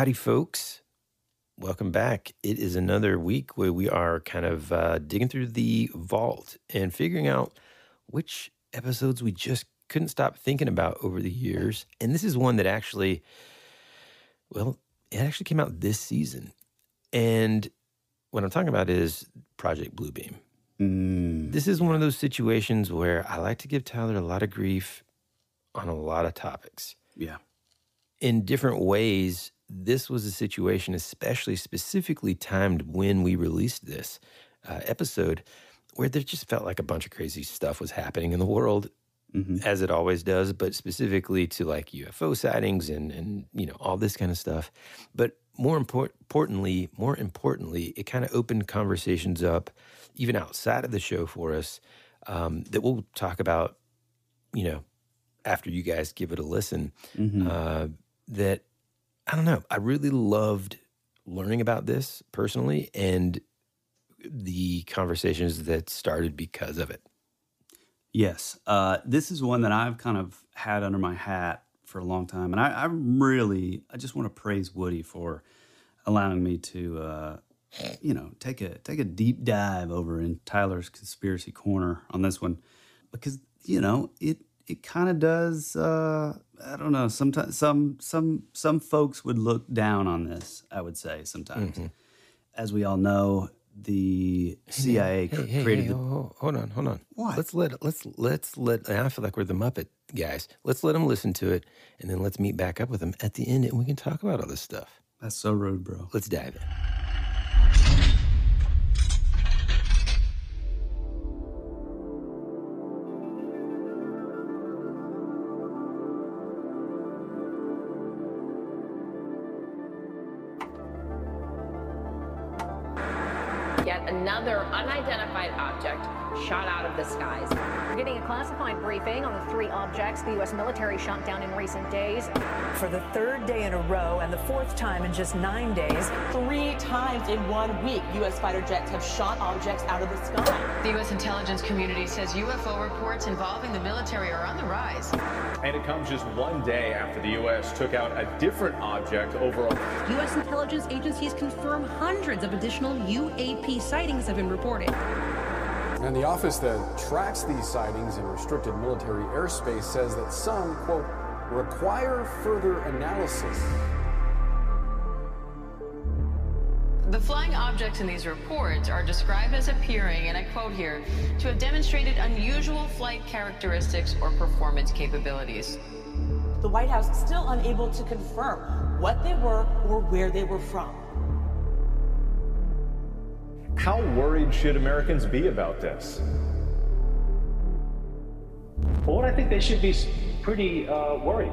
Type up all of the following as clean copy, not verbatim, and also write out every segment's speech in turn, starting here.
Howdy, folks. Welcome back. It is another week where we are kind of digging through the vault and figuring out which episodes we just couldn't stop thinking about over the years. And this is one that actually, well, it actually came out this season. And what I'm talking about is Project Bluebeam. This is one of those situations where I like to give Tyler a lot of grief on a lot of topics. Yeah. In different ways, this was a situation, especially specifically timed when we released this episode, where there just felt like a bunch of crazy stuff was happening in the world, as it always does, but specifically to like UFO sightings and you know, all this kind of stuff. But more importantly, it kind of opened conversations up, even outside of the show for us, that we'll talk about, you know, after you guys give it a listen, that, I don't know, I really loved learning about this personally and the conversations that started because of it. Yes. This is one that I've kind of had under my hat for a long time. And I just want to praise Woody for allowing me to, you know, take a deep dive over in Tyler's Conspiracy Corner on this one. Because, you know, it kind of does, I don't know, sometimes some folks would look down on this, I would say, sometimes. As we all know, the CIA created the... Hold on. What? Let's let... I feel like we're the Muppet guys. Let's let them listen to it, and then let's meet back up with them at the end, and we can talk about all this stuff. That's so rude, bro. Let's dive in. Another unidentified object shot out of the skies. We're getting a classified briefing on the three objects the U.S. military shot down in recent days. For the third day in a row and the fourth time in just 9 days. 3 times in 1 week, U.S. fighter jets have shot objects out of the sky. The U.S. intelligence community says UFO reports involving the military are on the rise. And it comes just 1 day after the U.S. took out a different object over a... U.S. intelligence agencies confirm hundreds of additional UAP sightings have been reported. And the office that tracks these sightings in restricted military airspace says that some, quote, require further analysis. The flying objects in these reports are described as appearing, and I quote here, to have demonstrated unusual flight characteristics or performance capabilities. The White House still unable to confirm what they were or where they were from. How worried should Americans be about this? Well, I think they should be pretty worried.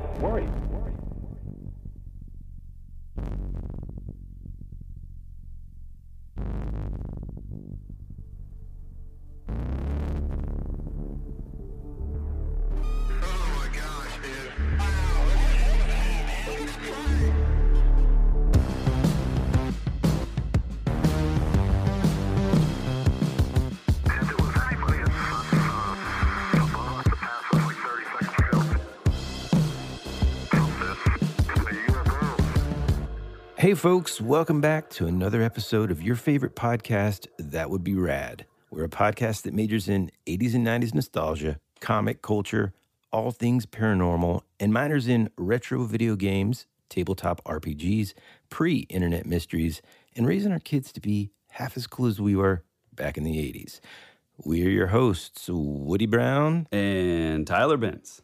Hey folks, welcome back to another episode of your favorite podcast, That Would Be Rad. We're a podcast that majors in 80s and 90s nostalgia, comic culture, all things paranormal, and minors in retro video games, tabletop RPGs, pre-internet mysteries, and raising our kids to be half as cool as we were back in the 80s. We are your hosts, Woody Brown. And Tyler Bentz.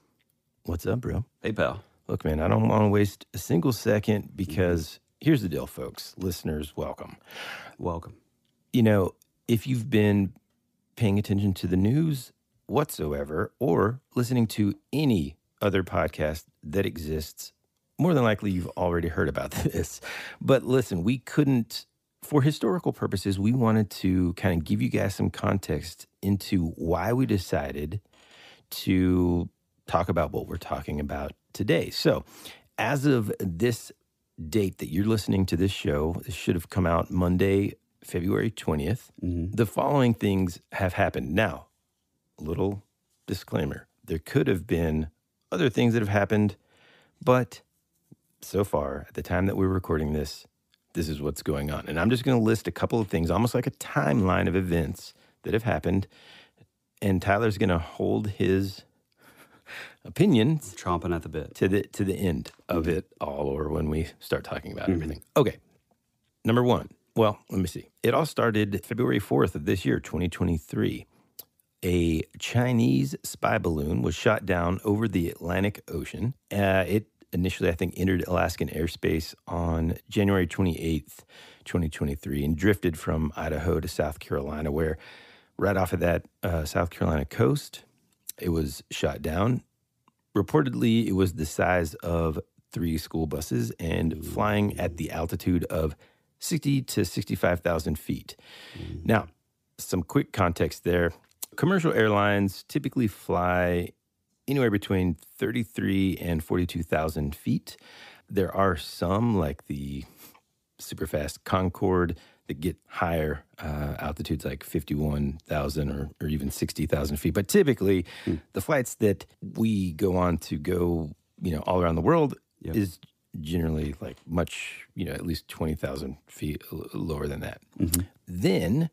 What's up, bro? Hey, pal. Look, man, I don't want to waste a single second because... Here's the deal, folks. Listeners, welcome. Welcome. You know, if you've been paying attention to the news whatsoever or listening to any other podcast that exists, more than likely you've already heard about this. But listen, we couldn't, for historical purposes, we wanted to kind of give you guys some context into why we decided to talk about what we're talking about today. So as of this date that you're listening to this show, it should have come out Monday, February 20th. The following things have happened. Now, little disclaimer, there could have been other things that have happened, but so far, at the time that we're recording this, this is what's going on. And I'm just going to list a couple of things, almost like a timeline of events that have happened. And Tyler's going to hold his opinions. Chomping at the bit. To the end of it all, or when we start talking about everything. Okay. Number one. Well, let me see. It all started February 4th of this year, 2023. A Chinese spy balloon was shot down over the Atlantic Ocean. It initially, I think, entered Alaskan airspace on January 28th, 2023, and drifted from Idaho to South Carolina, where right off of that South Carolina coast, it was shot down. Reportedly, it was the size of 3 school buses and flying at the altitude of 60 to 65,000 feet. Now, some quick context there. Commercial airlines typically fly anywhere between 33 and 42,000 feet. There are some, like the superfast Concorde, that get higher altitudes, like 51,000 or even 60,000 feet. But typically, the flights that we go on to go, all around the world is generally like much, at least 20,000 feet lower than that. Then,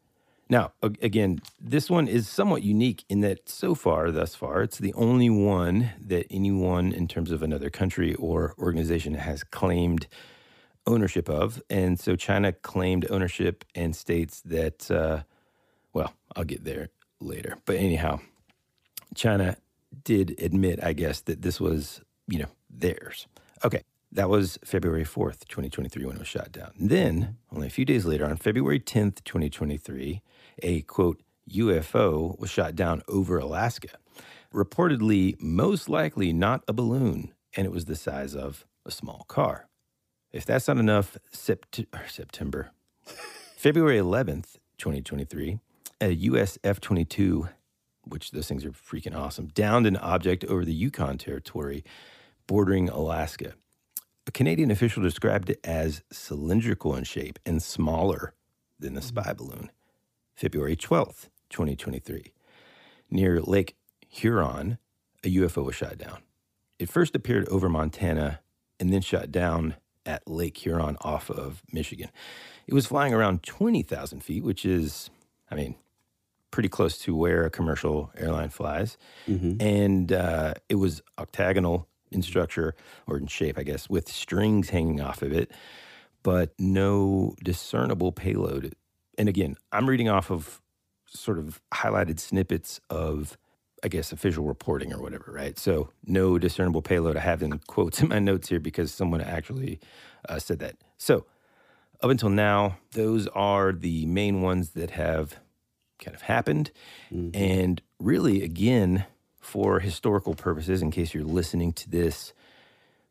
now, again, this one is somewhat unique in that thus far, it's the only one that anyone in terms of another country or organization has claimed ownership of. And so China claimed ownership and states that, I'll get there later. But anyhow, China did admit, I guess, that this was, theirs. Okay. That was February 4th, 2023, when it was shot down. And then, only a few days later, on February 10th, 2023, a, quote, UFO was shot down over Alaska. Reportedly, most likely not a balloon, and it was the size of a small car. If that's not enough, February 11th, 2023, a US F-22, which those things are freaking awesome, downed an object over the Yukon Territory bordering Alaska. A Canadian official described it as cylindrical in shape and smaller than the spy balloon. February 12th, 2023. Near Lake Huron, a UFO was shot down. It first appeared over Montana and then shot down at Lake Huron off of Michigan. It was flying around 20,000 feet, which is, pretty close to where a commercial airline flies. And it was octagonal in structure, or in shape, I guess, with strings hanging off of it, but no discernible payload. And again, I'm reading off of sort of highlighted snippets of, I guess, official reporting or whatever, right? So no discernible payload. I have in quotes in my notes here because someone actually said that. So up until now, those are the main ones that have kind of happened. And really, again, for historical purposes, in case you're listening to this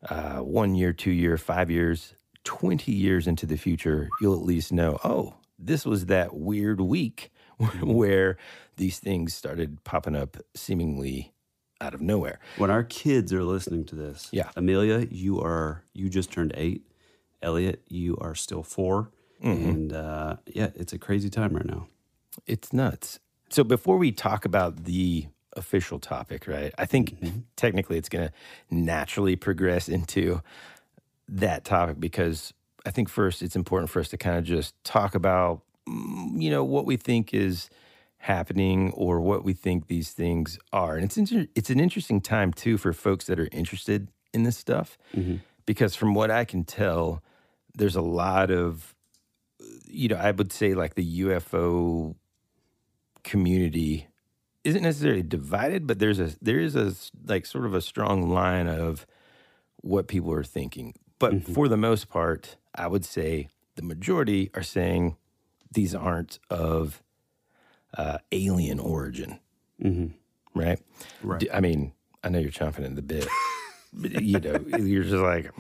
1 year, 2 year, 5 years, 20 years into the future, you'll at least know, oh, this was that weird week where these things started popping up seemingly out of nowhere. When our kids are listening to this, Amelia, you just turned 8. Elliot, you are still 4. And it's a crazy time right now. It's nuts. So before we talk about the official topic, right? I think technically it's going to naturally progress into that topic because I think first it's important for us to kind of just talk about, what we think is happening or what we think these things are. And it's an interesting time too for folks that are interested in this stuff because from what I can tell, there's a lot of, I would say like the UFO community isn't necessarily divided, but there is a like sort of a strong line of what people are thinking. But for the most part, I would say the majority are saying these aren't of alien origin, right? Right. I know you're chomping at the bit. You're just like,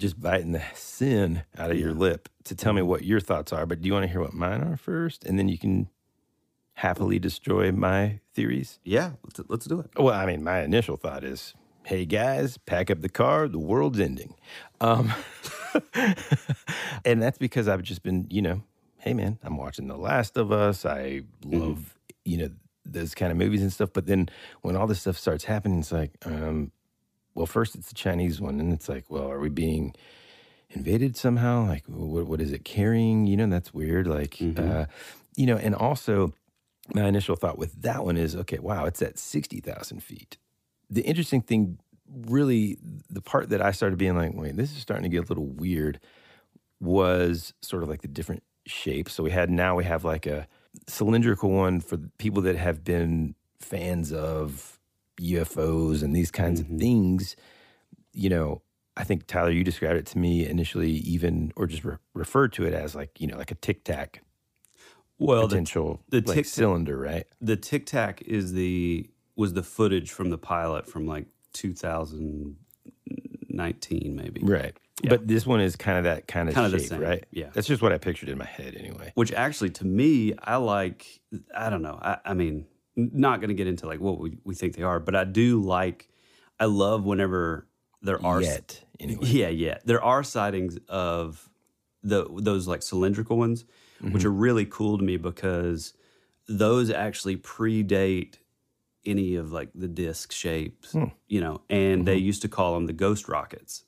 just biting the sin out of your lip to tell me what your thoughts are. But do you want to hear what mine are first? And then you can happily destroy my theories? Yeah, let's do it. Well, my initial thought is, hey, guys, pack up the car. The world's ending. And that's because I've just been, hey, man, I'm watching The Last of Us. I love, those kind of movies and stuff. But then when all this stuff starts happening, it's like, well, first it's the Chinese one, and it's like, well, are we being invaded somehow? Like, what is it carrying? You know, that's weird. Like, you know, and also my initial thought with that one is, okay, wow, it's at 60,000 feet. The interesting thing, really, the part that I started being like, wait, this is starting to get a little weird, was sort of like the different shapes. So we have like a cylindrical one for people that have been fans of UFOs and these kinds of things. You know, I think, Tyler, you described it to me initially, even, or just referred to it as like, you know, like a Tic Tac potential the like cylinder, right? The Tic Tac was the footage from the pilot from like 2019 maybe. Right. Yeah. But this one is kind of that kind of shape, the same. Right? Yeah. That's just what I pictured in my head anyway. Which actually, to me, I don't know. I mean, not going to get into like what we think they are, but I love whenever there are... There are sightings of those like cylindrical ones, which are really cool to me because those actually predate any of like the disc shapes, you know, and they used to call them the ghost rockets.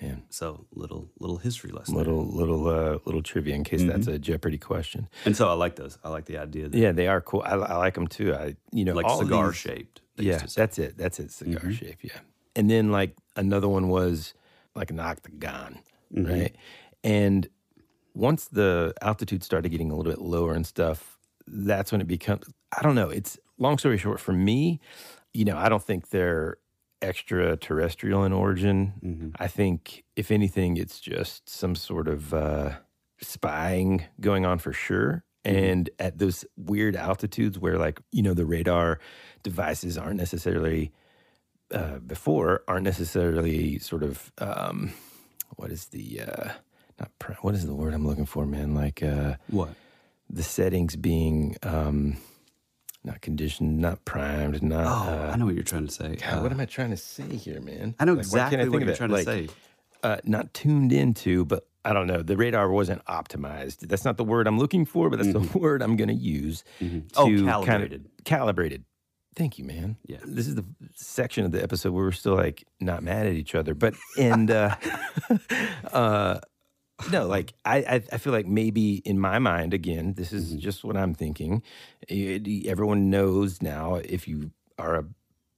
Man. So little history lesson. Little trivia in case that's a Jeopardy question. And so I like those. I like the idea. That they are cool. I like them too. Like cigar shaped. Yeah, that's it. That's it. Cigar shape. Yeah. And then like another one was like an octagon, right? And once the altitude started getting a little bit lower and stuff, that's when it becomes. I don't know. It's long story short for me. You know, I don't think they're extraterrestrial in origin. I think, if anything, it's just some sort of spying going on for sure. And at those weird altitudes where, like, you know, the radar devices aren't necessarily sort of, what is the word I'm looking for, man? Like, what? The settings being, not conditioned, not primed, not... I know what you're trying to say. God, what am I trying to say here, man? I know exactly what you're trying to say. Not tuned into, but I don't know. The radar wasn't optimized. That's not the word I'm looking for, but that's the word I'm going to use. Calibrated. Calibrated. Thank you, man. Yeah. This is the section of the episode where we're still, like, not mad at each other. But, and... no, like, I feel like maybe in my mind, again, this is just what I'm thinking. Everyone knows now, if you are a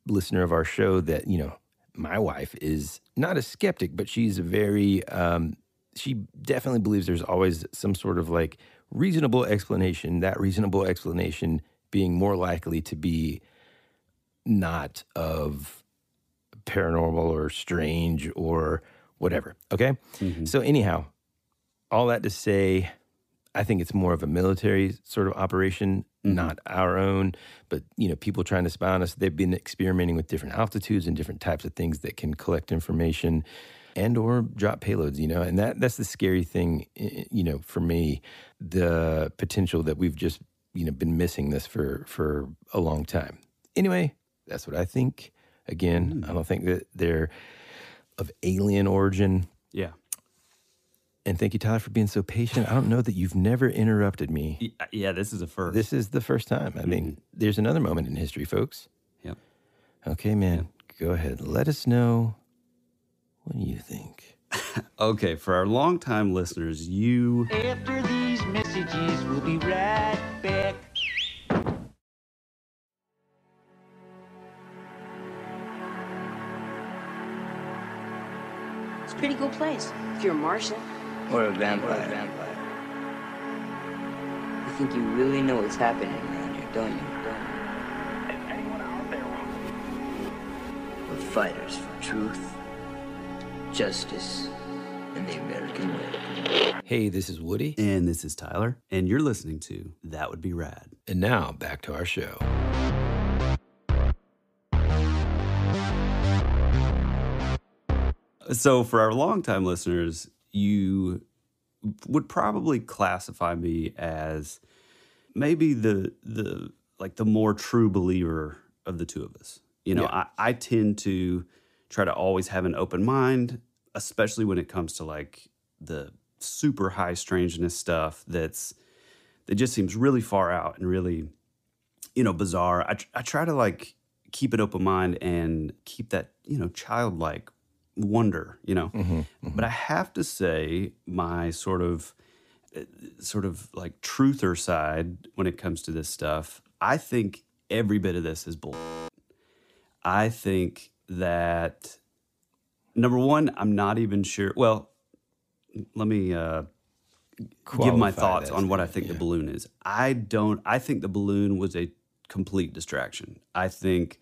listener of our show, that, you know, my wife is not a skeptic, but she's she definitely believes there's always some sort of, like, reasonable explanation, that reasonable explanation being more likely to be not of paranormal or strange or whatever, okay? So anyhow... all that to say, I think it's more of a military sort of operation, not our own, but, you know, people trying to spy on us. They've been experimenting with different altitudes and different types of things that can collect information and or drop payloads, you know, and that's the scary thing, you know, for me, the potential that we've just, you know, been missing this for a long time. Anyway, that's what I think. Again, I don't think that they're of alien origin. Yeah. And thank you, Tyler, for being so patient. I don't know that you've never interrupted me. Yeah, this is a first. This is the first time. I mean, there's another moment in history, folks. Yep. Okay, man, go ahead. Let us know what do you think. Okay, for our longtime listeners, you... After these messages, we'll be right back. It's a pretty cool place if you're a Martian. Or a vampire. You think you really know what's happening around here, don't you? Is anyone out there? We're fighters for truth, justice, and the American way. Hey, this is Woody. And this is Tyler. And you're listening to That Would Be Rad. And now, back to our show. So, for our longtime listeners... you would probably classify me as maybe the more true believer of the two of us. You know, yeah. I tend to try to always have an open mind, especially when it comes to like the super high strangeness stuff that just seems really far out and really, you know, bizarre. I try to like keep an open mind and keep that, childlike wonder, But I have to say my sort of like truther side when it comes to this stuff, I think every bit of this is bull. I think that, number one, I'm not even sure. Well, let me give my thoughts on what I think the balloon is. I think the balloon was a complete distraction. I think,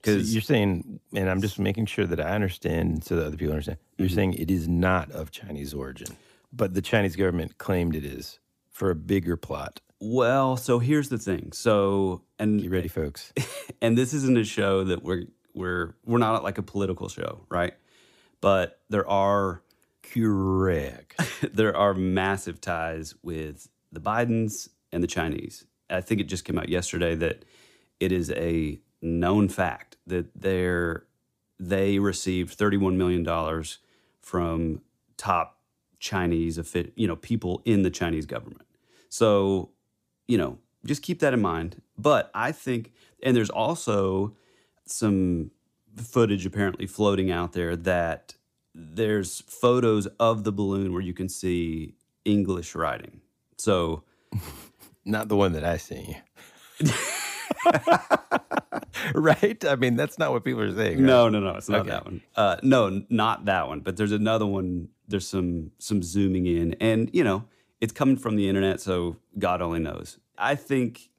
because... So you're saying, and I'm just making sure that I understand so that other people understand, you're saying it is not of Chinese origin, but the Chinese government claimed it is for a bigger plot. Well, so here's the thing. So, and get ready, folks. And this isn't a show that we're not like a political show, right? But there are massive ties with the Bidens and the Chinese. I think it just came out yesterday that it is a known fact that they received $31 million from top Chinese, people in the Chinese government. So, just keep that in mind. But I think, and there's also some footage apparently floating out there that there's photos of the balloon where you can see English writing. So... Not the one that I see. Right? I mean, that's not what people are saying. Right? No. It's not that one. No, not that one. But there's another one. There's some zooming in. And, it's coming from the internet, so God only knows. I think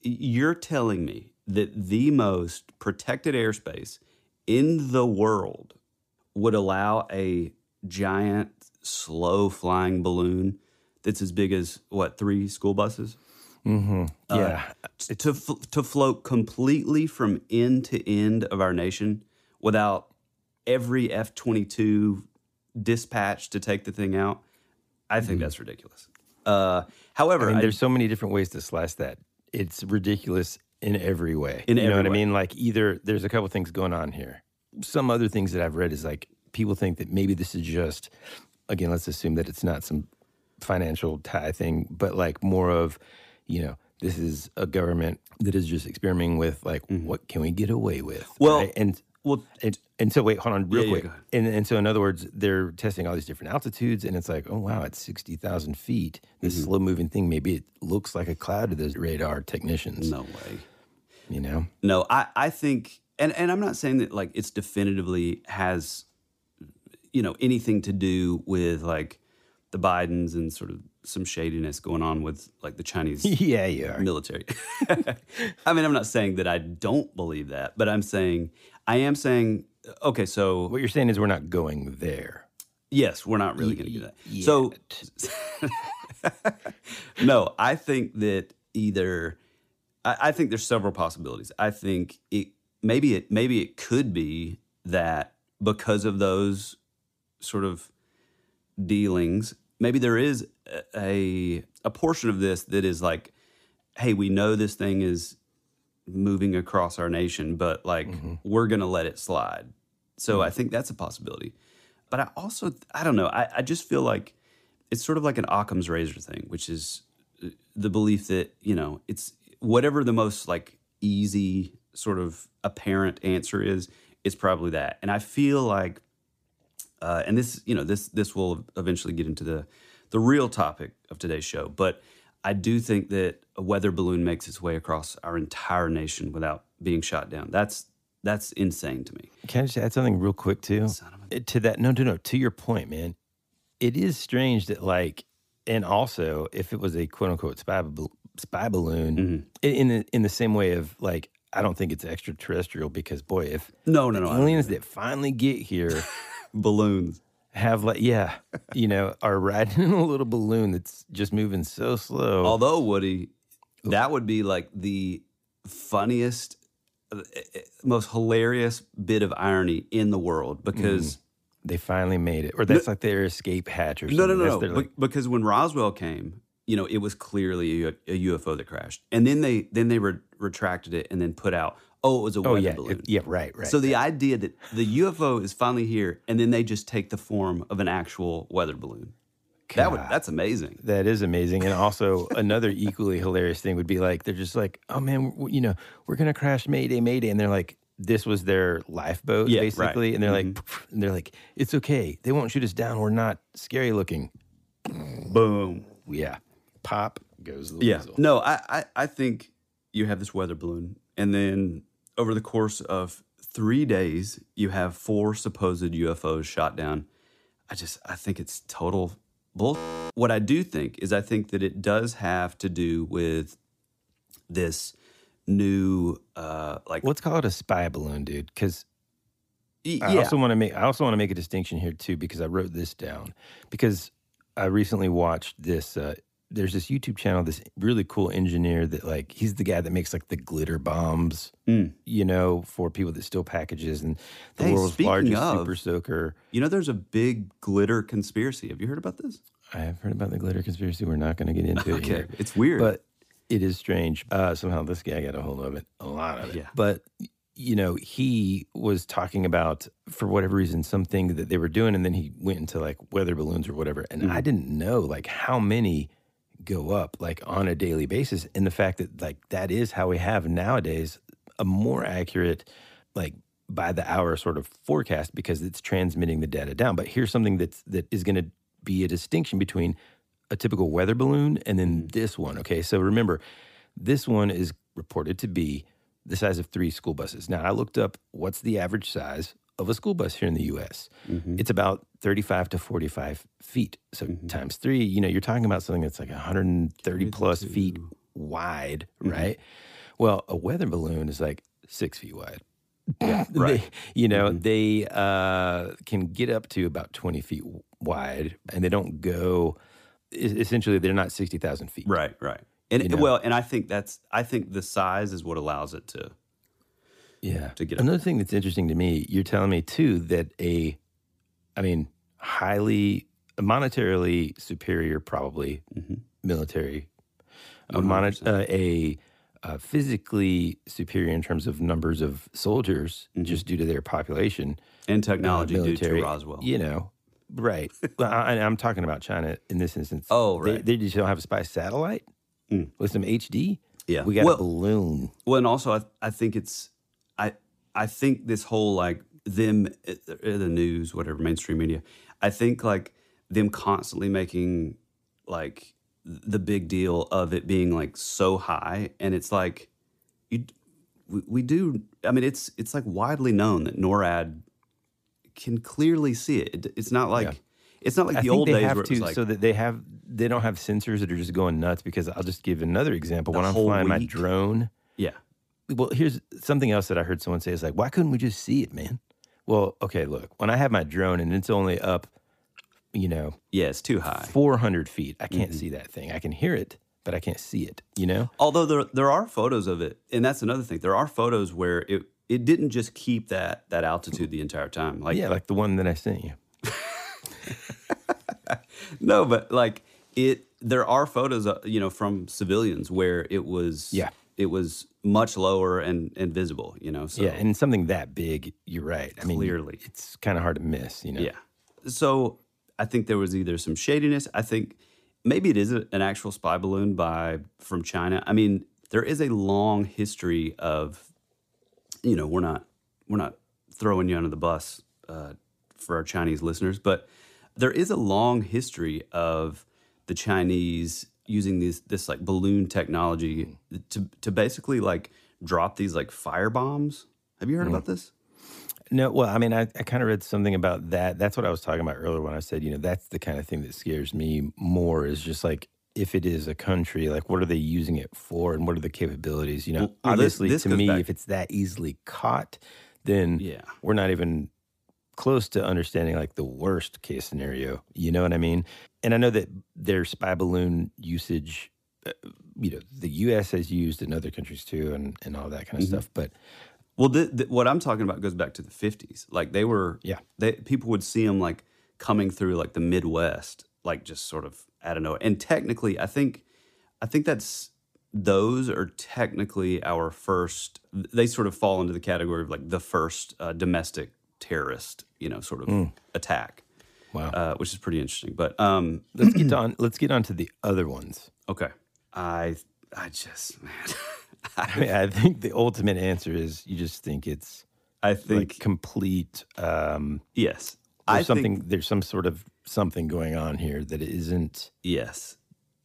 you're telling me that the most protected airspace in the world would allow a giant, slow-flying balloon that's as big as, what, 3 school buses? Mm-hmm. Yeah. To float completely from end to end of our nation without every F-22 dispatched to take the thing out, I think that's ridiculous. However, there's so many different ways to slice that. It's ridiculous in every way. You know what I mean? Like, either there's a couple things going on here. Some other things that I've read is like people think that maybe this is just, again, let's assume that it's not some financial tie thing, but like more of, this is a government that is just experimenting with like, what can we get away with? Well, right? So wait, hold on real quick. And so in other words, they're testing all these different altitudes and it's like, oh wow, it's 60,000 feet. This slow moving thing, maybe it looks like a cloud to those radar technicians. No way. No, I think, and I'm not saying that like it's definitively has, anything to do with like the Bidens and sort of some shadiness going on with like the Chinese military. I mean, I'm not saying that I don't believe that, but I am saying, okay, so... What you're saying is we're not going there. Yes, we're not really going to do that. Yet. So, no, I think that either... I think there's several possibilities. I think it could be that because of those sort of dealings, maybe there is a portion of this that is like, hey, we know this thing is moving across our nation, but like we're going to let it slide. So I think that's a possibility. But I also, I don't know, I just feel like it's sort of like an Occam's razor thing, which is the belief that, it's whatever the most like easy sort of apparent answer is, it's probably that. And I feel like and this, this will eventually get into the real topic of today's show. But I do think that a weather balloon makes its way across our entire nation without being shot down. That's insane to me. Can I just add something real quick too? To that, no. To your point, man, it is strange that like, and also if it was a quote unquote spy balloon, in the same way of like, I don't think it's extraterrestrial because boy, if aliens that finally get here. Balloons have like are riding in a little balloon that's just moving so slow. Although Woody, that would be like the funniest, most hilarious bit of irony in the world because they finally made it, or that's like their escape hatch or something. No. Like, because when Roswell came, it was clearly a UFO that crashed, and then they retracted it and then put out. Oh, it was a weather balloon. Right. So the idea that the UFO is finally here, and then they just take the form of an actual weather balloon. God, that's amazing. That is amazing. And also another equally hilarious thing would be like, they're just like, oh man, we're going to crash, mayday, mayday. And they're like, this was their lifeboat, basically. Right. And they're like, it's okay. They won't shoot us down. We're not scary looking. Boom. Yeah. Pop goes the weasel. No, I think you have this weather balloon. And then over the course of 3 days, you have 4 supposed UFOs shot down. I think it's total bull. What I do think is I think that it does have to do with this new, let's call it a spy balloon, dude. Because I also want to make a distinction here too, because I wrote this down because I recently watched this. There's this YouTube channel, this really cool engineer that he's the guy that makes the glitter bombs, for people that steal packages and the world's largest super soaker. There's a big glitter conspiracy. Have you heard about this? I have heard about the glitter conspiracy. We're not going to get into it here. It's weird. But it is strange. Somehow this guy got a hold of it, a lot of it. Yeah. But, he was talking about, for whatever reason, something that they were doing. And then he went into weather balloons or whatever. And I didn't know how many go up on a daily basis, and the fact that that is how we have nowadays a more accurate by the hour sort of forecast, because it's transmitting the data down. But here's something that is going to be a distinction between a typical weather balloon and then this one. Okay, so remember, this one is reported to be the size of 3 school buses. Now I looked up what's the average size of a school bus here in the U.S. It's about 35 to 45 feet. So times 3, you're talking about something that's 130 plus feet wide, right? Well, a weather balloon is 6 feet wide. Yeah, right. They can get up to about 20 feet wide, and they don't go, essentially they're not 60,000 feet. Right. And I think the size is what allows it to. Yeah. Another thing that's interesting to me, you're telling me too that highly monetarily superior, probably military, a physically superior in terms of numbers of soldiers, just due to their population and technology, military, due to Roswell. Right? Well, I'm talking about China in this instance. Oh, right. They just don't have a spy satellite with some HD. Yeah, we got a balloon. Well, and also I think it's. I think this whole the news, whatever, mainstream media, I think them constantly making the big deal of it being so high, and it's we do. I mean, it's widely known that NORAD can clearly see it. It's not like it's not like the old days where it was so that they don't have sensors that are just going nuts. Because I'll just give another example. When I'm flying my drone, Well, here's something else that I heard someone say is why couldn't we just see it, man? Well, okay, look, when I have my drone and it's only up, it's too high, 400 feet. I can't see that thing. I can hear it, but I can't see it, Although there are photos of it, and that's another thing. There are photos where it didn't just keep that altitude the entire time. Like the one that I sent you. No, but there are photos, from civilians where it was. Yeah. It was much lower and visible, So. Yeah, and something that big, you're right. I mean, clearly. It's kind of hard to miss, Yeah. So I think there was either some shadiness. I think maybe it is an actual spy balloon from China. I mean, there is a long history of, we're not throwing you under the bus for our Chinese listeners, but there is a long history of the Chinese using this balloon technology to basically drop these fire bombs. Have you heard about this? No. Well, I mean, I kind of read something about that. That's what I was talking about earlier when I said, that's the kind of thing that scares me more is just if it is a country, what are they using it for and what are the capabilities? Obviously this to me, if it's that easily caught, then we're not even close to understanding the worst case scenario, you know what I mean? And I know that their spy balloon usage, the U.S. has used in other countries too, and all that kind of stuff. But well, what I'm talking about goes back to the 50s. They were, people would see them coming through the Midwest, just sort of out of nowhere. And technically, I think that's those are technically our first. They sort of fall into the category of the first domestic terrorist, sort of attack. Wow. Which is pretty interesting. But let's get on to the other ones. Okay. I think the ultimate answer is you just think it's like complete. Yes. There's some sort of something going on here that isn't. Yes.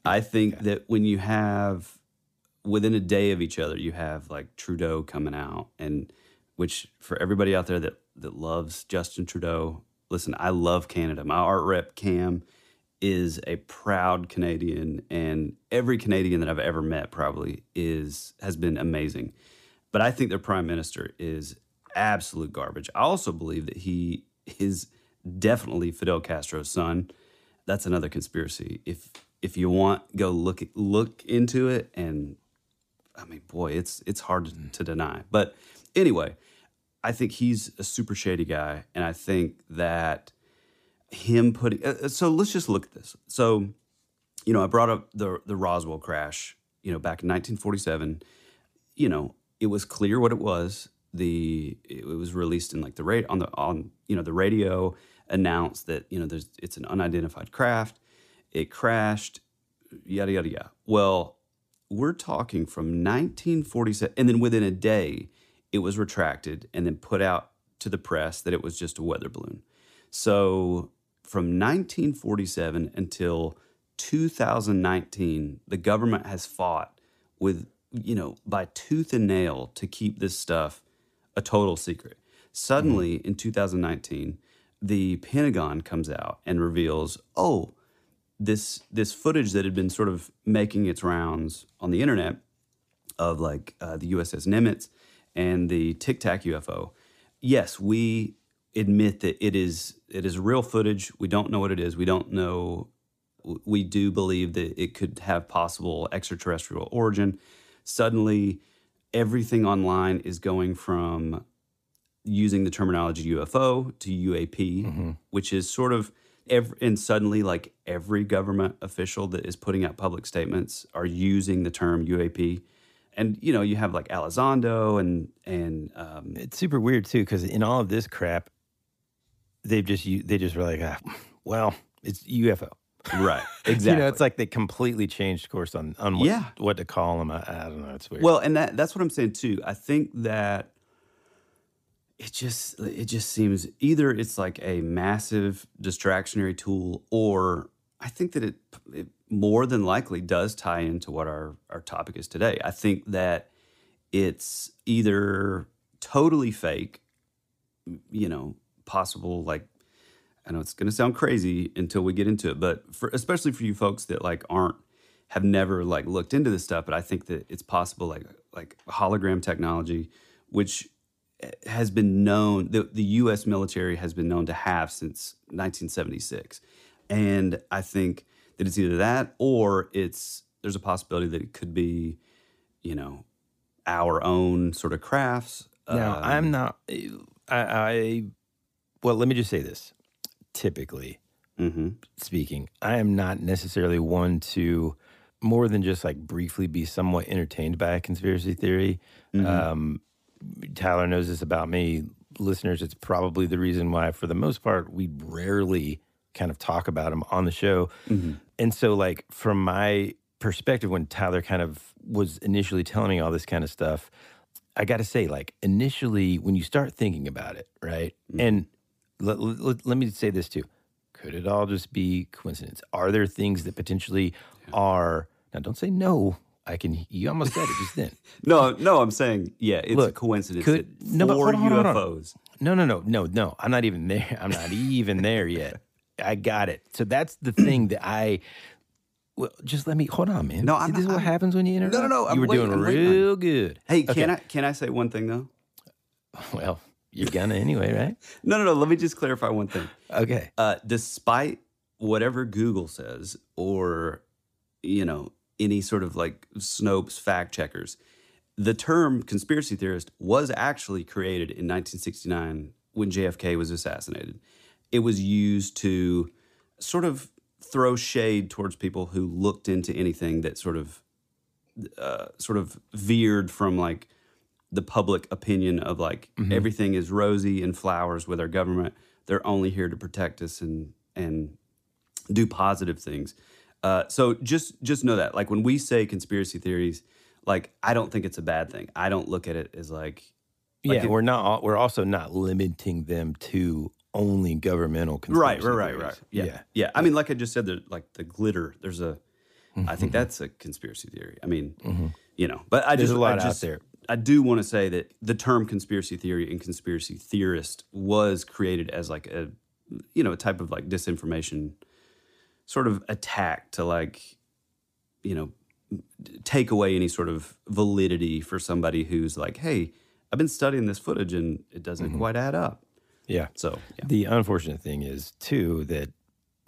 I think that when you have within a day of each other, you have like Trudeau coming out, and which for everybody out there that loves Justin Trudeau, listen, I love Canada. My art rep Cam is a proud Canadian, and every Canadian that I've ever met probably has been amazing. But I think their prime minister is absolute garbage. I also believe that he is definitely Fidel Castro's son. That's another conspiracy. If you want, go look into it, and I mean, boy, it's hard to deny. But anyway, I think he's a super shady guy, and I think that him putting so let's just look at this. So, you know, I brought up the Roswell crash, you know, back in 1947. You know, it was clear what it was. It was released in like the the radio announced that, you know, it's an unidentified craft. It crashed, yada, yada, yada. Well, we're talking from 1947, and then within a day, it was retracted and then put out to the press that it was just a weather balloon. So from 1947 until 2019, the government has fought with, you know, by tooth and nail to keep this stuff a total secret. Suddenly, in 2019, the Pentagon comes out and reveals, oh, this footage that had been sort of making its rounds on the internet of like the USS Nimitz and the Tic Tac UFO. Yes, we admit that it is real footage. We don't know what it is. We don't know. We do believe that it could have possible extraterrestrial origin. Suddenly, everything online is going from using the terminology UFO to UAP, which is sort of and suddenly, like, every government official that is putting out public statements are using the term UAP. And, you know, you have, like, Elizondo and it's super weird, too, because in all of this crap, they just were like, it's UFO. Right, exactly. You know, it's like they completely changed course on what to call them. I don't know, it's weird. Well, and that's what I'm saying, too. I think that it just seems either it's like a massive distractionary tool, or I think that it more than likely does tie into what our topic is today. I think that it's either totally fake, you know, possible, like, I know it's going to sound crazy until we get into it, but especially for you folks that like have never like looked into this stuff, but I think that it's possible like hologram technology, which has been known, the U.S. military has been known to have since 1976. And I think that it's either that or there's a possibility that it could be, you know, our own sort of crafts. Now, let me just say this. Typically speaking, I am not necessarily one to more than just like briefly be somewhat entertained by a conspiracy theory. Tyler knows this about me. Listeners, it's probably the reason why, for the most part, we rarely kind of talk about them on the show. And so, like, from my perspective, when Tyler kind of was initially telling me all this kind of stuff, I got to say, like, initially, when you start thinking about it, right? And let me say this, too. Could it all just be coincidence? Are there things that potentially are... Now, don't say no. You almost said it just then. No, I'm saying, it's a coincidence. UFOs. No. I'm not even there. I'm not even there yet. I got it. So that's the thing that just let me, hold on, man. No, this is what happens when you interrupt. No. You were doing real good. Hey, okay. Can I say one thing, though? Well, you're gonna anyway, right? No. Let me just clarify one thing. Okay. Despite whatever Google says, or, you know, any sort of like Snopes fact checkers, the term conspiracy theorist was actually created in 1969 when JFK was assassinated. It was used to sort of throw shade towards people who looked into anything that sort of veered from like the public opinion of like everything is rosy and flowers with our government. They're only here to protect us and and do positive things. So just know that, like, when we say conspiracy theories, like, I don't think it's a bad thing. I don't look at it as like yeah, we're also not limiting them to only governmental conspiracy theories. Yeah. I mean, like I just said, like the glitter, there's a, I think that's a conspiracy theory. I mean, you know, but I just, there's a lot out there. I do want to say that the term conspiracy theory and conspiracy theorist was created as like a, you know, a type of like disinformation sort of attack to, like, you know, take away any sort of validity for somebody who's like, hey, I've been studying this footage and it doesn't quite add up. Yeah. So the unfortunate thing is too that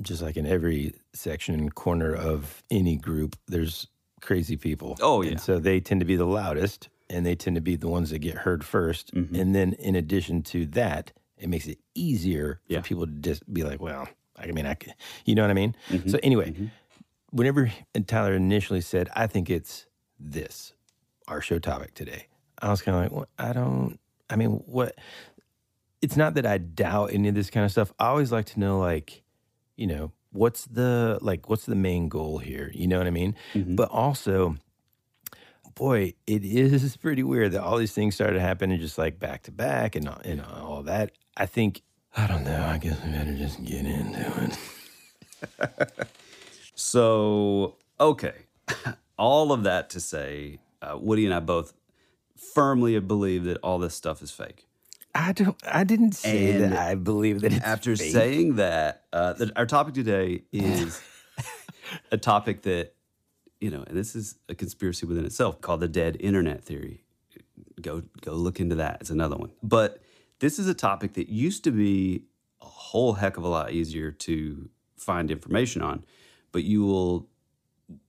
just like in every section and corner of any group, there's crazy people. Oh yeah. And so they tend to be the loudest and they tend to be the ones that get heard first. And then in addition to that, it makes it easier for people to just be like, well, I mean, I could, you know what I mean? So anyway, whenever Tyler initially said, I think it's this, our show topic today, I was kind of like, well, I mean, it's not that I doubt any of this kind of stuff. I always like to know, like, you know, what's the main goal here? You know what I mean? But also, boy, it is pretty weird that all these things started happening just like back to back and all that. I think, I don't know, I guess we better just get into it. So, okay. All of that to say, Woody and I both firmly believe that all this stuff is fake. I didn't say and that I believe that it's after fake. Saying that, our topic today is a topic that, you know, and this is a conspiracy within itself called the dead internet theory. Go look into that. It's another one. But this is a topic that used to be a whole heck of a lot easier to find information on, but you will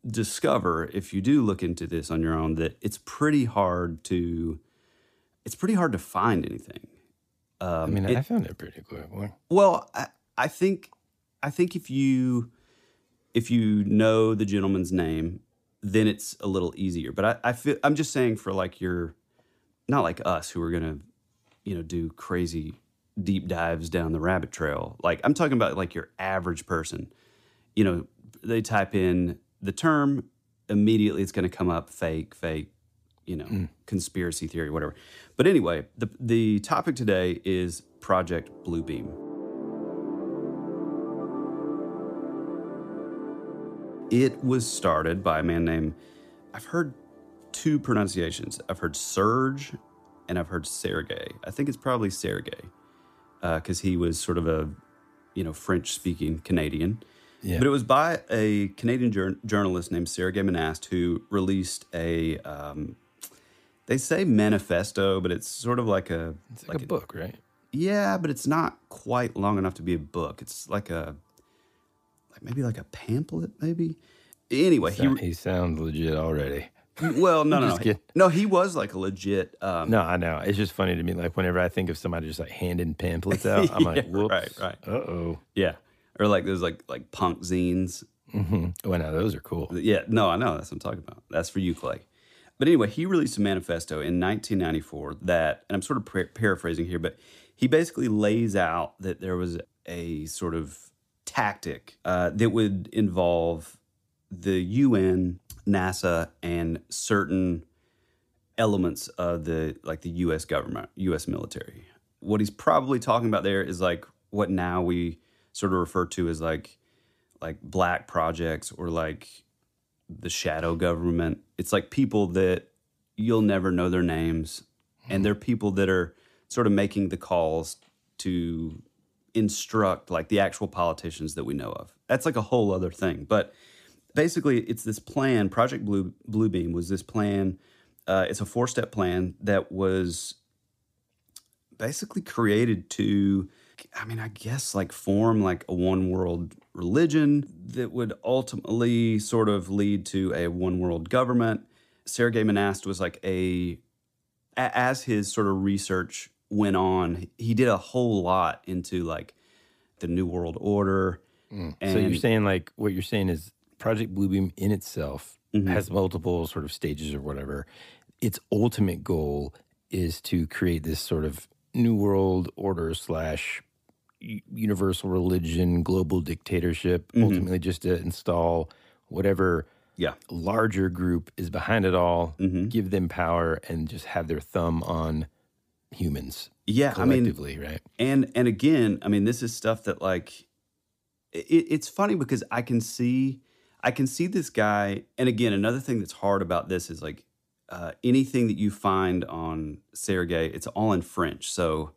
discover if you do look into this on your own that it's pretty hard to find anything. I mean, I found it pretty quickly. Well, I think if you know the gentleman's name, then it's a little easier. But I'm just saying for like you're not like us who are gonna, you know, do crazy deep dives down the rabbit trail. Like, I'm talking about like your average person. You know, they type in the term, immediately it's going to come up fake, you know, conspiracy theory, whatever. But anyway, the topic today is Project Bluebeam. It was started by a man named, I've heard two pronunciations. I've heard Serge and I've heard Sergei. I think it's probably Sergei, because he was sort of a, you know, French-speaking Canadian. Yeah. But it was by a Canadian journalist named Serge Monast who released a, they say manifesto, but it's sort of like a... It's like a book, right? Yeah, but it's not quite long enough to be a book. It's like maybe like a pamphlet, maybe? Anyway, he sounds legit already. Well, no, he was like a legit. No, I know. It's just funny to me. Like whenever I think of somebody just like handing pamphlets out, I'm like, whoops, right. Uh-oh. Yeah. Or like those like punk zines. Oh, I know. Those are cool. Yeah. No, I know. That's what I'm talking about. That's for you, Clay. But anyway, he released a manifesto in 1994 that, and I'm sort of paraphrasing here, but he basically lays out that there was a sort of tactic that would involve the UN, NASA, and certain elements of the U.S. government, U.S. military. What he's probably talking about there is like what now we sort of refer to as like black projects or like the shadow government. It's like people that you'll never know their names, and they're people that are sort of making the calls to instruct like the actual politicians that we know of. That's like a whole other thing, but... Basically, it's this plan. Project Bluebeam was this plan. It's a four-step plan that was basically created to, I mean, I guess like form like a one-world religion that would ultimately sort of lead to a one-world government. Serge Monast was like as his sort of research went on, he did a whole lot into like the New World Order. And so you're saying like, what you're saying is, Project Bluebeam in itself has multiple sort of stages or whatever. Its ultimate goal is to create this sort of new world order slash universal religion, global dictatorship, ultimately just to install whatever larger group is behind it all, give them power, and just have their thumb on humans collectively, right? And again, I mean, this is stuff that, like, it's funny because I can see this guy, and again, another thing that's hard about this is, like, anything that you find on Sergei, it's all in French. So,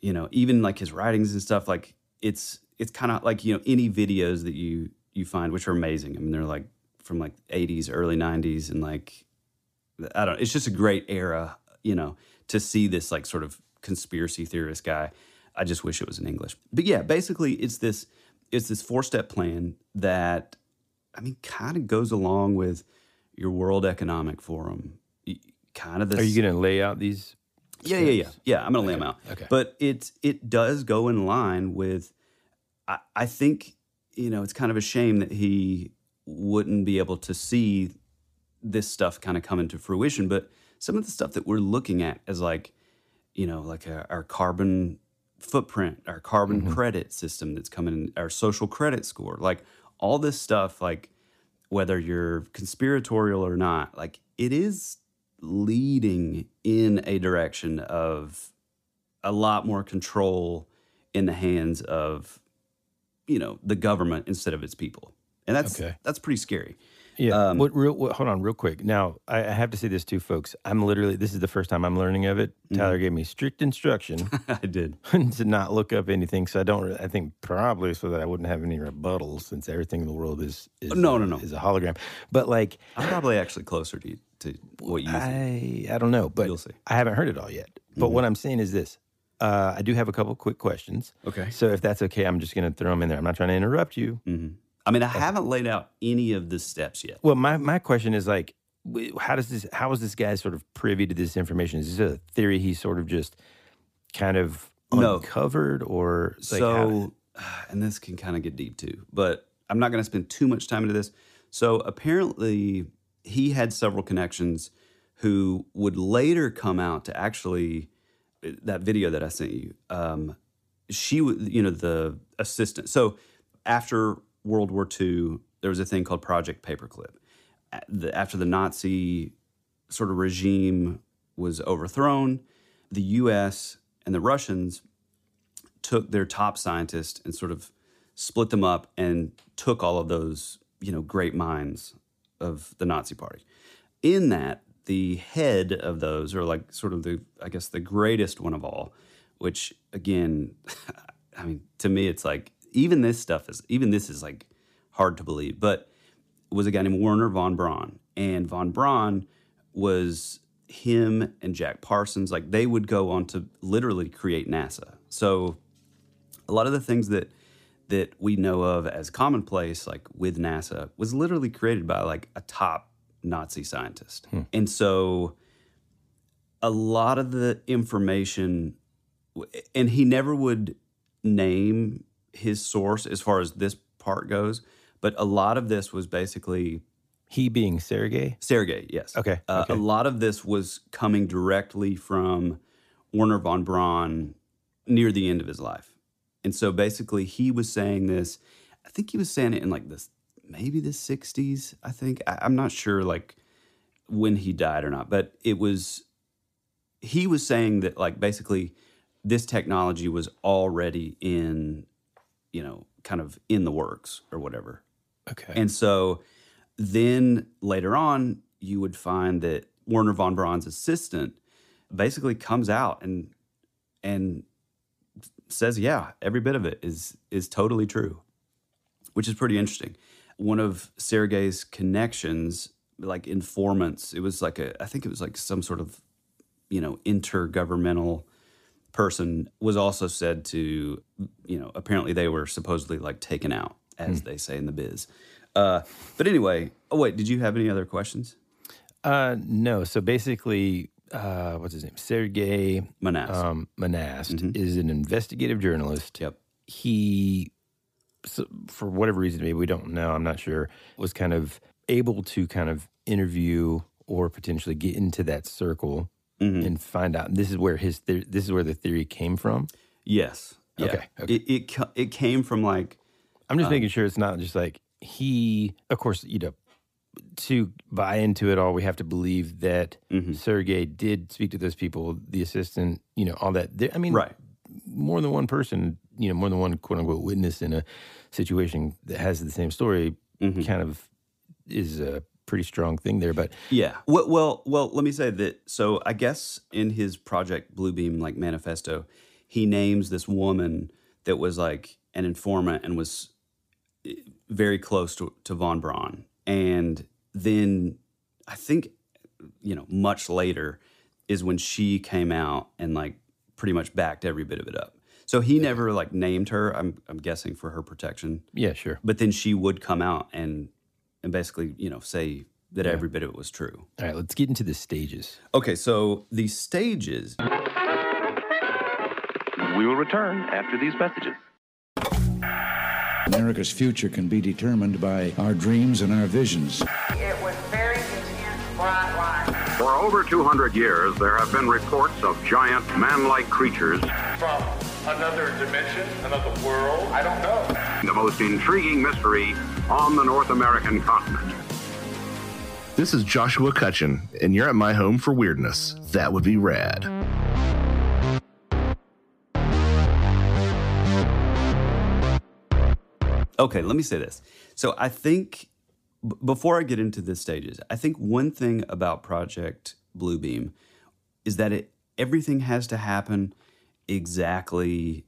you know, even like his writings and stuff, like it's kind of like, you know, any videos that you find, which are amazing. I mean, they're like from like 80s, early 90s, and like, I don't know, it's just a great era, you know, to see this like sort of conspiracy theorist guy. I just wish it was in English. But yeah, basically it's this four-step plan that, I mean, kind of goes along with your World Economic Forum, kind of this. Are you going to lay out these? Yeah. I'm going to lay them out. Okay. But it does go in line with, I think, you know, it's kind of a shame that he wouldn't be able to see this stuff kind of come into fruition. But some of the stuff that we're looking at is like, you know, like our carbon footprint, our carbon credit system that's coming, our social credit score, like all this stuff, like, whether you're conspiratorial or not, like it is leading in a direction of a lot more control in the hands of, you know, the government instead of its people. And that's pretty scary. Yeah. Hold on real quick. Now, I have to say this too, folks. This is the first time I'm learning of it. Tyler gave me strict instruction. I did. To not look up anything. So I think probably so that I wouldn't have any rebuttals, since everything in the world is a hologram. But like, I'm probably actually closer to what you think. I don't know, but you'll see. I haven't heard it all yet. But what I'm saying is this. I do have a couple quick questions. Okay. So if that's okay, I'm just going to throw them in there. I'm not trying to interrupt you. Mm-hmm. I mean, I haven't laid out any of the steps yet. Well, my question is like, how is this guy sort of privy to this information? Is this a theory he sort of just kind of uncovered or? Like so, and this can kind of get deep too, but I'm not going to spend too much time into this. So apparently he had several connections who would later come out to actually, that video that I sent you, she was, you know, the assistant. So after World War II, there was a thing called Project Paperclip. After the Nazi sort of regime was overthrown, the U.S. and the Russians took their top scientists and sort of split them up and took all of those, you know, great minds of the Nazi Party. In that, the head of those, or like sort of the, I guess, the greatest one of all, which again, I mean, to me, it's like, Even this is like hard to believe, but it was a guy named Wernher von Braun. And von Braun was him and Jack Parsons. Like they would go on to literally create NASA. So a lot of the things that we know of as commonplace, like with NASA, was literally created by like a top Nazi scientist. And so a lot of the information, and he never would name his source as far as this part goes, but a lot of this was basically... He being Sergei? Sergei, yes. Okay. A lot of this was coming directly from Wernher von Braun near the end of his life. And so basically he was saying this, I think he was saying it in like this, maybe the 60s, I think. I'm not sure like when he died or not, but he was saying that like basically this technology was already in... you know, kind of in the works or whatever. Okay. And so then later on, you would find that Wernher von Braun's assistant basically comes out and says, yeah, every bit of it is totally true, which is pretty interesting. One of Sergei's connections, like informants, it was like I think it was like some sort of, you know, intergovernmental person was also said to, you know, apparently they were supposedly like taken out, as they say in the biz. But anyway, did you have any other questions? No. So basically, what's his name? Sergei Monast. Monast is an investigative journalist. Yep. He, so for whatever reason, maybe we don't know, I'm not sure, was kind of able to kind of interview or potentially get into that circle. And find out this is where the theory came from. Yes, Yeah. Okay. It came from like... I'm just making sure it's not just like he... Of course, you know, to buy into it all, we have to believe that Sergey did speak to those people, the assistant, you know, all that. I mean, right. More than one person, you know, more than one quote-unquote witness in a situation that has the same story kind of is a pretty strong thing there. But yeah, well, let me say that. So I guess in his Project Bluebeam like manifesto, he names this woman that was like an informant and was very close to Von Braun. And then I think, you know, much later is when she came out and like pretty much backed every bit of it up. So he never like named her, I'm guessing for her protection. Yeah, sure. But then she would come out and basically, you know, say that every bit of it was true. All right, let's get into the stages. Okay, so the stages. We will return after these messages. America's future can be determined by our dreams and our visions. It was very intense, bright light. For over 200 years, there have been reports of giant man-like creatures. From another dimension, another world, I don't know. The most intriguing mystery on the North American continent. This is Joshua Cutchin, and you're at my home for weirdness. That would be rad. Okay, let me say this. So I think, before I get into the stages, I think one thing about Project Bluebeam is that everything has to happen exactly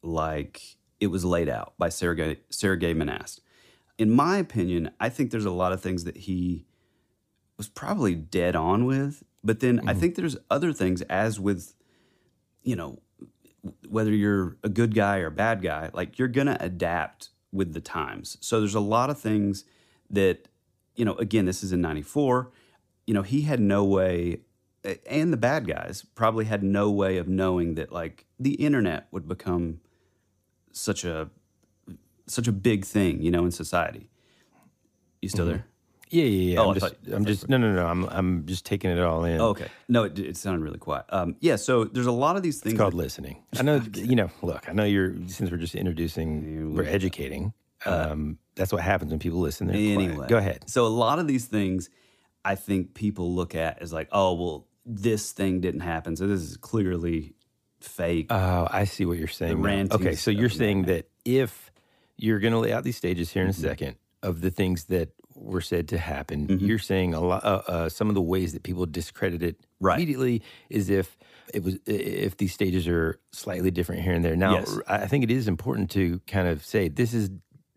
like it was laid out by Sergei Monast. In my opinion, I think there's a lot of things that he was probably dead on with, but then I think there's other things, as with, you know, whether you're a good guy or a bad guy, like you're going to adapt with the times. So there's a lot of things that, you know, again, this is in 94, you know, he had no way, and the bad guys probably had no way of knowing that like the internet would become such a big thing, you know, in society. You still there? Yeah. Oh, I'm just taking it all in. Oh, okay. No, it sounded really quiet. Yeah, so there's a lot of these things. It's called listening. I know, you know, look, I know you're, since we're just introducing, we're educating. That's what happens when people listen. They're anyway. Quiet. Go ahead. So a lot of these things I think people look at as like, oh, well, this thing didn't happen, so this is clearly fake. Oh, I see what you're saying. Okay, so you're saying that if you're going to lay out these stages here in a second of the things that were said to happen. You're saying a lot. Some of the ways that people discredit it immediately is if these stages are slightly different here and there. Now, I think it is important to kind of say this is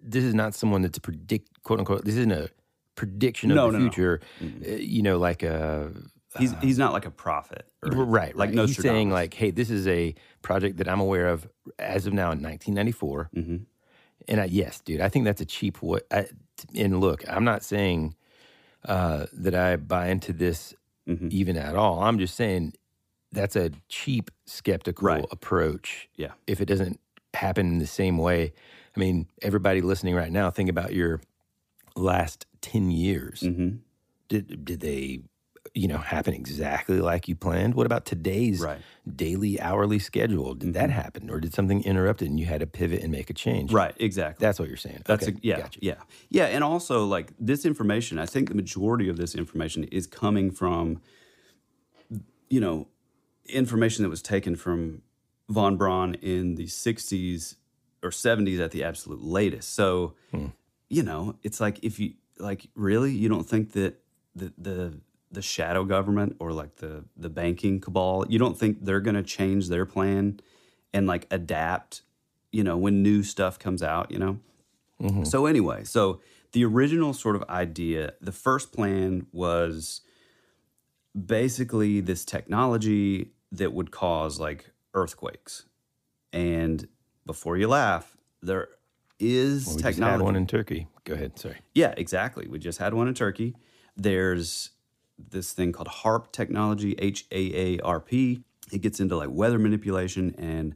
not someone that's quote unquote. This isn't a prediction of the future. You know, like a he's not like a prophet, right? Like he's saying like, hey, this is a project that I'm aware of as of now in 1994. And yes, dude, I think that's a cheap way. And look, I'm not saying that I buy into this even at all. I'm just saying that's a cheap, skeptical approach. Yeah. If it doesn't happen in the same way. I mean, everybody listening right now, think about your last 10 years. Did they, you know, happen exactly like you planned? What about today's daily, hourly schedule? Did that happen, or did something interrupt it and you had to pivot and make a change? Right, exactly. That's what you're saying. That's okay, gotcha. And also, like this information, I think the majority of this information is coming from, you know, information that was taken from Von Braun in the 60s or 70s at the absolute latest. So, you know, it's like if you like really, you don't think that the shadow government or like the banking cabal, you don't think they're going to change their plan and like adapt, you know, when new stuff comes out, you know? So anyway, so the original sort of idea, the first plan was basically this technology that would cause like earthquakes. And before you laugh, there is technology. We just had one in Turkey. Go ahead, sorry. Yeah, exactly. We just had one in Turkey. There's this thing called HAARP technology, H-A-A-R-P. It gets into like weather manipulation, and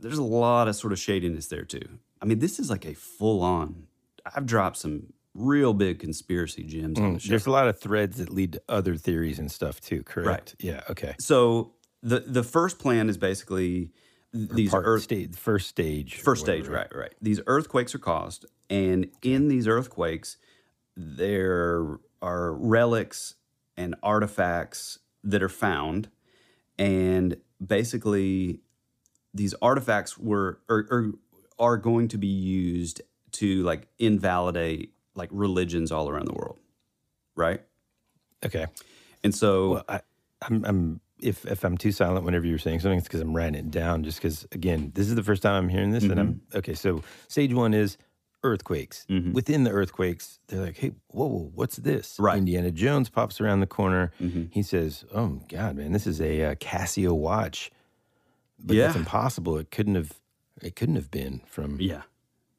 there's a lot of sort of shadiness there too. I mean, this is like a full-on, I've dropped some real big conspiracy gems on the show. There's a lot of threads that lead to other theories and stuff too, correct? Right. Yeah, okay. So the first plan is basically these first stage, right. These earthquakes are caused, and in these earthquakes, there are relics and artifacts that are found, and basically, these artifacts were are going to be used to like invalidate like religions all around the world, right? Okay, and so well, I'm if I'm too silent whenever you're saying something, it's because I'm writing it down. Just because, again, this is the first time I'm hearing this, and I'm okay. So stage one is earthquakes. Within the earthquakes, they're like, "Hey, whoa, what's this?" Right. Indiana Jones pops around the corner. He says, "Oh God, man, this is a Casio watch." But that's impossible. It couldn't have been from. Yeah,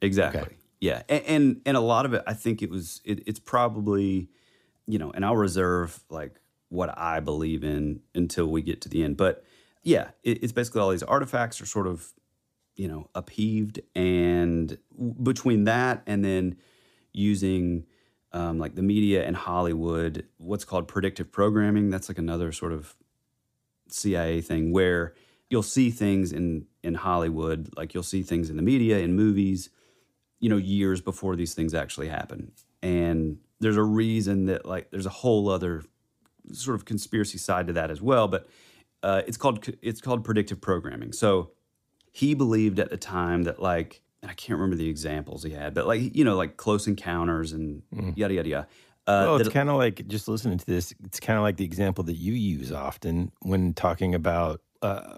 exactly. Okay. Yeah, and a lot of it, I think it's probably, you know, and I'll reserve like what I believe in until we get to the end. But yeah, it's basically all these artifacts are sort of, you know, upheaved, and between that and then using like the media and Hollywood, what's called predictive programming. That's like another sort of CIA thing where you'll see things in Hollywood, like you'll see things in the media, in movies, you know, years before these things actually happen. And there's a reason that like there's a whole other sort of conspiracy side to that as well. But it's called predictive programming. So he believed at the time that like, and I can't remember the examples he had, but like, you know, like Close Encounters and yada, yada, yada. Well, it's kind of like, just listening to this, it's kind of like the example that you use often when talking about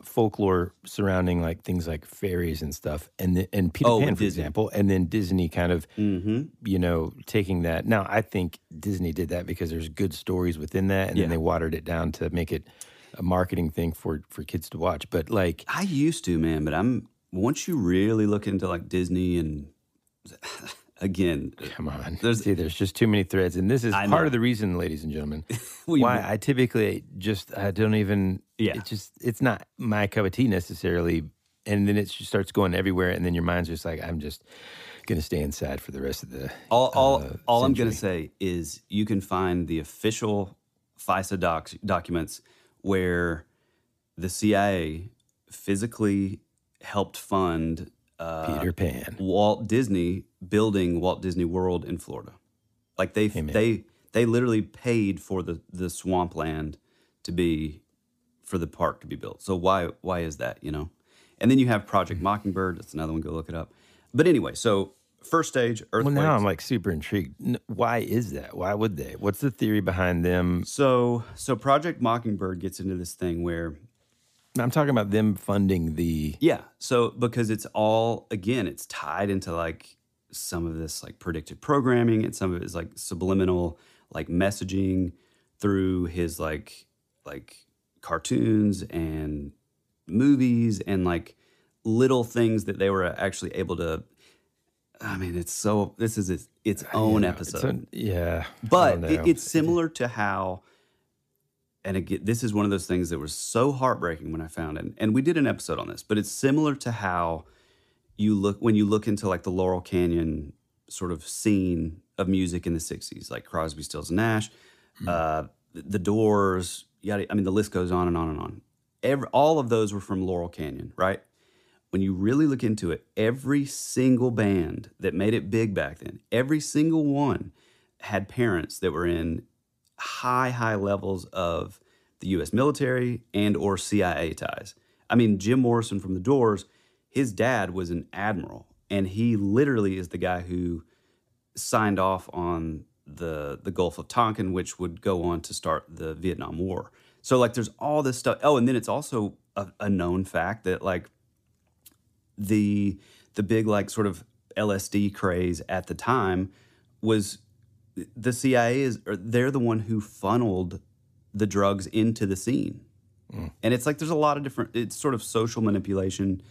folklore surrounding like things like fairies and stuff, and Peter Pan, for example, and then Disney kind of, you know, taking that. Now, I think Disney did that because there's good stories within that, and then they watered it down to make it a marketing thing for kids to watch. But like, I used to, man, but once you really look into like Disney and again, come on. There's just too many threads, and this is part of the reason, ladies and gentlemen, why I typically I don't even. Yeah, it's not my cup of tea necessarily, and then it just starts going everywhere, and then your mind's just like, I'm just gonna stay inside for the rest of the. All I'm gonna say is you can find the official FISA documents where the CIA physically helped fund Peter Pan, Walt Disney building Walt Disney World in Florida. Like they literally paid for the swampland to be, for the park to be built. So why is that, you know? And then you have Project Mockingbird. That's another one. Go look it up. But anyway, so first stage, earthquakes. Well, now I'm like super intrigued. Why is that? Why would they? What's the theory behind them? So Project Mockingbird gets into this thing where... I'm talking about them funding the... Yeah, so because it's all, again, it's tied into like some of this like predictive programming, and some of it is like subliminal like messaging through his like cartoons and movies and like little things that they were actually able to... I mean, this is its own episode. But it's similar to how... And again, this is one of those things that was so heartbreaking when I found it. And we did an episode on this, but it's similar to how when you look into like the Laurel Canyon sort of scene of music in the 60s, like Crosby, Stills, and Nash, The Doors, yada. I mean, the list goes on and on and on. All of those were from Laurel Canyon, right? When you really look into it, every single band that made it big back then, every single one had parents that were in high levels of the U.S. military and or CIA ties. I mean, Jim Morrison from The Doors, his dad was an admiral, and he literally is the guy who signed off on the Gulf of Tonkin, which would go on to start the Vietnam War. So, like, there's all this stuff. Oh, and then it's also a known fact that, like, the big, like, sort of LSD craze at the time was... The CIA they're the one who funneled the drugs into the scene. And it's like there's a lot of different, it's sort of social manipulation.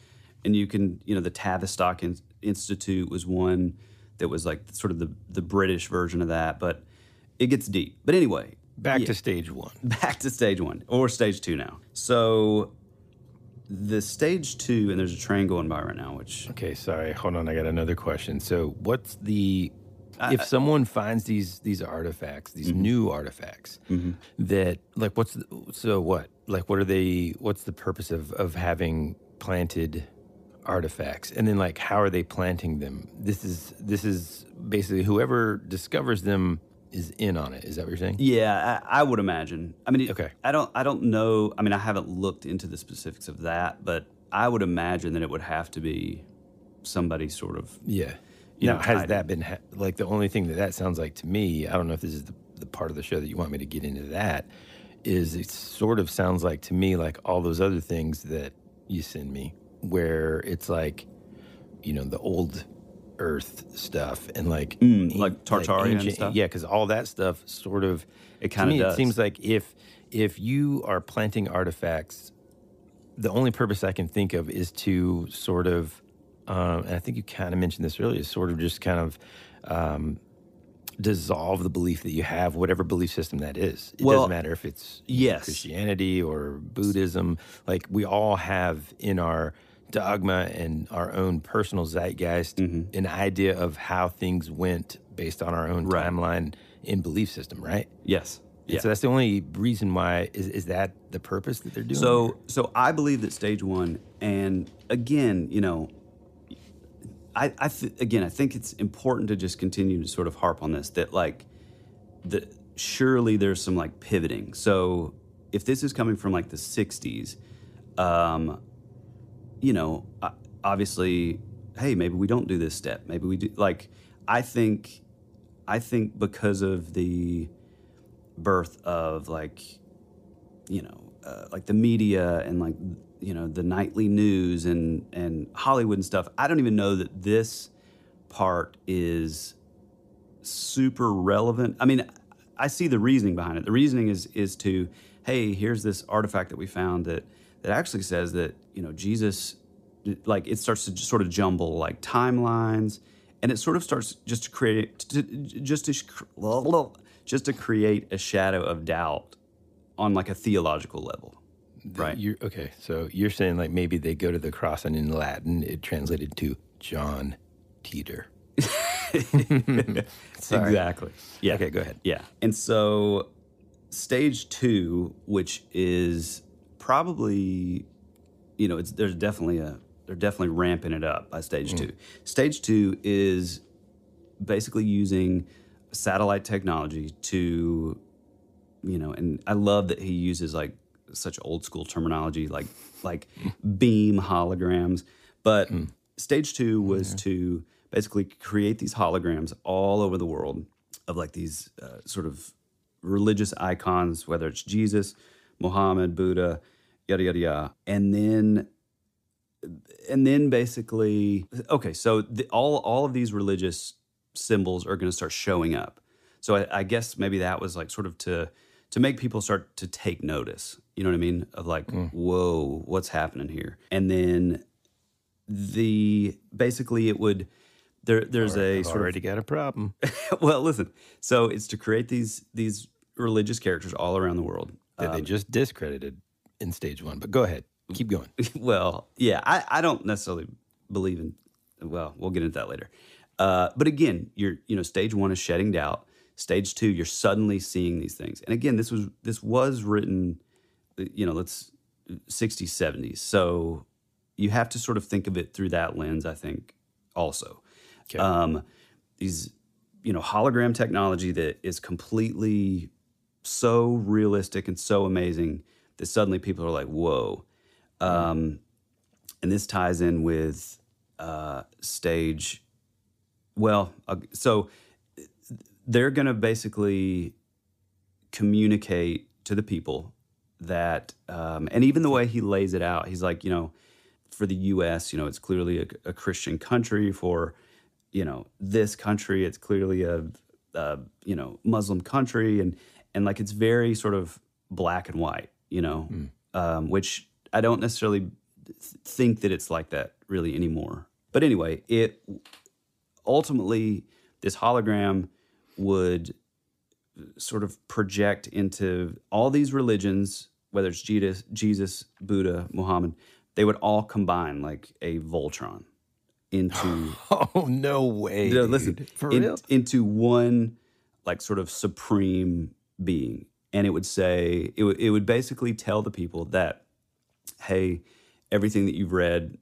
And you can, you know, the Tavistock Institute was one that was like sort of the British version of that, but it gets deep. But anyway. Back to stage one. Back to stage one, or stage two now. So the stage two, and there's a train going by right now, which. Okay, sorry, hold on, I got another question. So what's the... If someone finds these artifacts, these new artifacts, that like what's the purpose of having planted artifacts, and then like how are they planting them? This is basically whoever discovers them is in on it. Is that what you're saying? Yeah, I would imagine. I mean, okay. I don't know. I mean, I haven't looked into the specifics of that, but I would imagine that it would have to be somebody sort of. Yeah. You know, has that been like the only thing that sounds like to me? I don't know if this is the part of the show that you want me to get into. That is, it sort of sounds like to me like all those other things that you send me, where it's like, you know, the old Earth stuff and like Tartaria like ancient, and stuff. Yeah, because all that stuff sort of it kind of does. It seems like if you are planting artifacts, the only purpose I can think of is to sort of. And I think you kind of mentioned this earlier, sort of just kind of dissolve the belief that you have, whatever belief system that is. It doesn't matter if it's Christianity or Buddhism. Like, we all have in our dogma and our own personal zeitgeist an idea of how things went based on our own timeline and belief system, right? Yes. Yeah. So that's the only reason why, is that the purpose that they're doing? So I believe that stage one, and again, you know, I think it's important to just continue to sort of harp on this, that like, surely there's some like pivoting. So if this is coming from like the 60s, you know, obviously, hey, maybe we don't do this step. Maybe we do. Like, I think because of the birth of like, you know, like the media and like, you know, the nightly news and Hollywood and stuff, I don't even know that this part is super relevant. I mean, I see the reasoning behind it. The reasoning is to, hey, here's this artifact that we found that actually says that, you know, Jesus, like, it starts to sort of jumble like timelines, and it sort of starts just to create create a shadow of doubt on like a theological level. Right. Okay, so you're saying like maybe they go to the cross, and in Latin it translated to John Teeter. Exactly. Yeah. Okay, go ahead. Yeah. And so stage two, which is probably, you know, they're definitely ramping it up by stage two. Stage two is basically using satellite technology to, you know, and I love that he uses like such old school terminology, like beam holograms. But stage two was to basically create these holograms all over the world of like these sort of religious icons, whether it's Jesus, Muhammad, Buddha, yada, yada, yada. And then basically, okay, so all of these religious symbols are going to start showing up. So I guess maybe that was like sort of to make people start to take notice, you know what I mean? Of like, whoa, what's happening here? And then basically it would, there's a sort of... already got a problem. Well, listen, so it's to create these religious characters all around the world. That they just discredited in stage one, but go ahead, keep going. Well, yeah, I don't necessarily believe in, well, we'll get into that later. But again, stage one is shedding doubt. Stage two, you're suddenly seeing these things. And again, this was written, you know, let's 60s, 70s. So you have to sort of think of it through that lens, I think, also. Okay. These, you know, hologram technology that is completely so realistic and so amazing that suddenly people are like, whoa. And this ties in with stage, well, so... they're going to basically communicate to the people that, and even the way he lays it out, he's like, you know, for the U.S., you know, it's clearly a Christian country. For, you know, this country, it's clearly a you know, Muslim country, and like it's very sort of black and white, you know, which I don't necessarily think that it's like that really anymore. But anyway, it ultimately this hologram would sort of project into all these religions, whether it's Jesus, Buddha, Muhammad, they would all combine like a Voltron into... Oh, no way, no, listen, dude. For real? Into one like sort of supreme being. And it would say, it would basically tell the people that, hey, everything that you've read,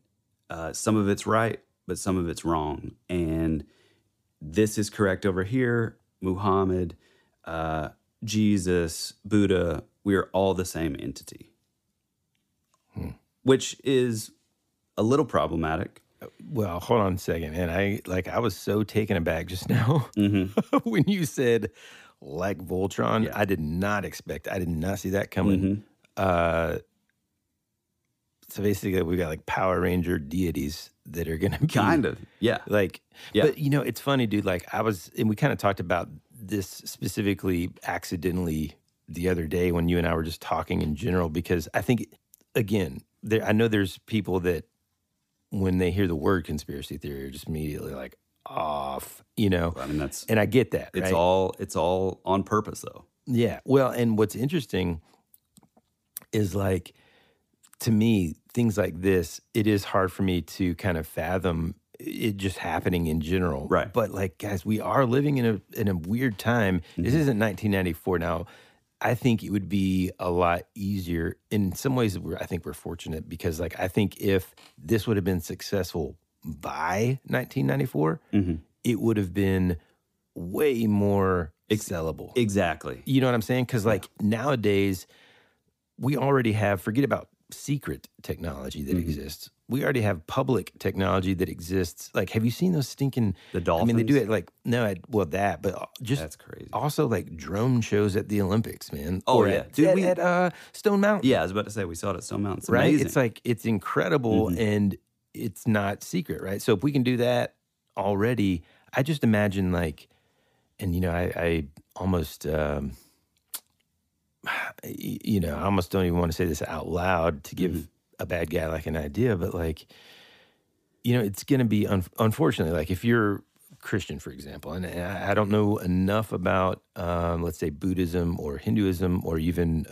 some of it's right, but some of it's wrong. And this is correct over here. Muhammad, Jesus, Buddha, we are all the same entity. Hmm. Which is a little problematic. Well, hold on a second. And I was so taken aback just now when you said like Voltron. Yeah. I did not see that coming. Mm-hmm. So basically we got like Power Ranger deities that are going to be kind of, but you know, it's funny, dude, like and we kind of talked about this specifically accidentally the other day when you and I were just talking in general, because I think again, I know there's people that when they hear the word conspiracy theory are just immediately like off, you know, I mean, and I get that. It's right? It's all on purpose though. Yeah. Well, and what's interesting is like, to me, things like this, it is hard for me to kind of fathom it just happening in general. Right. But like, guys, we are living in a weird time. Mm-hmm. This isn't 1994 now. I think it would be a lot easier. In some ways, I think we're fortunate because like, I think if this would have been successful by 1994, it would have been way more sellable. Exactly. You know what I'm saying? Because like nowadays, we already have, forget about secret technology that exists. We already have public technology that exists. Like, have you seen those stinking the dolphins? I mean, they do it like but just that's crazy. Also, like drone shows at the Olympics, man. Oh yeah, at Stone Mountain. Yeah, I was about to say we saw it at Stone Mountain. It's amazing. Right? It's like it's incredible and it's not secret, right? So if we can do that already, I just imagine like, and you know, I almost. You know, I almost don't even want to say this out loud to give a bad guy like an idea, but like, you know, it's going to be, unfortunately, like if you're Christian, for example, and I don't know enough about, let's say Buddhism or Hinduism or even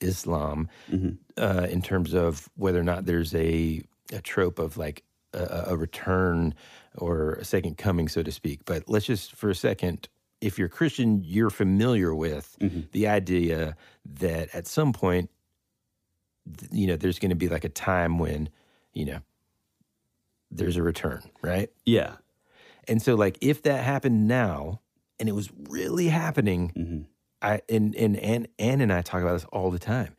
Islam in terms of whether or not there's a trope of like a return or a second coming, so to speak. But let's just for a second, if you're Christian, you're familiar with the idea that at some point, you know, there's going to be like a time when, you know, there's a return, right? Yeah. And so like if that happened now and it was really happening, Ann and I talk about this all the time,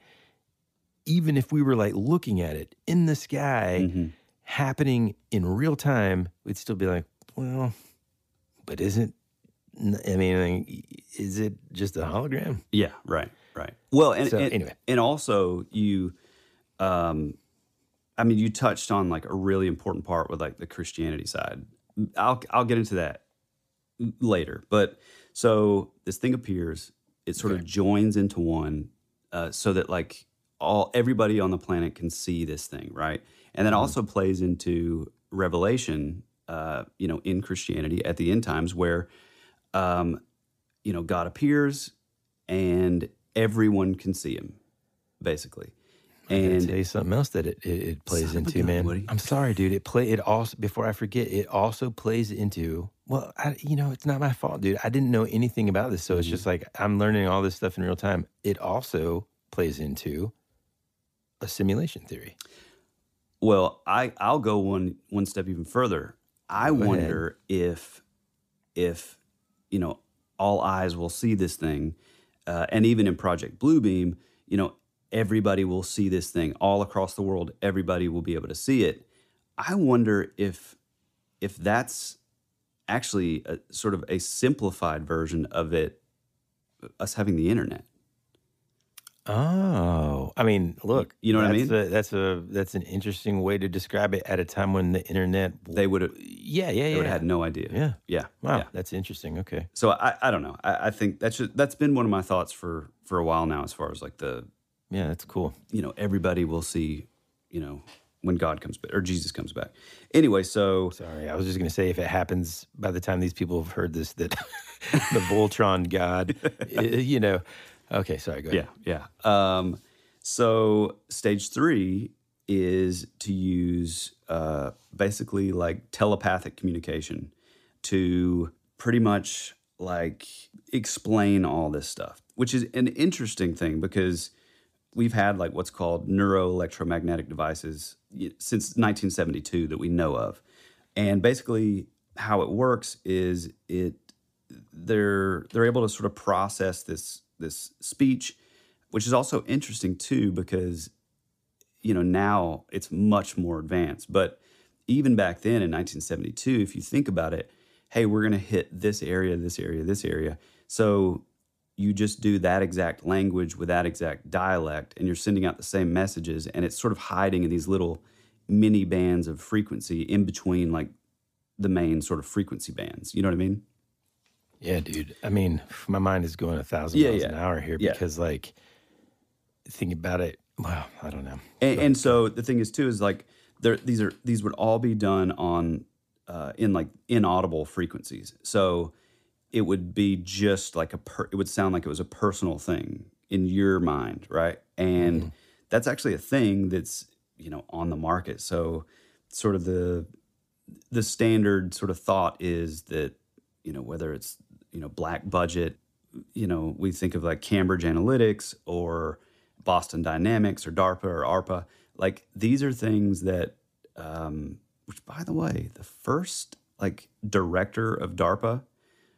even if we were like looking at it in the sky happening in real time, we'd still be like, well, but isn't, I mean, is it just a hologram? Yeah, right. Well, and also you, I mean, you touched on like a really important part with like the Christianity side. I'll get into that later. But so this thing appears, it sort of joins into one, so that like everybody on the planet can see this thing, right? And that also plays into Revelation, you know, in Christianity at the end times where. You know, God appears and everyone can see him, basically. And tell you something else that it plays into, man. Woody. I'm sorry, dude. It also plays into, well, you know, it's not my fault, dude. I didn't know anything about this. So it's just like, I'm learning all this stuff in real time. It also plays into a simulation theory. Well, I'll go one step even further. I wonder if you know, all eyes will see this thing. And even in Project Bluebeam, you know, everybody will see this thing all across the world. Everybody will be able to see it. I wonder if that's actually a sort of a simplified version of it, us having the internet. Oh, I mean, look, you know what I mean? That's an interesting way to describe it at a time when the internet they would have had no idea. Yeah. Yeah. Wow. Yeah. That's interesting. Okay. So I don't know. I think that's been one of my thoughts for a while now, as far as like yeah, that's cool. You know, everybody will see, you know, when God comes back or Jesus comes back. Anyway, so. Sorry, I was just going to say if it happens by the time these people have heard this, that the Voltron God, you know. Okay, sorry, go ahead. Yeah. So stage 3 is to use basically like telepathic communication to pretty much like explain all this stuff, which is an interesting thing because We've had like what's called neuroelectromagnetic devices since 1972 that we know of. And basically how it works is they're able to sort of process this speech, which is also interesting too because, you know, now it's much more advanced. But even back then in 1972, if you think about it, hey, we're going to hit this area, this area, this area. So you just do that exact language with that exact dialect, and you're sending out the same messages, and it's sort of hiding in these little mini bands of frequency in between, like, the main sort of frequency bands. You know what I mean? Yeah, dude. I mean, my mind is going 1,000 miles an hour here because, like, think about it. Wow, I don't know. And so the thing is, too, is, like, these would all be done on in, like, inaudible frequencies. So it would be just like it would sound like it was a personal thing in your mind, right? And that's actually a thing that's, you know, on the market. So sort of the standard sort of thought is that, you know, whether it's, you know, black budget, you know, we think of like Cambridge Analytics or Boston Dynamics or DARPA or ARPA. Like these are things that, which by the way, the first like director of DARPA,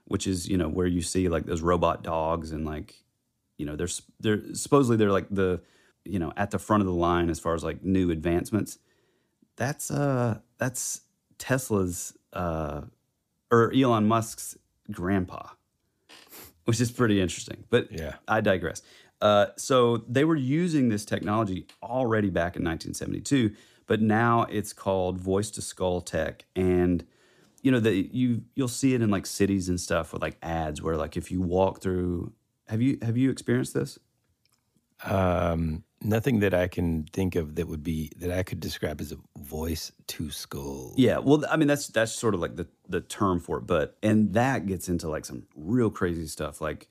which is, you know, where you see like those robot dogs and like, you know, they're supposedly they're like the, you know, at the front of the line as far as like new advancements. That's Tesla's or Elon Musk's grandpa, which is pretty interesting. But yeah, I digress. So they were using this technology already back in 1972, but now it's called voice to skull tech. And you know, you'll see it in like cities and stuff with like ads where like if you walk through, have you experienced this? Nothing that I can think of that I could describe as a voice to skull. Yeah, well, I mean that's sort of like the term for it, but and that gets into like some real crazy stuff, like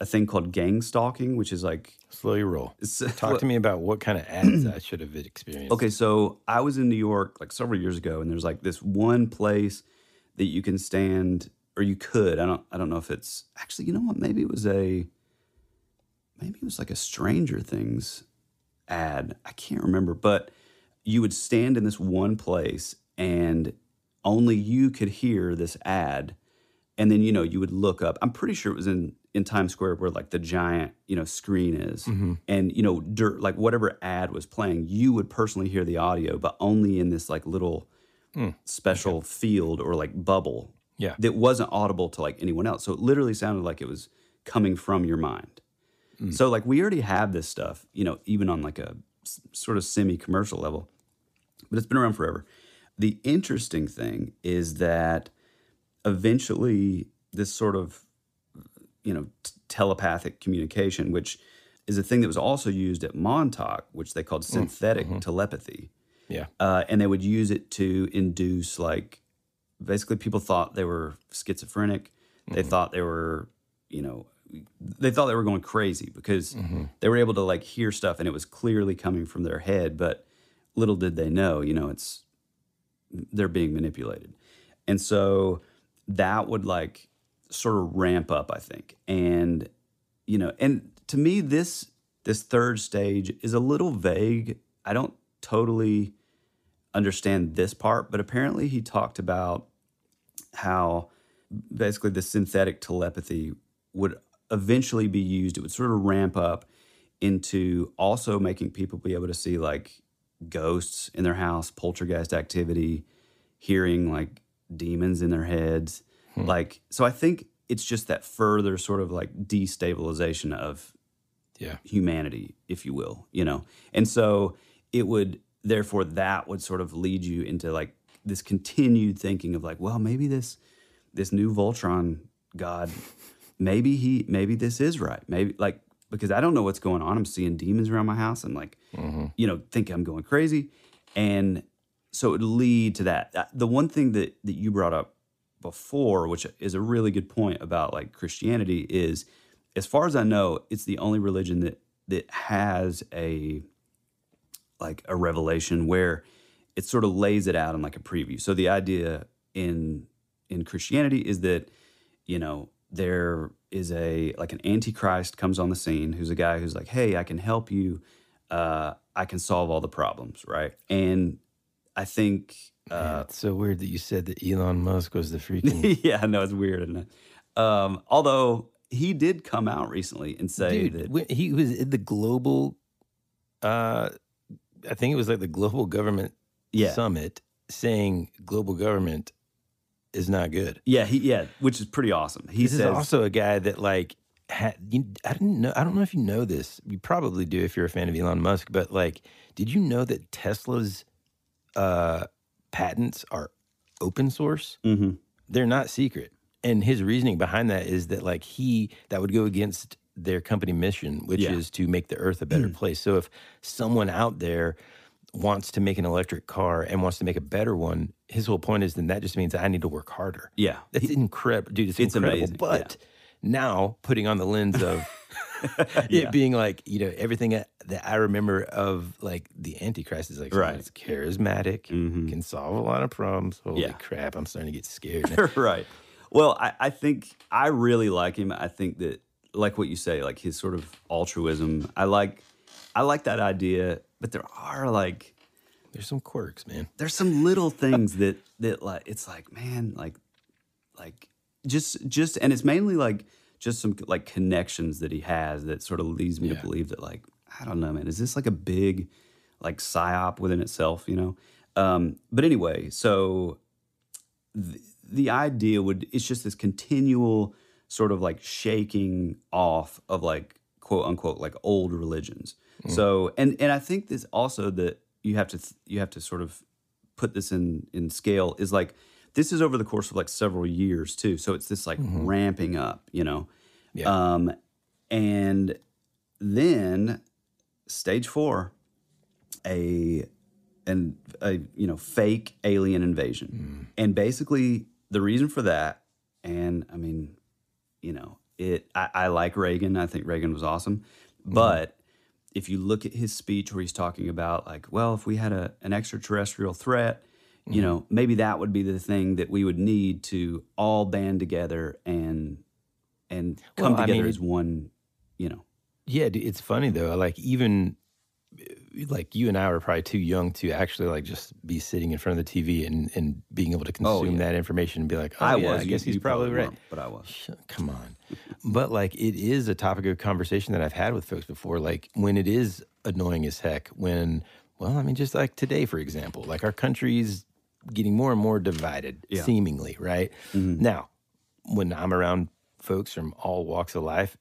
a thing called gang stalking, which is like slow your roll. Talk to me about what kind of ads I should have experienced. Okay, so I was in New York like several years ago, and there's like this one place that you can stand, or you could. I don't know if it's actually, you know what? Maybe it was like a Stranger Things ad. I can't remember, but you would stand in this one place and only you could hear this ad. And then, you know, you would look up. I'm pretty sure it was in Times Square where like the giant, you know, screen is. Mm-hmm. And, you know, like whatever ad was playing, you would personally hear the audio, but only in this like little special field or like bubble that wasn't audible to like anyone else. So it literally sounded like it was coming from your mind. Mm. So like we already have this stuff, you know, even on like a sort of semi-commercial level, but it's been around forever. The interesting thing is that eventually this sort of, you know, telepathic communication, which is a thing that was also used at Montauk, which they called synthetic telepathy. Yeah. And they would use it to induce, like, basically people thought they were schizophrenic. They thought they were, you know, they thought they were going crazy because they were able to, like, hear stuff and it was clearly coming from their head. But little did they know, you know, they're being manipulated. And so that would, like, sort of ramp up, I think. And, you know, and to me, this third stage is a little vague. I don't totally understand this part, but apparently he talked about how basically the synthetic telepathy would eventually be used. It would sort of ramp up into also making people be able to see like ghosts in their house, poltergeist activity, hearing like demons in their heads. Like, so I think it's just that further sort of like destabilization of humanity, if you will, you know? And so it would, therefore that would sort of lead you into like this continued thinking of like, well, maybe this new Voltron God, maybe this is right. Maybe like, because I don't know what's going on. I'm seeing demons around my house and like, you know, think I'm going crazy. And so it would lead to that. The one thing that you brought up before, which is a really good point about like Christianity, is as far as I know, it's the only religion that has a revelation where it sort of lays it out in like a preview. So the idea in Christianity is that, you know, there is an antichrist comes on the scene, who's a guy who's like, hey, I can help you. I can solve all the problems, right? And I think... Man, it's so weird that you said that Elon Musk was the freaking... Yeah, I know, it's weird, isn't it? Although he did come out recently and say that... He was in the global... I think it was like the global government summit, saying global government is not good. Yeah, which is pretty awesome. This says, is also a guy that like... I don't know if you know this. You probably do if you're a fan of Elon Musk, but like, did you know that Tesla's patents are open source? Mm-hmm. They're not secret. And his reasoning behind that is that like that would go against their company mission, which is to make the earth a better place. So if someone out there wants to make an electric car and wants to make a better one, his whole point is then that just means I need to work harder. Yeah. That's incredible. Dude, it's incredible. Amazing. But... Yeah. Now, putting on the lens of it being like, you know, everything that I remember of like the Antichrist is like, it's charismatic, can solve a lot of problems. Holy crap, I'm starting to get scared. Right. Well, I think I really like him. I think that, like what you say, like his sort of altruism. I like that idea, but there's some quirks, man. There's some little things that like, it's like, man, like. Just, and it's mainly like just some like connections that he has that sort of leads me to believe that like, I don't know, man, is this like a big like psyop within itself, you know? But anyway, so the idea it's just this continual sort of like shaking off of like quote unquote, like old religions. Mm. So, and I think this also that you have to sort of put this in scale is like, this is over the course of like several years too. So it's this like ramping up, you know? Yeah. And then stage 4, a fake alien invasion. Mm. And basically the reason for that, and I mean, you know, I like Reagan. I think Reagan was awesome. But if you look at his speech where he's talking about like, well, if we had an extraterrestrial threat, you know, maybe that would be the thing that we would need to all band together and come together as one, you know. Yeah, it's funny though. Like even like you and I were probably too young to actually like just be sitting in front of the TV and being able to consume that information and be like, I guess he's probably right. But I was. Come on. But like it is a topic of conversation that I've had with folks before. Like when it is annoying as heck, well, I mean, just like today, for example, like our country's getting more and more divided, seemingly, right? Mm-hmm. Now, when I'm around folks from all walks of life,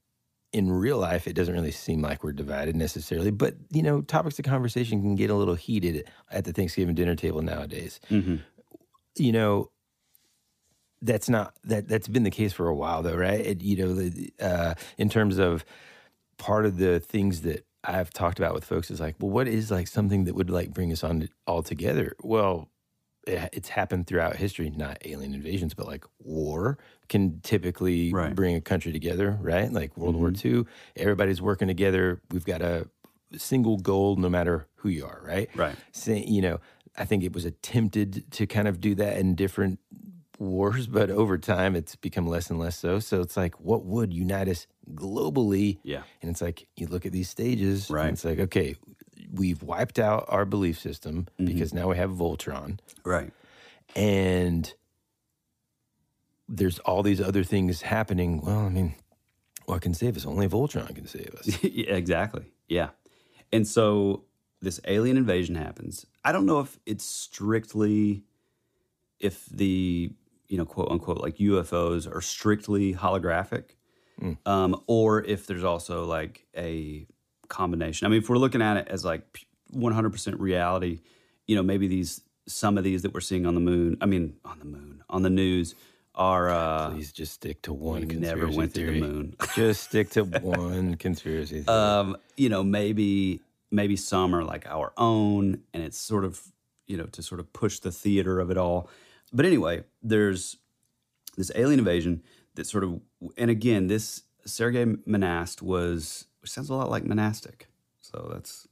in real life, it doesn't really seem like we're divided necessarily. But, you know, topics of conversation can get a little heated at the Thanksgiving dinner table nowadays. Mm-hmm. You know, that's been the case for a while, though, right? In terms of part of the things that I've talked about with folks is like, well, what is like something that would like bring us on all together? Well, it's happened throughout history, not alien invasions, but like war can typically bring a country together, right? Like World War II, everybody's working together. We've got a single goal, no matter who you are, right? Right. So, you know, I think it was attempted to kind of do that in different wars, but over time it's become less and less so. So it's like, what would unite us globally? Yeah. And it's like, you look at these stages, right? And it's like, okay, we've wiped out our belief system because now we have Voltron. Right. And there's all these other things happening. Well, I mean, what can save us? Only Voltron can save us. Yeah, exactly. Yeah. And so this alien invasion happens. I don't know if it's strictly, if the, you know, quote unquote, like UFOs are strictly holographic, or if there's also like a combination. I mean, if we're looking at it as like 100% reality, you know, maybe some of these that we're seeing on the news are. Please just stick to one conspiracy never went theory. To the moon. Just stick to one conspiracy theory. You know, maybe some are like our own, and it's sort of, you know, to sort of push the theater of it all. But anyway, there's this alien invasion that sort of, and again, this Serge Monast which sounds a lot like monastic. So that's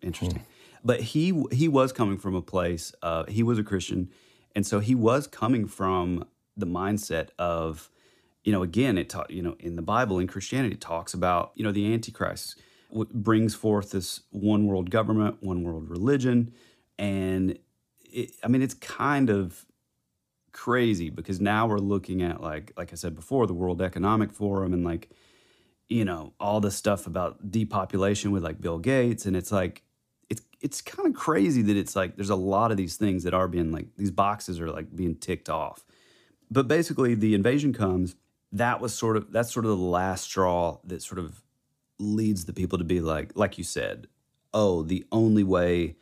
interesting. But he was coming from a place, he was a Christian. And so he was coming from the mindset of, you know, again, it taught, you know, in the Bible, in Christianity, it talks about, you know, the Antichrist brings forth this one world government, one world religion. And it, I mean, it's kind of crazy because now we're looking at, like I said before, the World Economic Forum and, like, you know, all the stuff about depopulation with, like, Bill Gates. And it's like, it's kind of crazy that it's like, there's a lot of these things that are being, like, these boxes are, like, being ticked off. But basically the invasion comes. That's sort of the last straw that sort of leads the people to be like you said, oh, the only way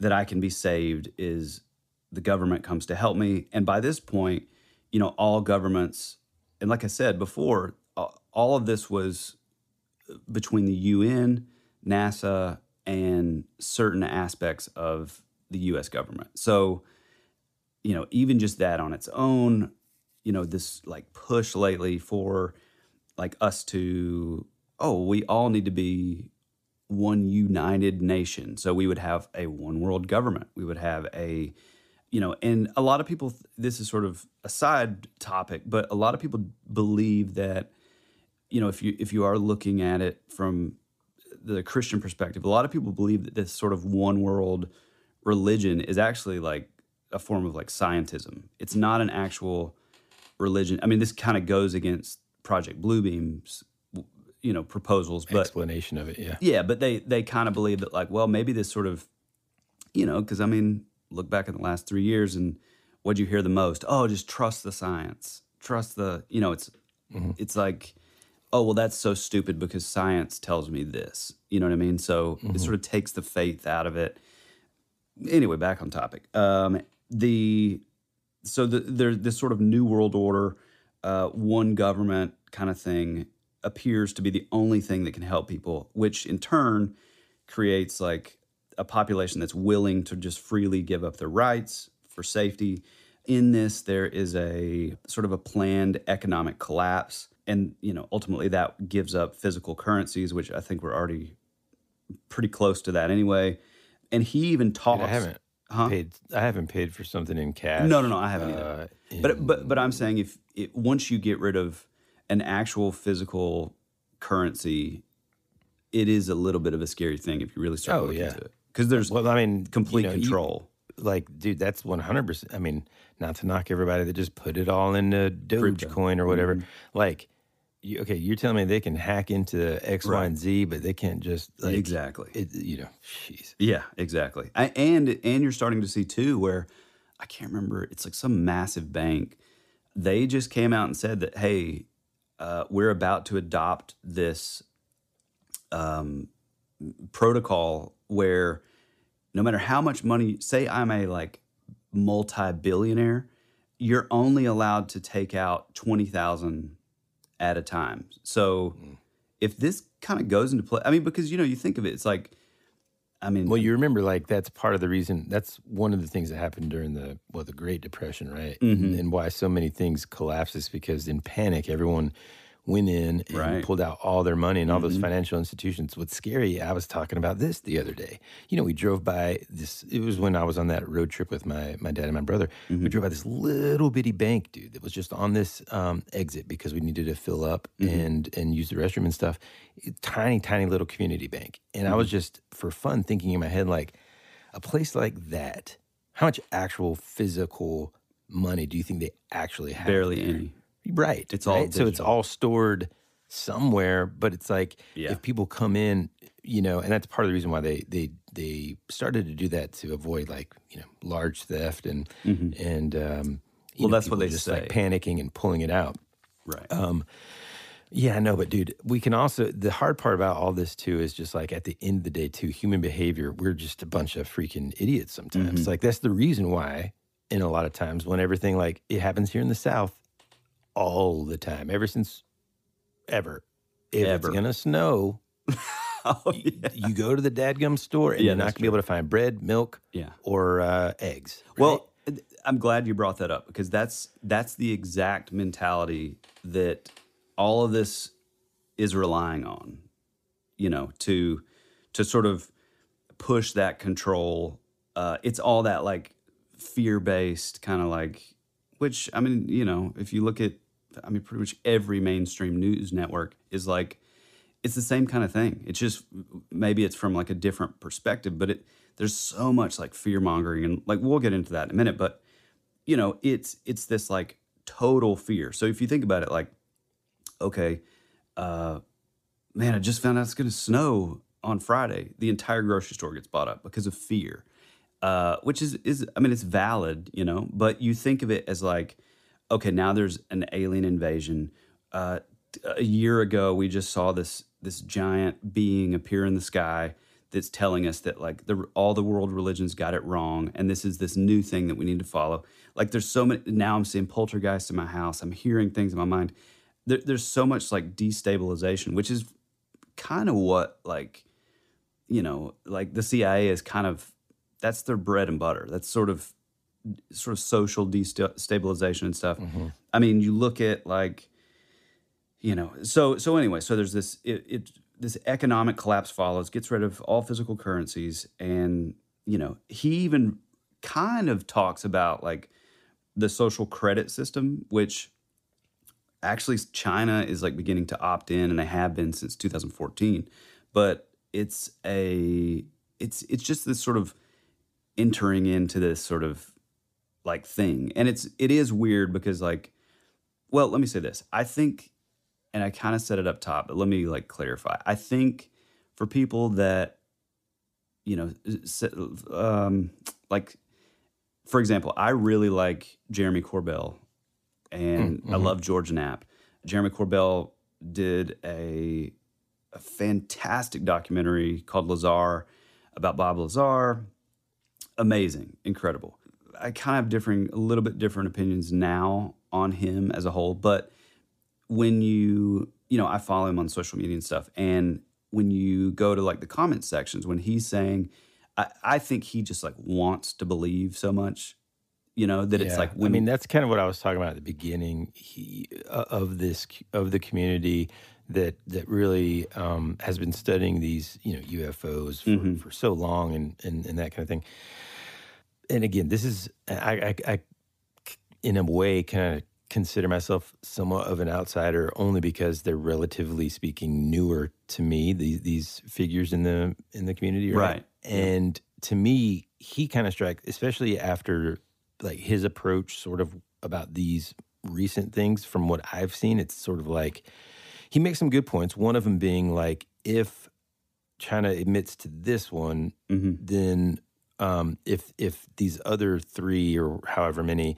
that I can be saved is the government comes to help me. And by this point, you know, all governments, and like I said before, all of this was between the UN, NASA, and certain aspects of the U.S. government. So, you know, even just that on its own, you know, this, like, push lately for, like, us to, oh, we all need to be one united nation. So we would have a one world government. We would have a, you know, and a lot of people, this is sort of a side topic, but a lot of people believe that, you know, if you are looking at it from the Christian perspective, a lot of people believe that this sort of one world religion is actually, like, a form of, like, scientism. It's not an actual religion. I mean, this kind of goes against Project Bluebeam's, you know, proposals, but explanation of it. Yeah. Yeah. But they kind of believe that, like, well, maybe this sort of, you know, cause I mean, look back in the last 3 years and what'd you hear the most? Oh, just trust the science, trust the, you know, it's like, oh, well, that's so stupid because science tells me this, you know what I mean? So it sort of takes the faith out of it. Anyway, back on topic. There's this sort of new world order, one government kind of thing appears to be the only thing that can help people, which in turn creates, like, a population that's willing to just freely give up their rights for safety. In this, there is a sort of a planned economic collapse. And, you know, ultimately that gives up physical currencies, which I think we're already pretty close to that anyway. And he even talks... I haven't paid for something in cash. No, I haven't either. But I'm saying once you get rid of an actual physical currency, it is a little bit of a scary thing if you really start looking into it. Because there's complete control. Dude, that's 100%. I mean, not to knock everybody that just put it all into Dogecoin or whatever. Mm-hmm. You're telling me they can hack into X, right, Y, and Z, but they can't just... exactly. Jeez. Yeah, exactly. And you're starting to see, too, where I can't remember, it's like some massive bank. They just came out and said that, hey... we're about to adopt this protocol where no matter how much money, say I'm a multi-billionaire, you're only allowed to take out 20,000 at a time. So if this kind of goes into play, I mean, because, you know, you think of it, it's like, I mean. Well, you remember, that's part of the reason, that's one of the things that happened during the Great Depression, right? Mm-hmm. And why so many things collapsed is because in panic, everyone went in and pulled out all their money and all those financial institutions. What's scary, I was talking about this the other day. You know, we drove by this, it was when I was on that road trip with my dad and my brother. Mm-hmm. We drove by this little bitty bank, dude, that was just on this exit because we needed to fill up and use the restroom and stuff. Tiny little community bank. And I was just, for fun, thinking in my head, a place like that, how much actual physical money do you think they actually have? Barely any. Right. It's all digital. So it's all stored somewhere, but it's if people come in, you know, and that's part of the reason why they started to do that to avoid large theft and that's what they just say, panicking and pulling it out. Right. Yeah, I know, but dude, we can also, the hard part about all this too is just at the end of the day too, human behavior, we're just a bunch of freaking idiots sometimes. Mm-hmm. That's the reason why in a lot of times when everything it happens here in the South all the time, ever since. It's gonna snow, you go to the dadgum store and you're not gonna be able to find bread, milk, or eggs. Right? Well, I'm glad you brought that up because that's the exact mentality that all of this is relying on, you know, to sort of push that control. It's all that fear-based kind of which, I mean, you know, if you look at I mean, pretty much every mainstream news network is like, it's the same kind of thing. It's just, maybe it's from like a different perspective, but there's so much like fear mongering, and like, we'll get into that in a minute, but you know, it's this like total fear. So if you think about it, like, okay, man, I just found out it's going to snow on Friday. The entire grocery store gets bought up because of fear, which is, I mean, it's valid, you know, but you think of it as like, okay, now there's an alien invasion. A year ago, we just saw this giant being appear in the sky that's telling us that like all the world religions got it wrong, and this is this new thing that we need to follow. Like there's so many, now I'm seeing poltergeists in my house. I'm hearing things in my mind. There's so much like destabilization, which is kind of what like, you know, like the CIA is kind of, that's their bread and butter. That's sort of social destabilization and stuff. Mm-hmm. I mean, you look at like, you know, so anyway, so there's this, this economic collapse follows, gets rid of all physical currencies. And, you know, he even kind of talks about like the social credit system, which actually China is like beginning to opt in, and they have been since 2014. But it's just this sort of entering into this sort of like thing. And it is weird because like, well, let me say this. I think, and I kind of set it up top, but let me like clarify. I think for people that, you know, like, for example, I really like Jeremy Corbell, and I love George Knapp. Jeremy Corbell did a fantastic documentary called Lazar about Bob Lazar. Amazing, incredible. I kind of have a little bit different opinions now on him as a whole, but when you know, I follow him on social media and stuff, and when you go to like the comment sections, when he's saying, I think he just like wants to believe so much, you know, that it's like, when, I mean, that's kind of what I was talking about at the beginning of the community that really has been studying these, you know, UFOs for so long and that kind of thing. And again, this is, I in a way kind of consider myself somewhat of an outsider, only because they're relatively speaking newer to me, these figures in the community, right? And to me, he kind of strikes, especially after like his approach sort of about these recent things, from what I've seen, it's sort of like he makes some good points, one of them being like, if China admits to this one, then if these other three or however many,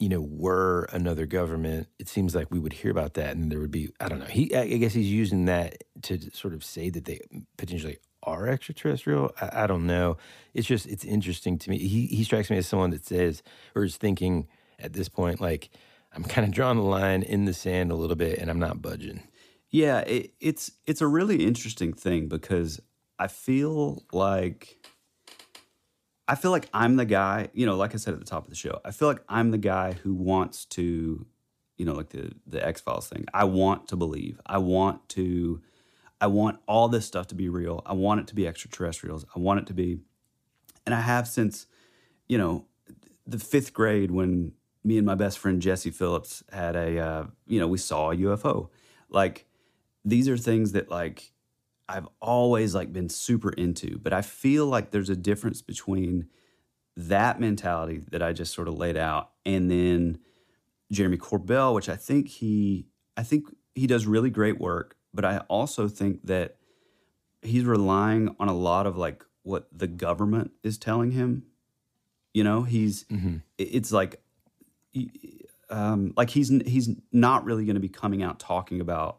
you know, were another government, it seems like we would hear about that, and there would be, I don't know. I guess he's using that to sort of say that they potentially are extraterrestrial. I don't know. It's just, it's interesting to me. He strikes me as someone that says, or is thinking at this point, like, I'm kind of drawing the line in the sand a little bit, and I'm not budging. Yeah, it's a really interesting thing, because I feel like I'm the guy, you know, like I said at the top of the show, I feel like I'm the guy who wants to, you know, like the X-Files thing. I want to believe. I want all this stuff to be real. I want it to be extraterrestrials. I want it to be, and I have since, you know, the fifth grade, when me and my best friend Jesse Phillips had you know, we saw a UFO. Like, these are things that like, I've always like been super into, but I feel like there's a difference between that mentality that I just sort of laid out, and then Jeremy Corbell, which I think he does really great work, but I also think that he's relying on a lot of like what the government is telling him. You know, it's like he's not really going to be coming out talking about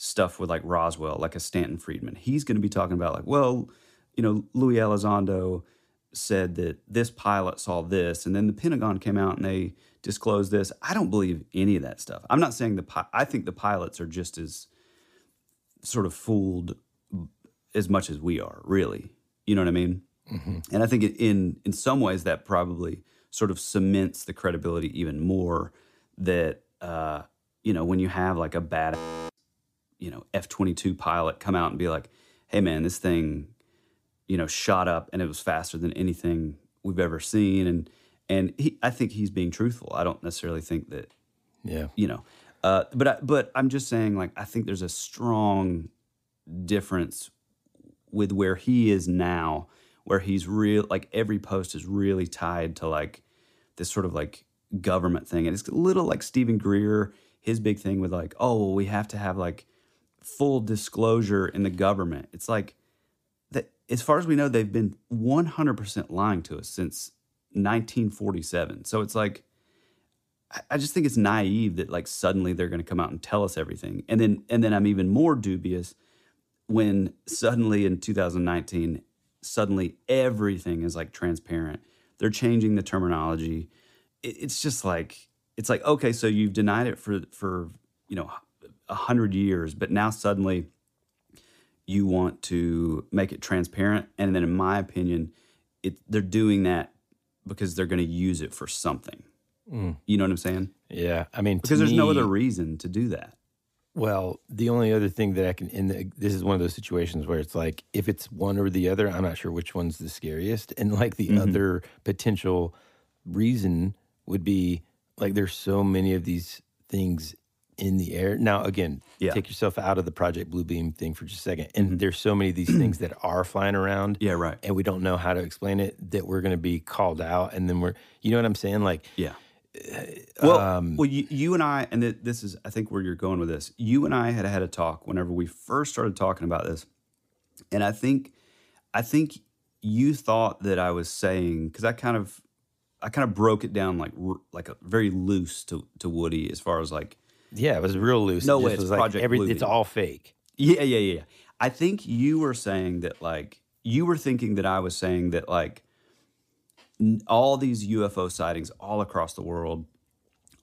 stuff with like Roswell, like a Stanton Friedman. He's going to be talking about like, well, you know, Louis Elizondo said that this pilot saw this, and then the Pentagon came out and they disclosed this. I don't believe any of that stuff. I'm not saying I think the pilots are just as sort of fooled as much as we are, really. You know what I mean? Mm-hmm. And I think in some ways that probably sort of cements the credibility even more, that, you know, when you have like a badass, you know, F-22 pilot come out and be like, hey man, this thing, you know, shot up and it was faster than anything we've ever seen. And I think he's being truthful. I don't necessarily think that, you know, But I'm just saying, like, I think there's a strong difference with where he is now, where he's real, like every post is really tied to like this sort of like government thing. And it's a little like Stephen Greer, his big thing with like, oh, well, we have to have like full disclosure in the government. It's like that, as far as we know, they've been 100% lying to us since 1947. So it's like, I just think it's naive that like suddenly they're going to come out and tell us everything. And then I'm even more dubious when suddenly in 2019, suddenly everything is like transparent. They're changing the terminology. It's just like, it's like, okay, so you've denied it for you know, 100 years, but now suddenly you want to make it transparent. And then in my opinion, they're doing that because they're going to use it for something. You know what I'm saying? Yeah. I mean, because there's no other reason to do that. Well, the only other thing that I can, this is one of those situations where it's like, if it's one or the other, I'm not sure which one's the scariest. And like the other potential reason would be like, there's so many of these things in the air. Now, again, take yourself out of the Project Bluebeam thing for just a second. And there's so many of these things that are flying around. Yeah, right. And we don't know how to explain it, that we're going to be called out. And then you know what I'm saying? Like, yeah. Well, you and I, and this is, I think, where you're going with this. You and I had a talk whenever we first started talking about this, and I think you thought that I was saying, because I kind of broke it down like a very loose to Woody as far as like, yeah, it was real loose. No way, it's like Project Bluebeam. It's all fake. Yeah. I think you were saying that like you were thinking that I was saying that like, all these UFO sightings all across the world,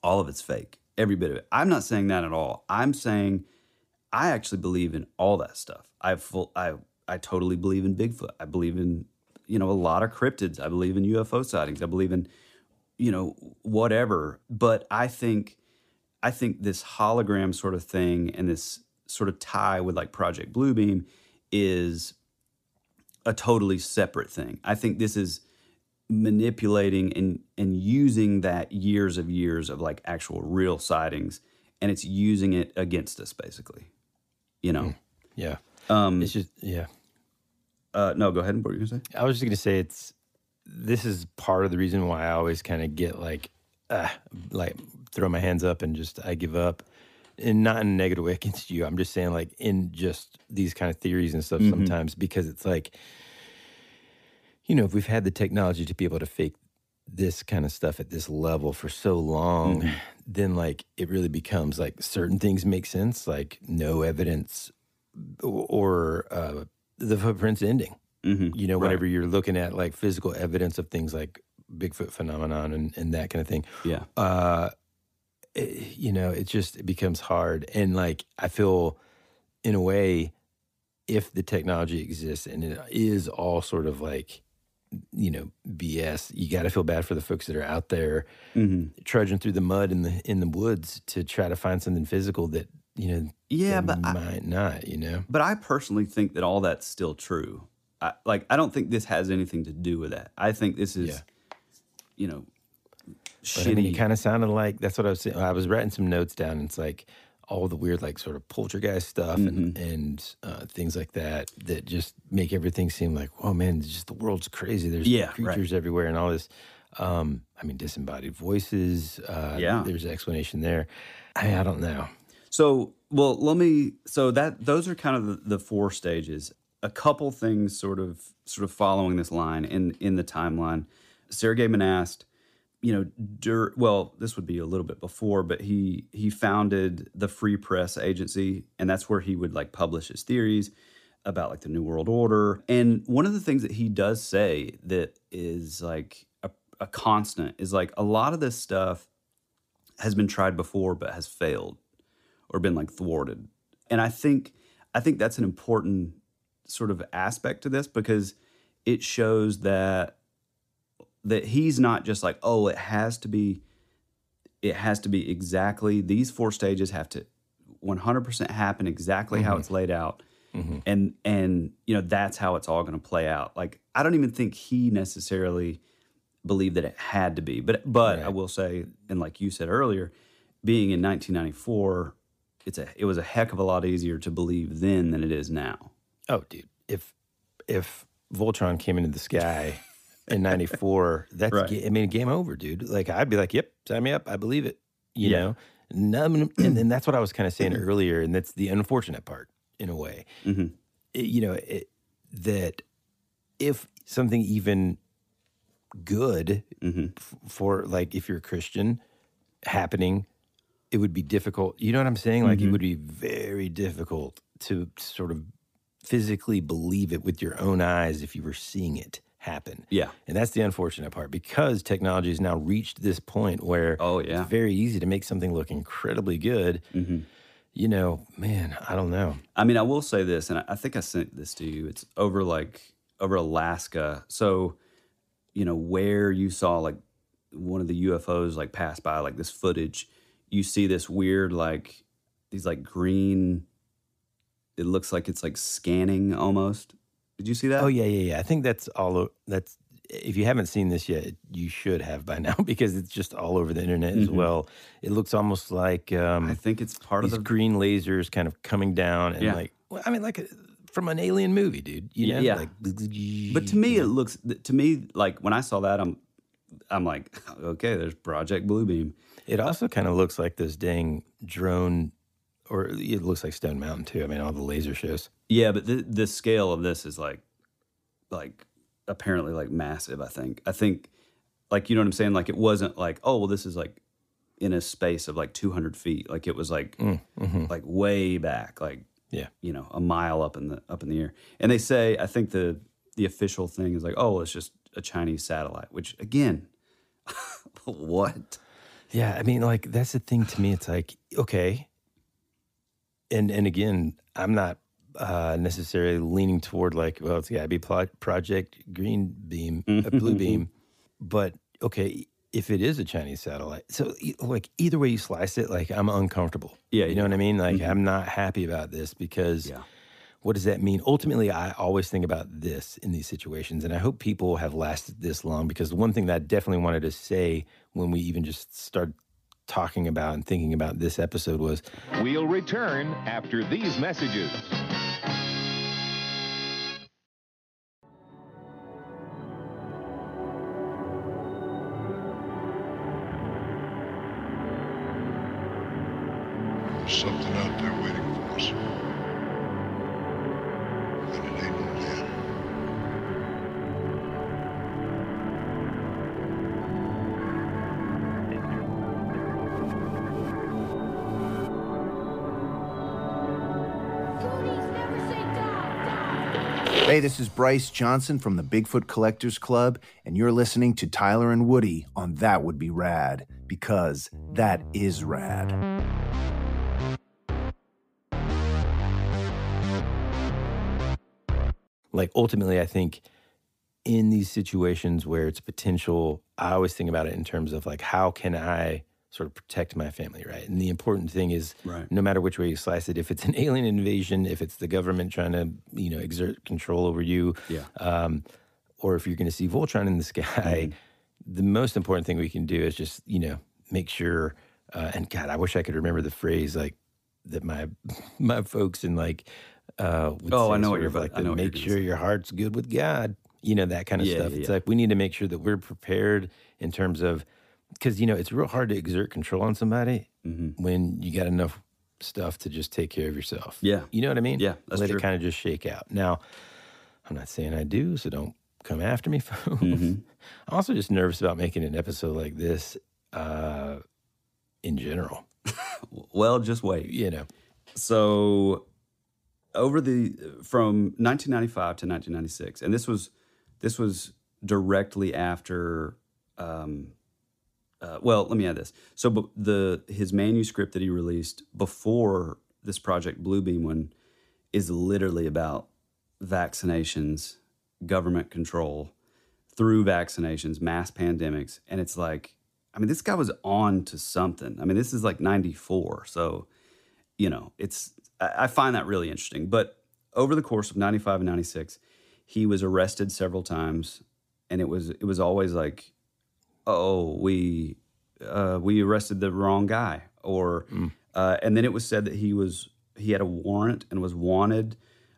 all of it's fake, every bit of it. I'm not saying that at all. I'm saying I actually believe in all that stuff. I totally believe in Bigfoot. I believe in, you know, a lot of cryptids. I believe in UFO sightings. I believe in, you know, whatever. But I think this hologram sort of thing and this sort of tie with like Project Bluebeam is a totally separate thing. I think this is manipulating and using that years of like actual real sightings, and it's using it against us basically, you know? Yeah. It's just, yeah. No, go ahead. What were you going to say? I was just going to say this is part of the reason why I always kind of get like throw my hands up and just, I give up, and not in a negative way against you. I'm just saying like in just these kind of theories and stuff sometimes, because it's like, you know, if we've had the technology to be able to fake this kind of stuff at this level for so long, then like it really becomes like certain things make sense, like no evidence or the footprints ending. You know, whenever you're looking at like physical evidence of things like Bigfoot phenomenon and that kind of thing. Yeah. You know, it becomes hard. And like I feel in a way, if the technology exists and it is all sort of like, you know, BS, you got to feel bad for the folks that are out there trudging through the mud in the woods to try to find something physical that, you know, might not, you know. But I personally think that all that's still true. I don't think this has anything to do with that. I think this is, you know, shitty. I mean, it kind of sounded like, that's what I was saying. I was writing some notes down, and it's like all the weird like sort of poltergeist stuff and things like that just make everything seem like, oh man, it's just the world's crazy. There's creatures everywhere and all this. I mean, disembodied voices. There's an explanation there. I don't know. Those are kind of the four stages. A couple things sort of following this line in the timeline. Serge Monast, you know, this would be a little bit before, but he founded the Free Press Agency, and that's where he would like publish his theories about like the New World Order. And one of the things that he does say that is like a constant is like a lot of this stuff has been tried before but has failed or been like thwarted. And I think that's an important sort of aspect to this, because it shows that he's not just like, oh, it has to be exactly, these four stages have to 100% happen exactly how it's laid out. And you know, that's how it's all going to play out. Like, I don't even think he necessarily believed that it had to be, but I will say, and like you said earlier, being in 1994, it was a heck of a lot easier to believe then than it is now. Oh, dude. If Voltron came into the sky in 94, that's, right. I mean, game over, dude. Like, I'd be like, yep, sign me up. I believe it, you know? And that's what I was kind of saying earlier, and that's the unfortunate part, in a way. Mm-hmm. That if something even good for, like, if you're a Christian, happening, it would be difficult. You know what I'm saying? Like, it would be very difficult to sort of physically believe it with your own eyes if you were seeing it happen. Yeah. And that's the unfortunate part, because technology has now reached this point where it's very easy to make something look incredibly good. You know, man, I don't know. I mean, I will say this, and I think I sent this to you. It's over Alaska. So, you know, where you saw like one of the UFOs like pass by, like this footage, you see this weird, like these like green, it looks like it's like scanning almost. Did you see that? Oh, yeah. I think that's all. That's, if you haven't seen this yet, you should have by now, because it's just all over the internet as well. It looks almost like I think it's part of these green lasers kind of coming down and like, well, I mean, like from an alien movie, dude. You know? Yeah. Like, but to me, like when I saw that, I'm like, okay, there's Project Bluebeam. It also kind of looks like this dang drone. Or it looks like Stone Mountain, too. I mean, all the laser shows. Yeah, but the scale of this is, like apparently, like, massive, I think. Like, you know what I'm saying? Like, it wasn't like, oh, well, this is, like, in a space of, like, 200 feet. Like, it was, like, like way back. Like, you know, a mile up in the air. And they say, I think the official thing is, like, oh, well, it's just a Chinese satellite. Which, again, what? Yeah, I mean, like, that's the thing to me. It's like, okay. And again, I'm not necessarily leaning toward like, well, it's got to be Project Green Beam, Blue Beam. But okay, if it is a Chinese satellite, so like either way you slice it, like I'm uncomfortable. Yeah, you know what I mean? Like I'm not happy about this because what does that mean? Ultimately, I always think about this in these situations, and I hope people have lasted this long, because the one thing that I definitely wanted to say when we even just started talking about and thinking about this episode was, we'll return after these messages. There's something out there waiting for us, and it ain't no Hey, this is Bryce Johnson from the Bigfoot Collectors Club, and you're listening to Tyler and Woody on That Would Be Rad, because that is rad. Like, ultimately, I think in these situations where it's potential, I always think about it in terms of, like, how can I sort of protect my family, right? And the important thing is, no matter which way you slice it, if it's an alien invasion, if it's the government trying to, you know, exert control over you, or if you're going to see Voltron in the sky, the most important thing we can do is just, you know, make sure. And God, I wish I could remember the phrase like that my folks and like, would say, I know what you're like. Make sure your heart's good with God. You know, that kind of stuff. It's like we need to make sure that we're prepared in terms of. Because, you know, it's real hard to exert control on somebody when you got enough stuff to just take care of yourself. Yeah. You know what I mean? Yeah, that's true. Let it kind of just shake out. Now, I'm not saying I do, so don't come after me, folks. I'm also just nervous about making an episode like this in general. Well, just wait. You know. So, from 1995 to 1996, and this was directly after... well, let me add this. So his manuscript that he released before this Project Bluebeam one is literally about vaccinations, government control through vaccinations, mass pandemics. And it's like, I mean, this guy was on to something. I mean, this is like 94. So, you know, I find that really interesting. But over the course of 95 and 96, he was arrested several times. And it was always like, we arrested the wrong guy. or and then it was said that he had a warrant and was wanted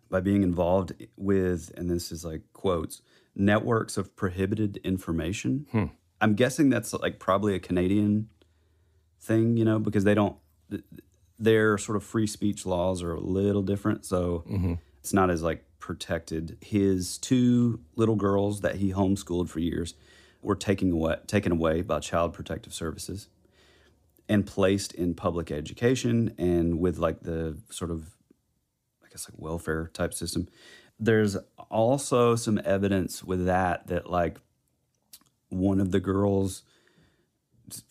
by being involved with, and this is like quotes, networks of prohibited information. I'm guessing that's like probably a Canadian thing, you know, because they don't, their sort of free speech laws are a little different. So it's not as like protected. His two little girls that he homeschooled for years were taken away by Child Protective Services and placed in public education and with like the sort of, I guess, like welfare type system. There's also some evidence with that like one of the girls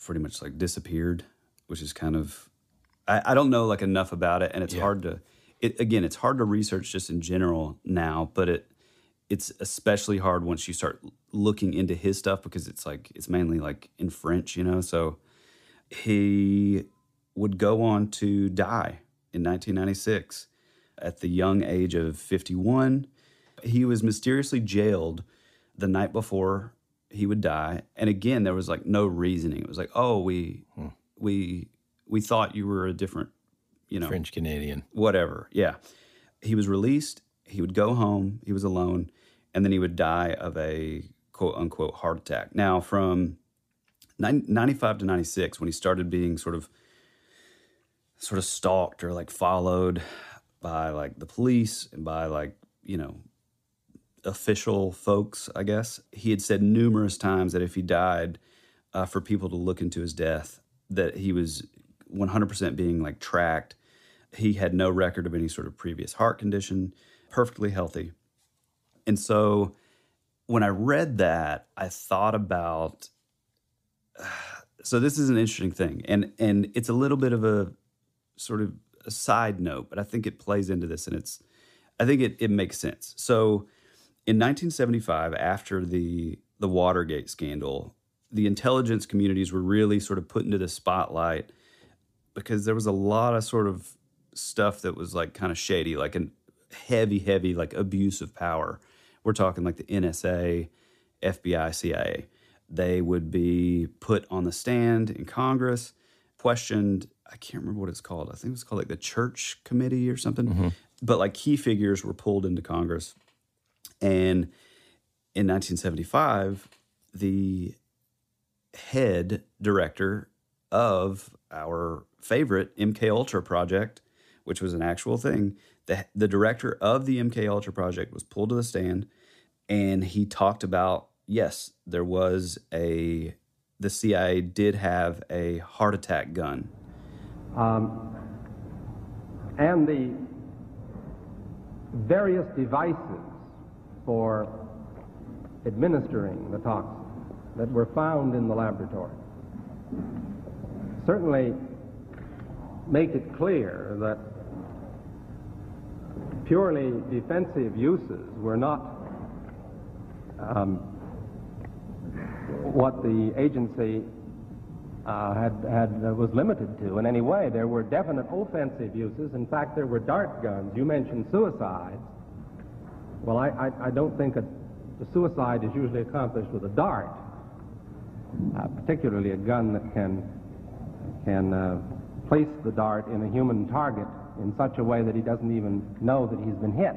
pretty much like disappeared, which is kind of, I don't know like enough about it. And it's it's hard to research just in general now, but it's especially hard once you start looking into his stuff because it's like, it's mainly like in French, you know? So he would go on to die in 1996 at the young age of 51. He was mysteriously jailed the night before he would die. And again, there was like no reasoning. It was like, oh, we thought you were a different, you know. French Canadian. Whatever, yeah. He was released. He would go home. He was alone. And then he would die of a quote-unquote heart attack. Now, from 95 to 96, when he started being sort of stalked or like followed by like the police and by like, you know, official folks, I guess, he had said numerous times that if he died, for people to look into his death, that he was 100% being like tracked. He had no record of any sort of previous heart condition, perfectly healthy. And so when I read that, I thought about, so this is an interesting thing. And it's a little bit of a sort of a side note, but I think it plays into this and I think it makes sense. So in 1975, after the Watergate scandal, the intelligence communities were really sort of put into the spotlight because there was a lot of sort of stuff that was like kind of shady, like a heavy, like abuse of power. We're talking like the NSA, FBI, CIA. They would be put on the stand in Congress, questioned. I can't remember what it's called. I think it was called like the Church Committee or something. But like key figures were pulled into Congress. And in 1975, the head director of our favorite MK Ultra project, which was an actual thing, the director of the MK Ultra project was pulled to the stand, and he talked about, yes, there was the CIA did have a heart attack gun. And the various devices for administering the toxin that were found in the laboratory certainly make it clear that purely defensive uses were not what the agency was limited to in any way. There were definite offensive uses. In fact, there were dart guns. You mentioned suicides. Well, I don't think a suicide is usually accomplished with a dart. Particularly a gun that can place the dart in a human target in such a way that he doesn't even know that he's been hit.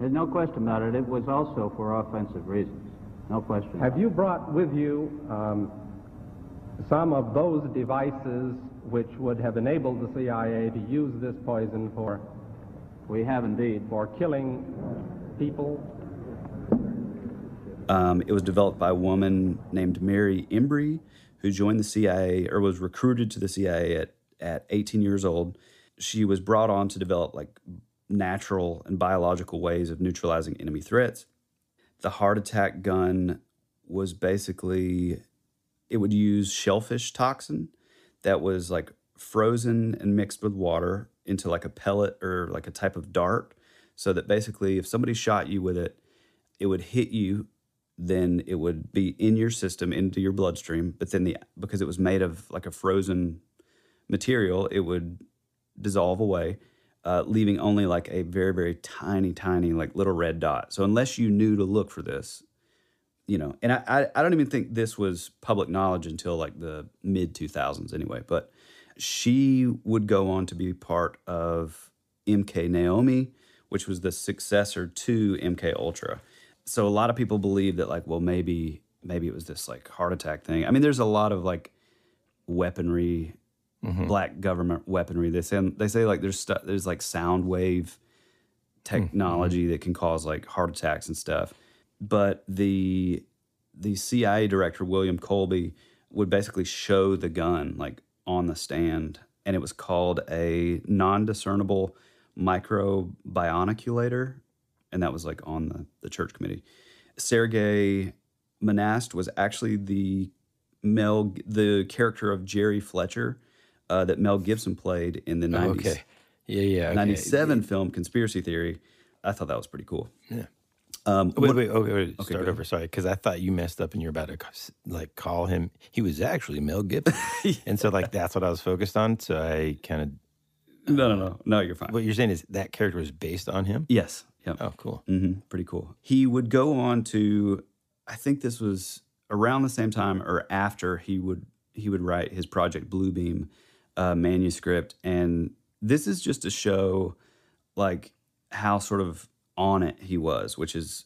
There's no question about it. It was also for offensive reasons. No question. Have you brought with you some of those devices which would have enabled the CIA to use this poison for? We have indeed. For killing people? It was developed by a woman named Mary Embry, who joined the CIA or was recruited to the CIA at 18 years old. She was brought on to develop like natural and biological ways of neutralizing enemy threats. The heart attack gun was basically, it would use shellfish toxin that was like frozen and mixed with water into like a pellet or like a type of dart. So that basically if somebody shot you with it, it would hit you, then it would be in your system, into your bloodstream. But then because it was made of like a frozen material, it would dissolve away, leaving only like a very, very tiny, like little red dot. So unless you knew to look for this, you know, and I don't even think this was public knowledge until like the mid 2000s anyway, but She would go on to be part of MK Naomi, which was the successor to MK Ultra. So a lot of people believe that, like, well, maybe it was this like heart attack thing. I mean, there's a lot of like weaponry, black government weaponry. They say like there's like sound wave technology that can cause like heart attacks and stuff. But the CIA director William Colby would basically show the gun like on the stand, and it was called a non-discernible microbioniculator, and that was like on the Church Committee. Serge Monast was actually the character of Jerry Fletcher that Mel Gibson played in the 90s. Okay. Yeah, okay. 97 film Conspiracy Theory. I thought that was pretty cool. Yeah. Wait, start over, sorry, because I thought you messed up and you're about to like call him. He was actually Mel Gibson. Yeah. And so like that's what I was focused on, so I kind of... No, you're fine. What you're saying is that character was based on him? Yes. Yep. Oh, cool. Pretty cool. He would go on to, I think this was around the same time or after, he would write his Project Bluebeam manuscript, and this is just to show like how sort of on it he was, which is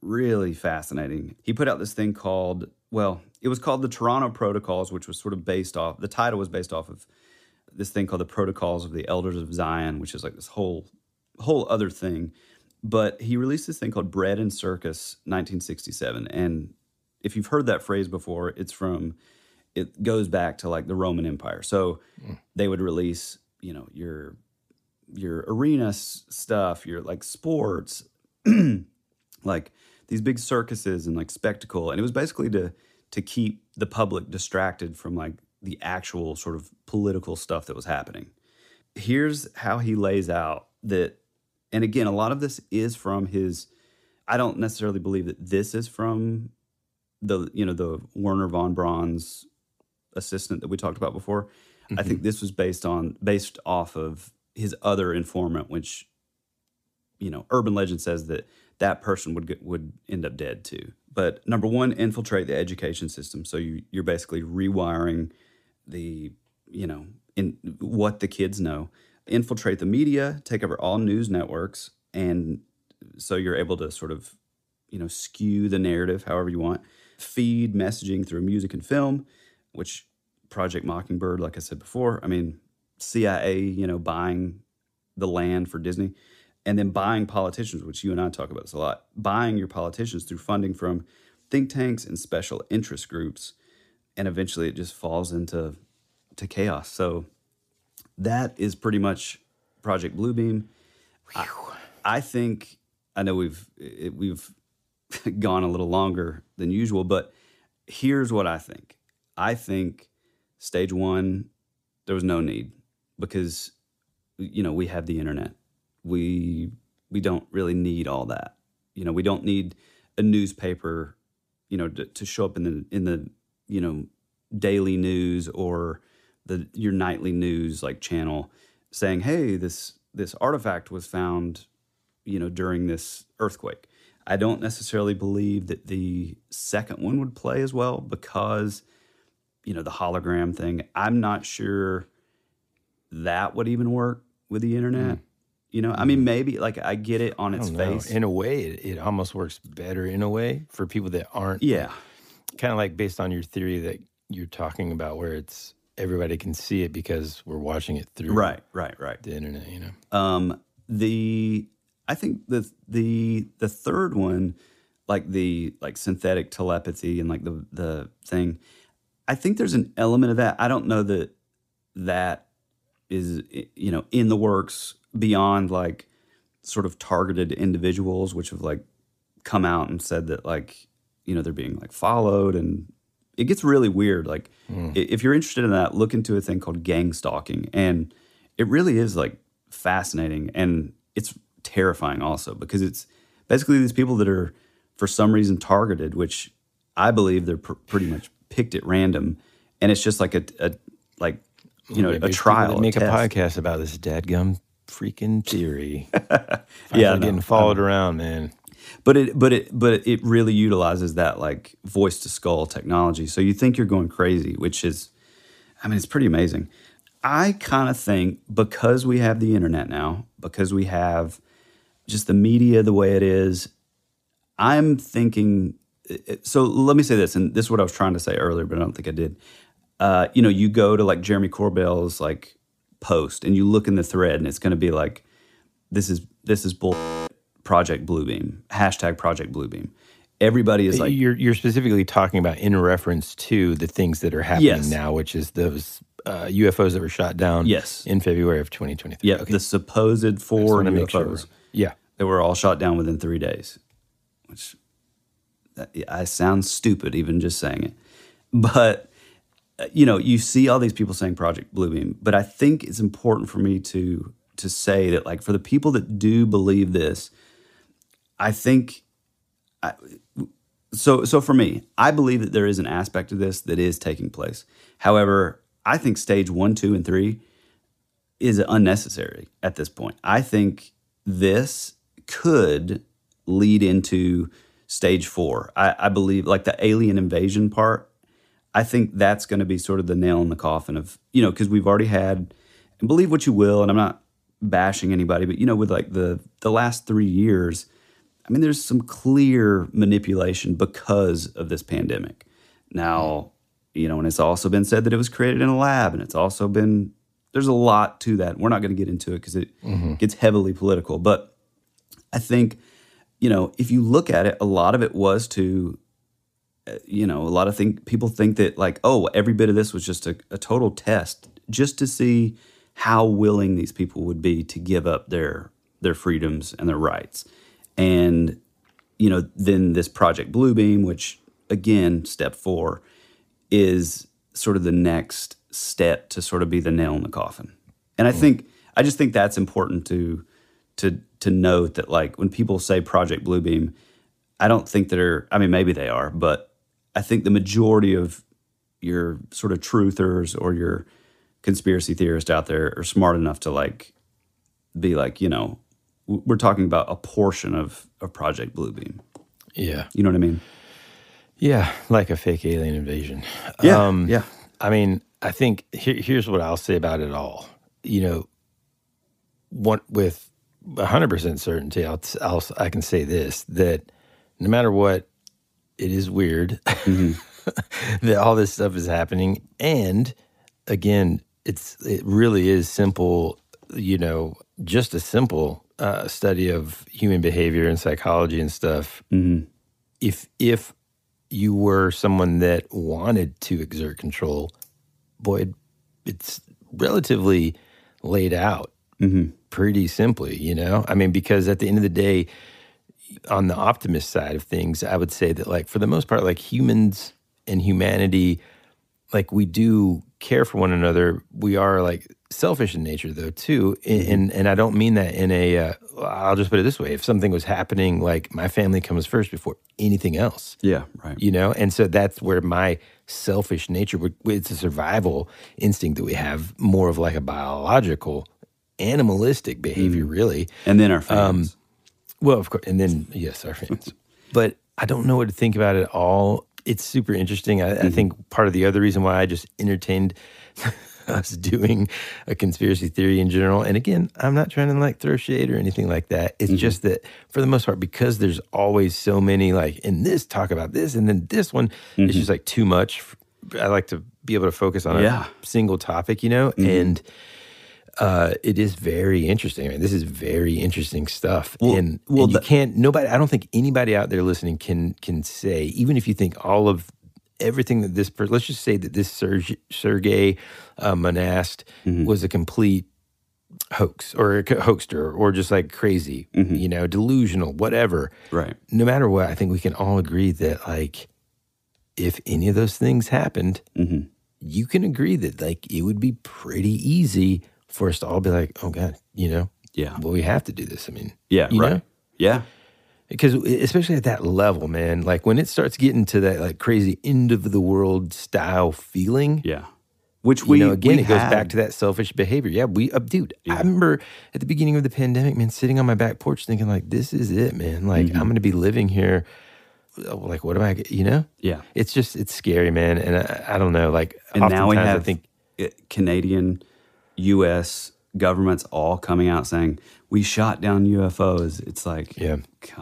really fascinating. He put out this thing called, well, it was called the Toronto Protocols, which was sort of based off, the title was based off of this thing called the Protocols of the Elders of Zion, which is like this whole other thing. But he released this thing called Bread and Circus 1967. And if you've heard that phrase before, it goes back to like the Roman Empire. So they would release, you know, your arena stuff, your like sports, like these big circuses and like spectacle. And it was basically to keep the public distracted from like the actual sort of political stuff that was happening. Here's how he lays out that, and again, a lot of this is from his, I don't necessarily believe that this is from the Wernher von Braun's assistant that we talked about before. I think this was based off of his other informant, which, you know, urban legend says that person would end up dead too. But number one, infiltrate the education system. So you're basically rewiring the, you know, in what the kids know. Infiltrate the media, take over all news networks, and so you're able to sort of, you know, skew the narrative however you want. Feed messaging through music and film, which Project Mockingbird, like I said before, I mean, CIA, you know, buying the land for Disney, and then buying politicians, which you and I talk about this a lot, buying your politicians through funding from think tanks and special interest groups, and eventually it just falls into chaos. So that is pretty much Project Bluebeam. I think, I know we've gone a little longer than usual, but here's what I think. I think stage one, there was no need because, you know, we have the internet. We don't really need all that. You know, we don't need a newspaper, you know, to show up in the you know, daily news or your nightly news like channel saying, hey, this artifact was found, you know, during this earthquake. I don't necessarily believe that the second one would play as well because, you know, the hologram thing, I'm not sure that would even work with the internet. You know, I mean, maybe like I get it on its face. In a way, it almost works better in a way for people that aren't. Yeah. Kind of like based on your theory that you're talking about where it's, everybody can see it because we're watching it through right. the internet, you know. I think the third one, like the synthetic telepathy and like the thing, I think there's an element of that. I don't know that is, you know, in the works beyond like sort of targeted individuals which have like come out and said that like, you know, they're being like followed, and it gets really weird. Like if you're interested in that, look into a thing called gang stalking, and it really is like fascinating, and it's terrifying also because it's basically these people that are for some reason targeted, which I believe they're pretty much picked at random, and it's just like a like, you know, maybe a trial. Make a podcast about this dadgum freaking theory. Yeah, getting followed around, man. But it really utilizes that like voice to skull technology. So you think you're going crazy, which is, I mean, it's pretty amazing. I kind of think because we have the internet now, because we have just the media the way it is, I'm thinking, so let me say this, and this is what I was trying to say earlier, but I don't think I did. You know, you go to like Jeremy Corbell's like post and you look in the thread and it's going to be like, this is bull Project Bluebeam, hashtag Project Bluebeam. Everybody is like... You're specifically talking about in reference to the things that are happening now, which is those UFOs that were shot down in February of 2023. Yeah, okay. The supposed 4 UFOs that were all shot down within 3 days, which I sound stupid even just saying it. But, you know, you see all these people saying Project Bluebeam, but I think it's important for me to say that, like, for the people that do believe this, I think... So for me, I believe that there is an aspect of this that is taking place. However, I think stage 1, 2, and 3 is unnecessary at this point. I think this could lead into stage 4. I believe, like, the alien invasion part, I think that's going to be sort of the nail in the coffin of, you know, because we've already had, and believe what you will, and I'm not bashing anybody, but, you know, with, like, the last 3 years, I mean, there's some clear manipulation because of this pandemic. Now, you know, and it's also been said that it was created in a lab, and it's also been, there's a lot to that. We're not going to get into it because it gets heavily political. But I think, you know, if you look at it, a lot of it was to, you know, a lot of people think that, like, oh, every bit of this was just a total test just to see how willing these people would be to give up their freedoms and their rights. And, you know, then this Project Bluebeam, which, again, step 4, is sort of the next step to sort of be the nail in the coffin. And I just think that's important to note that, like, when people say Project Bluebeam, I don't think maybe they are, but I think the majority of your sort of truthers or your conspiracy theorists out there are smart enough to, like, be like, you know, we're talking about a portion of Project Bluebeam. Yeah. You know what I mean? Yeah, like a fake alien invasion. Yeah, yeah. I mean, I think here's what I'll say about it all. You know, with 100% certainty, I can say this, that no matter what, it is weird that all this stuff is happening. And, again, it really is simple, you know, just a simple... study of human behavior and psychology and stuff. Mm-hmm. If you were someone that wanted to exert control, boy, it's relatively laid out pretty simply, you know? I mean, because at the end of the day, on the optimist side of things, I would say that, like, for the most part, like, humans and humanity, like, we do care for one another. We are, like, selfish in nature, though, too, and I don't mean that in a I'll just put it this way: if something was happening, like, my family comes first before anything else. Yeah, right. You know, and so that's where my selfish nature, it's a survival instinct that we have, more of like a biological, animalistic behavior, really. And then our fans, well, of course, and then yes, our fans. But I don't know what to think about it all. It's super interesting. I think part of the other reason why I just entertained us doing a conspiracy theory in general. And again, I'm not trying to, like, throw shade or anything like that. It's just that, for the most part, because there's always so many, like, in this, talk about this, and then this one, it's just, like, too much. I like to be able to focus on a single topic, you know? And it is very interesting. I mean, this is very interesting stuff. Well, and you can't, nobody, I don't think anybody out there listening can say, even if you think all of everything that this person, let's just say that this Serge Monast was a complete hoax or a hoaxer or just, like, crazy, you know, delusional, whatever. Right. No matter what, I think we can all agree that, like, if any of those things happened, you can agree that, like, it would be pretty easy for us to all be like, oh, God, you know? Yeah. Well, we have to do this. I mean, yeah, you know? Yeah. Because especially at that level, man, like, when it starts getting to that, like, crazy end-of-the-world style feeling. Yeah. Which we, you know, again, it goes back to that selfish behavior. Yeah, dude, I remember at the beginning of the pandemic, man, sitting on my back porch thinking, like, this is it, man. Like, I'm going to be living here. Like, what am I, you know? Yeah. It's just, it's scary, man. And I don't know, like, and now we have I think Canadian U.S. governments all coming out saying, we shot down UFOs. It's like, yeah.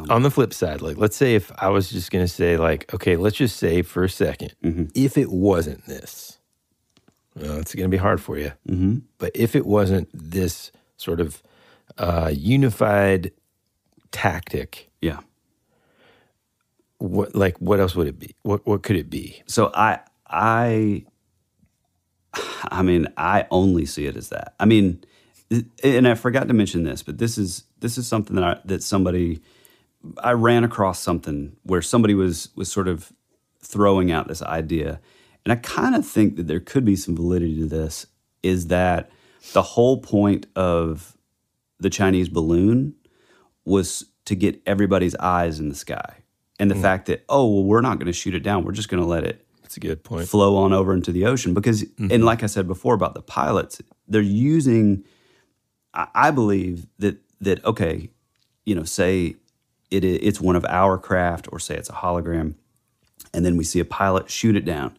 On the flip side, like, let's say if I was just going to say, like, okay, let's just say for a second, if it wasn't this, well, it's going to be hard for you. But if it wasn't this sort of unified tactic, what else would it be? What could it be? So I only see it as that. I mean, and I forgot to mention this, but this is something that I ran across something where somebody was sort of throwing out this idea, and I kind of think that there could be some validity to this. Is that the whole point of the Chinese balloon was to get everybody's eyes in the sky, and the fact that we're not going to shoot it down, we're just going to let it. That's a good point. Flow on over into the ocean because, and like I said before about the pilots, they're using. I believe that okay, you know, say it's one of our craft, or say it's a hologram, and then we see a pilot shoot it down.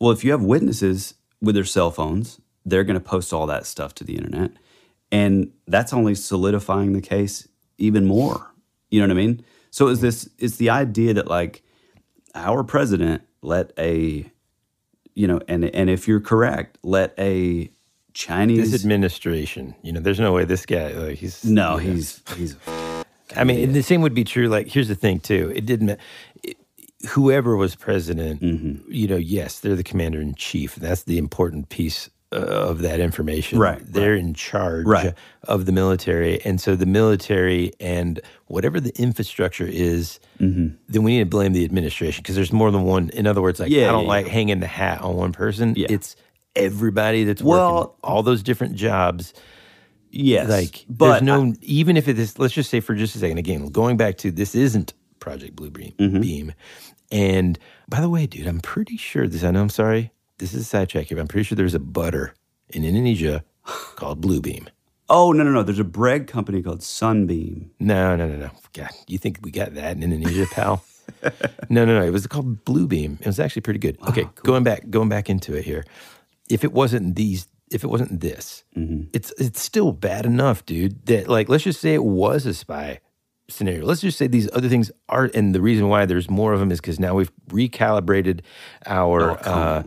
Well, if you have witnesses with their cell phones, they're going to post all that stuff to the internet, and that's only solidifying the case even more. You know what I mean? So is this? It's the idea that like our president. Let a, you know, and if you're correct, let a Chinese this administration, you know, there's no way this guy, like he's no, you know. he's. I mean, and the same would be true. Like, here's the thing too: whoever was president, you know, yes, they're the commander in chief. That's the important piece of that information. Right, they're in charge of the military, and so the military and whatever the infrastructure is, then we need to blame the administration because there's more than one. In other words, like I don't like hanging the hat on one person. Yeah. It's everybody that's working all those different jobs. Yes, like but there's no even if it is. Let's just say for just a second again, going back to this isn't Project Bluebeam. And by the way, dude, I'm pretty sure this. I know. I'm sorry. This is a sidetrack here, but I'm pretty sure there's a butter in Indonesia called Bluebeam. Oh, no. There's a bread company called Sunbeam. No. God, you think we got that in Indonesia, pal? No. It was called Bluebeam. It was actually pretty good. Wow, okay, cool. Going back into it here. If it wasn't this, it's still bad enough, dude, that like, let's just say it was a spy scenario. Let's just say these other things are, and the reason why there's more of them is because now we've recalibrated our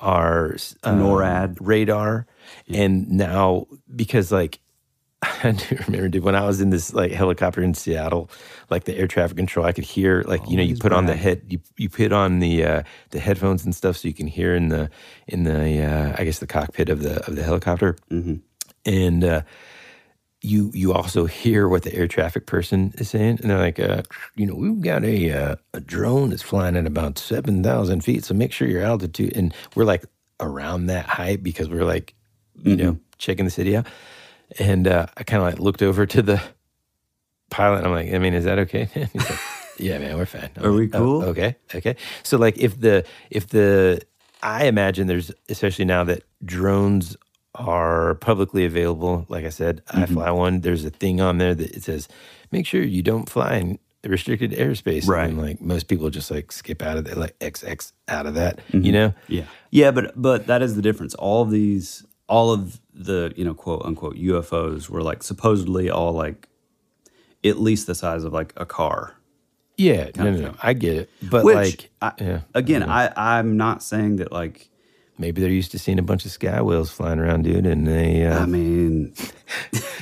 NORAD radar, and now because like I do remember, dude, when I was in this like helicopter in Seattle, like the air traffic control, I could hear like on the head you put on the headphones and stuff so you can hear in the I guess the cockpit of the helicopter, and you also hear what the air traffic person is saying, and they're like, we've got a drone that's flying at about 7,000 feet, so make sure your altitude, and we're like around that height because we're like, you know, checking the city out. And I kind of like looked over to the pilot, and I'm like, I mean, is that okay? He's like, yeah, man, we're fine. Are we cool? Oh, okay. So like if the, I imagine there's, especially now that drones are publicly available. Like I said, I fly one. There's a thing on there that it says, make sure you don't fly in restricted airspace. Right. And like most people just like skip out of that, like XX out of that, you know? Yeah. Yeah, but that is the difference. All of the, you know, quote unquote UFOs were like supposedly all like at least the size of like a car. Yeah. No. I get it. But I'm not saying that like, maybe they're used to seeing a bunch of sky whales flying around, dude, and they... I mean,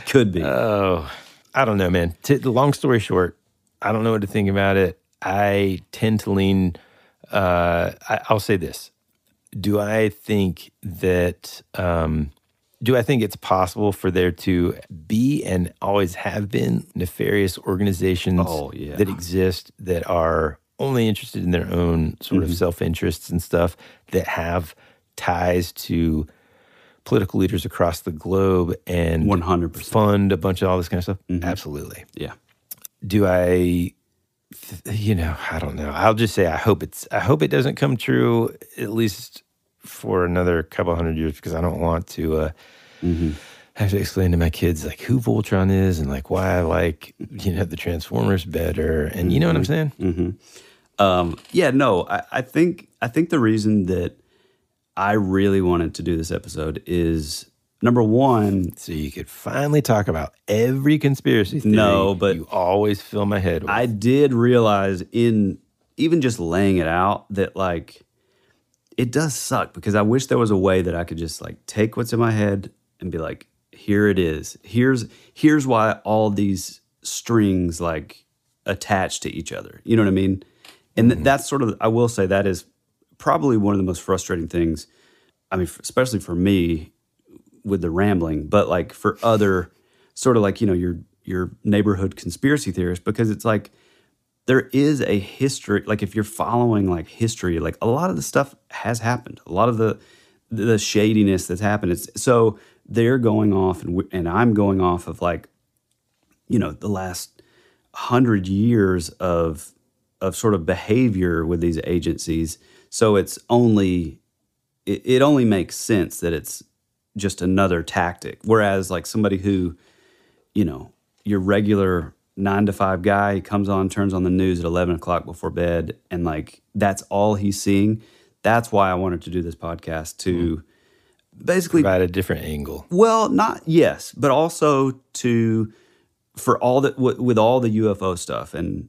could be. Oh, I don't know, man. Long story short, I don't know what to think about it. I tend to lean... I'll say this. Do I think that... do I think it's possible for there to be and always have been nefarious organizations that exist that are only interested in their own sort of self-interests and stuff that have... ties to political leaders across the globe and 100% fund a bunch of all this kind of stuff? Absolutely. Yeah. Do I, I don't know. I'll just say I hope it doesn't come true at least for another couple 100 years because I don't want to have to explain to my kids like who Voltron is and like why I like, the Transformers better. And you know what I'm saying? I think the reason that I really wanted to do this episode is Number one. So you could finally talk about every conspiracy theory. No, but you always fill my head with. I did realize in even just laying it out that like it does suck because I wish there was a way that I could just like take what's in my head and be like, here it is. Here's why all these strings like attach to each other. You know what I mean? And that's sort of, I will say that is probably one of the most frustrating things. I mean, especially for me with the rambling, but like for other sort of like, you know, your neighborhood conspiracy theorists, because it's like there is a history. Like if you're following like history, like a lot of the stuff has happened. A lot of the shadiness that's happened. So they're going off and I'm going off of like, you know, the last 100 years of sort of behavior with these agencies. So it only makes sense that it's just another tactic. Whereas like somebody who, you know, your regular 9-to-5 guy comes on, turns on the news at 11 o'clock before bed, and like that's all he's seeing. That's why I wanted to do this podcast, to basically provide a different angle. Well, but also with all the UFO stuff and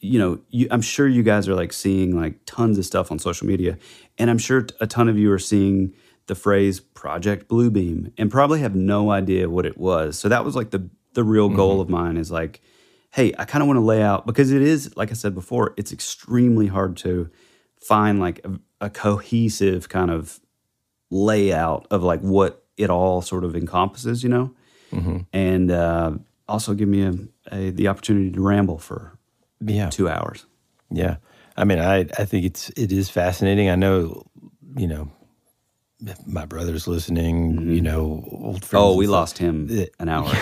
you know, I'm sure you guys are like seeing like tons of stuff on social media, and I'm sure a ton of you are seeing the phrase Project Bluebeam and probably have no idea what it was. So that was like the real goal of mine is like, hey, I kind of want to lay out, because it is, like I said before, it's extremely hard to find like a cohesive kind of layout of like what it all sort of encompasses, you know? Mm-hmm. And also give me the opportunity to ramble for 2 hours. Yeah. I mean, I think it is fascinating. I know, you know, my brother's listening, you know, old friends. Oh, we lost him an hour.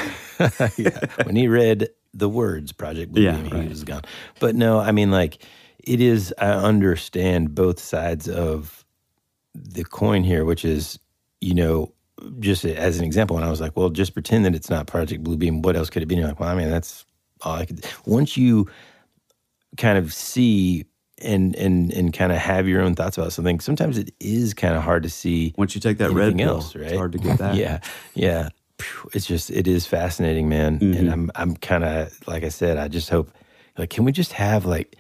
Yeah. When he read the words Project Bluebeam, he was gone. But no, I mean, like, it is, I understand both sides of the coin here, which is, you know, just as an example, and I was like, well, just pretend that it's not Project Bluebeam. What else could it be? And you're like, well, I mean, that's all I could. Once you kind of see and kind of have your own thoughts about something, sometimes it is kind of hard to see. Once you take that red pill, right? It's hard to get that. Yeah. It's just, it is fascinating, man. Mm-hmm. And I'm kind of, like I said, I just hope, like, can we just have like,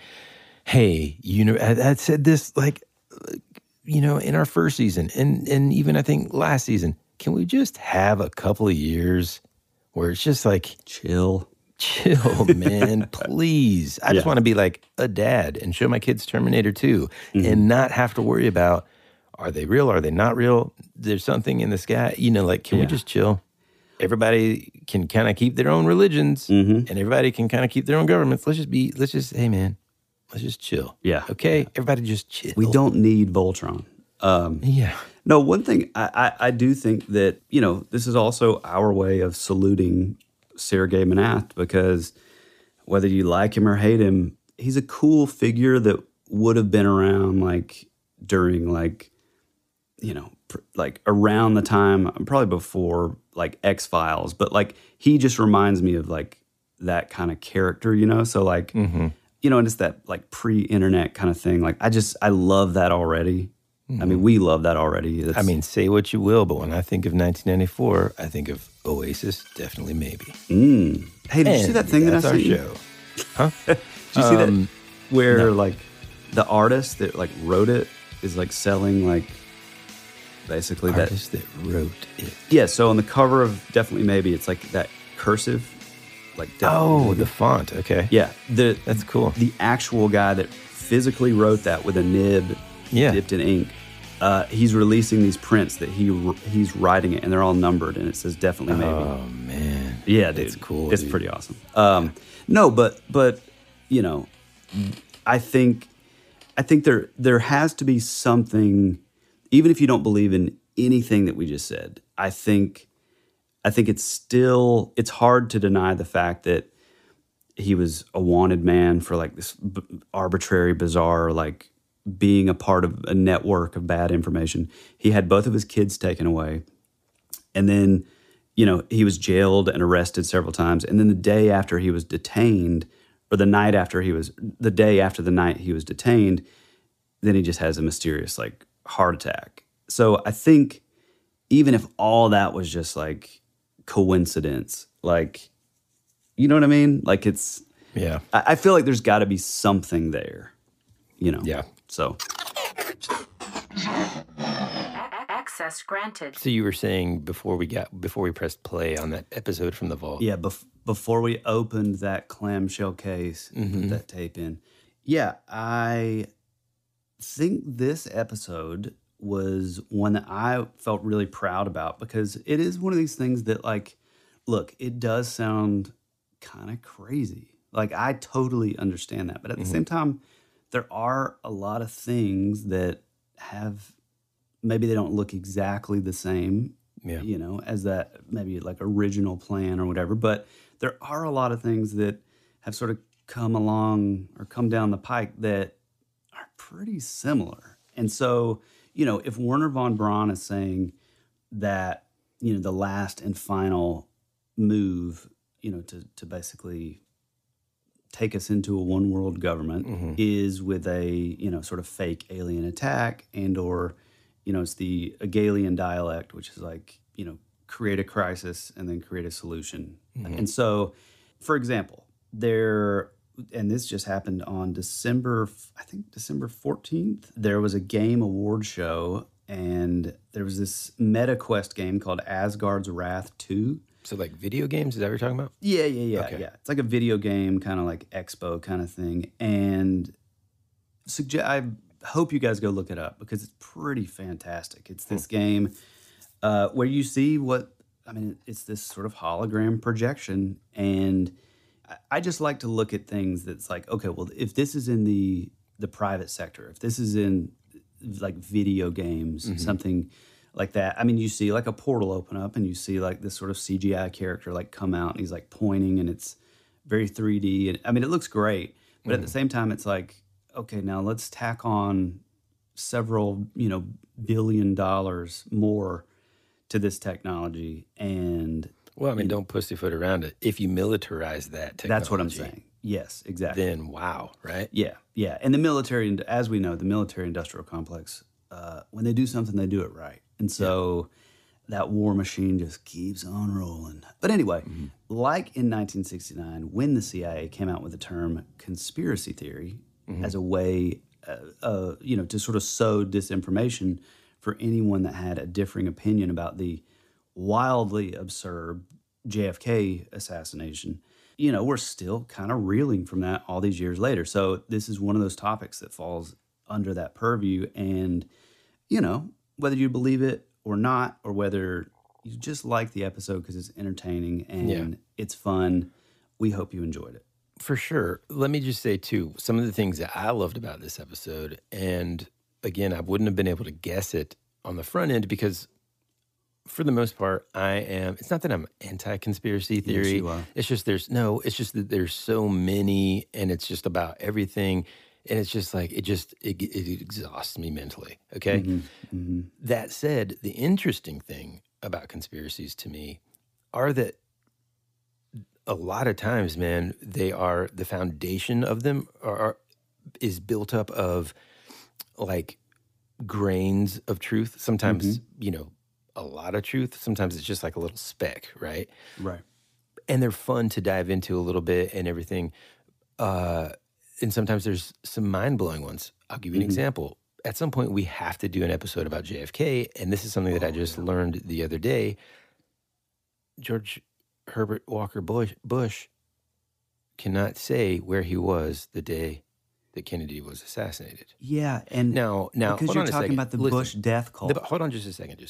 hey, you know, I said this like, you know, in our first season and even I think last season. Can we just have a couple of years where it's just like... Chill, man, please. I just want to be like a dad and show my kids Terminator 2 and not have to worry about, are they real, are they not real? There's something in the sky. You know, like, can we just chill? Everybody can kind of keep their own religions and everybody can kind of keep their own governments. Hey, man, let's just chill. Yeah. Okay? Everybody just chill. We don't need Voltron. No, one thing I do think that, you know, this is also our way of saluting Sergei Monast, because whether you like him or hate him, he's a cool figure that would have been around like during like, you know, like around the time, probably before like X-Files, but like he just reminds me of like that kind of character, you know? So like, you know, and it's that like pre-internet kind of thing. Like I love that already. I mean, we love that already. I mean, say what you will, but when I think of 1994, I think of Oasis, Definitely Maybe. Hey, did you see that thing that I sent you? That's our show. Huh? Did you see that? Where, like, the artist that, like, wrote it is, like, selling, like, basically that. Artist that wrote it. Yeah, so on the cover of Definitely Maybe, it's, like, that cursive, like, the font, okay. Yeah. That's cool. The actual guy that physically wrote that with a nib dipped in ink. He's releasing these prints that he's writing it, and they're all numbered, and it says Definitely Maybe. Oh man, yeah, dude, it's cool. It's pretty awesome. No, but you know, I think there has to be something, even if you don't believe in anything that we just said. I think it's hard to deny the fact that he was a wanted man for like this arbitrary, bizarre like. Being a part of a network of bad information. He had both of his kids taken away. And then, you know, he was jailed and arrested several times. And then the day after the night he was detained, then he just has a mysterious, like, heart attack. So I think even if all that was just like coincidence, like, you know what I mean? Like it's, yeah, I feel like there's got to be something there, you know? Yeah. So. Access granted. So you were saying before we pressed play on that episode from the vault. Yeah. Before we opened that clamshell case and put that tape in. Yeah. I think this episode was one that I felt really proud about because it is one of these things that, like, look, it does sound kind of crazy. Like, I totally understand that. But at the same time, there are a lot of things that have, maybe they don't look exactly the same, you know, as that maybe like original plan or whatever. But there are a lot of things that have sort of come along or come down the pike that are pretty similar. And so, you know, if Wernher von Braun is saying that, you know, the last and final move, you know, to basically take us into a one-world government is with a, you know, sort of fake alien attack and or, you know, it's the Hegelian dialect, which is like, you know, create a crisis and then create a solution. And so, for example, there... and this just happened on December 14th, there was a game award show, and there was this MetaQuest game called Asgard's Wrath 2. So like video games, is that what you're talking about? Yeah. Okay. Yeah. It's like a video game, kind of like expo kind of thing. And I hope you guys go look it up because it's pretty fantastic. It's this game where you see what, I mean, it's this sort of hologram projection, and I just like to look at things that's like, okay, well, if this is in the private sector, if this is in like video games, something like that. I mean, you see like a portal open up and you see like this sort of CGI character like come out and he's like pointing and it's very 3D. And I mean, it looks great, but at the same time, it's like, okay, now let's tack on several, you know, $billion more to this technology and... Well, I mean, don't pussyfoot around it. If you militarize that technology. That's what I'm saying. Yes, exactly. Then wow, right? Yeah. And the military, as we know, the military-industrial complex, when they do something, they do it right. And so that war machine just keeps on rolling. But anyway, like in 1969, when the CIA came out with the term conspiracy theory as a way, you know, to sort of sow disinformation for anyone that had a differing opinion about the wildly absurd JFK assassination, you know, we're still kind of reeling from that all these years later. So this is one of those topics that falls under that purview. And, you know, whether you believe it or not, or whether you just like the episode because it's entertaining and it's fun, we hope you enjoyed it. For sure. Let me just say, too, some of the things that I loved about this episode, and again, I wouldn't have been able to guess it on the front end because... for the most part, it's not that I'm anti-conspiracy theory. Yes, you are. It's just that there's so many, and it's just about everything, and it's just like, it exhausts me mentally, okay? That said, the interesting thing about conspiracies to me are that a lot of times, man, they are, the foundation of them is built up of, like, grains of truth. Sometimes, you know, a lot of truth. Sometimes it's just like a little speck, right? Right. And they're fun to dive into a little bit and everything. And sometimes there's some mind-blowing ones. I'll give you an example. At some point, we have to do an episode about JFK, and this is something that I just learned the other day. George Herbert Walker Bush cannot say where he was the day that Kennedy was assassinated. Yeah, and now because you're talking about the Bush death cult. Hold on just a second.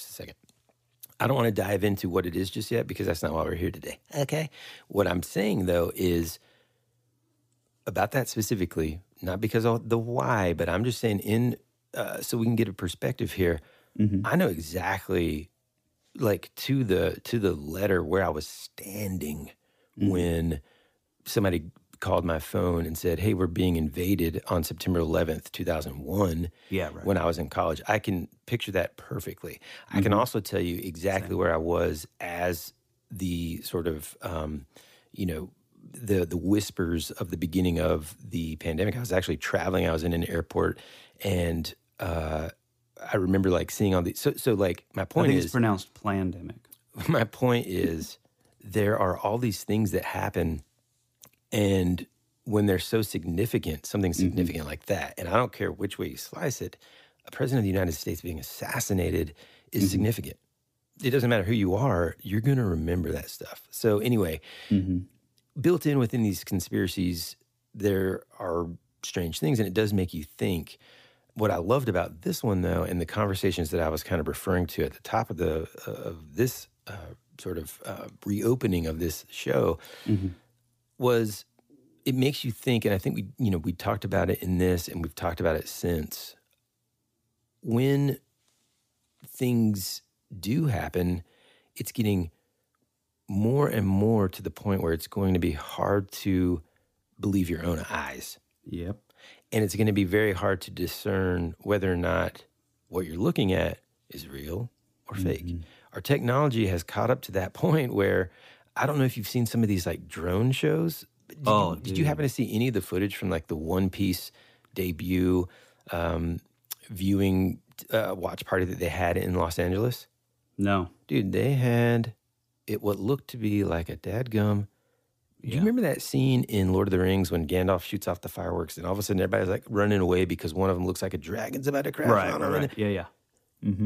I don't want to dive into what it is just yet because that's not why we're here today, okay? What I'm saying, though, is about that specifically, not because of the why, but I'm just saying so we can get a perspective here. I know exactly, like, to the letter where I was standing when somebody called my phone and said, hey, we're being invaded on September 11th, 2001, when I was in college. I can picture that perfectly. I can also tell you exactly where I was as the sort of, you know, the whispers of the beginning of the pandemic. I was actually traveling. I was in an airport, and I remember like seeing all these. So like my point is, it's pronounced plandemic. My point is there are all these things that happen, and when they're so significant, something significant like that, and I don't care which way you slice it, a president of the United States being assassinated is significant. It doesn't matter who you are, you're going to remember that stuff. So anyway, built in within these conspiracies, there are strange things, and it does make you think. What I loved about this one, though, and the conversations that I was kind of referring to at the top of the of this reopening of this show, was it makes you think. And I think we talked about it in this, and we've talked about it since. When things do happen, it's getting more and more to the point where it's going to be hard to believe your own eyes. Yep. And it's going to be very hard to discern whether or not what you're looking at is real or fake. Our technology has caught up to that point where, I don't know if you've seen some of these like drone shows. Did you happen to see any of the footage from like the One Piece debut viewing watch party that they had in Los Angeles? No. Dude, they had what looked to be like a dadgum. Do you remember that scene in Lord of the Rings when Gandalf shoots off the fireworks and all of a sudden everybody's like running away because one of them looks like a dragon's about to crash on him? Right. Yeah, yeah.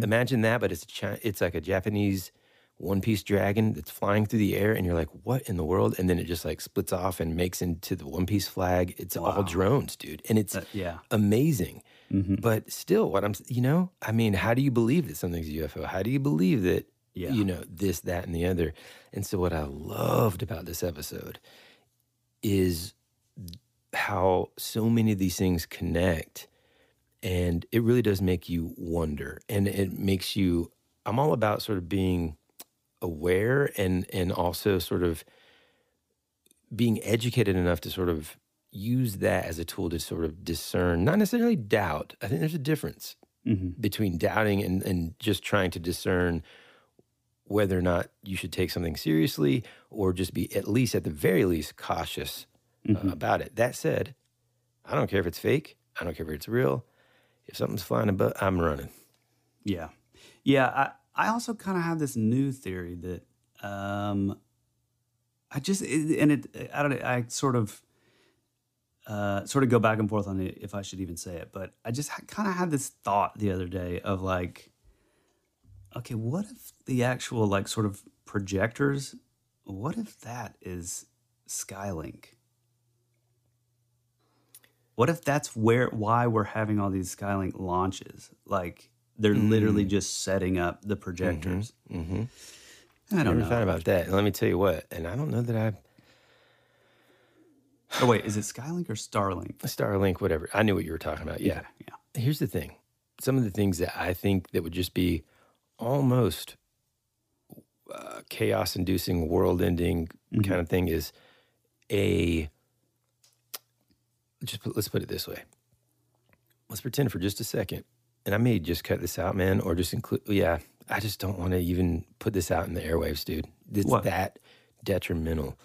Imagine that, but it's like a Japanese one-piece dragon that's flying through the air, and you're like, what in the world? And then it just like splits off and makes into the one-piece flag. It's all drones, dude. And it's amazing. But still, what I'm, how do you believe that something's a UFO? How do you believe that? Yeah. You know, this, that, and the other. And so what I loved about this episode is how so many of these things connect, and it really does make you wonder. And it makes you, I'm all about sort of being aware and also sort of being educated enough to sort of use that as a tool to sort of discern, not necessarily doubt. I think there's a difference between doubting and just trying to discern whether or not you should take something seriously or just be at the very least cautious about it. That said, I don't care if it's fake. I don't care if it's real. If something's flying above, I'm running. Yeah. Yeah. I also kind of have this new theory that I sort of go back and forth on it if I should even say it, but I just kind of had this thought the other day of like, okay, what if the actual like sort of projectors, what if that is Skylink? What if that's why we're having all these Skylink launches? Like they're literally just setting up the projectors. I don't know. Never thought about that. And let me tell you what, and I don't know that I've... Oh wait, is it Skylink or Starlink? Starlink, whatever. I knew what you were talking about. Yeah. Yeah. Here's the thing. Some of the things that I think that would just be almost chaos-inducing, world-ending kind of thing is let's put it this way. Let's pretend for just a second, and I may just cut this out, man, or just include, I just don't want to even put this out in the airwaves, dude. It's that detrimental,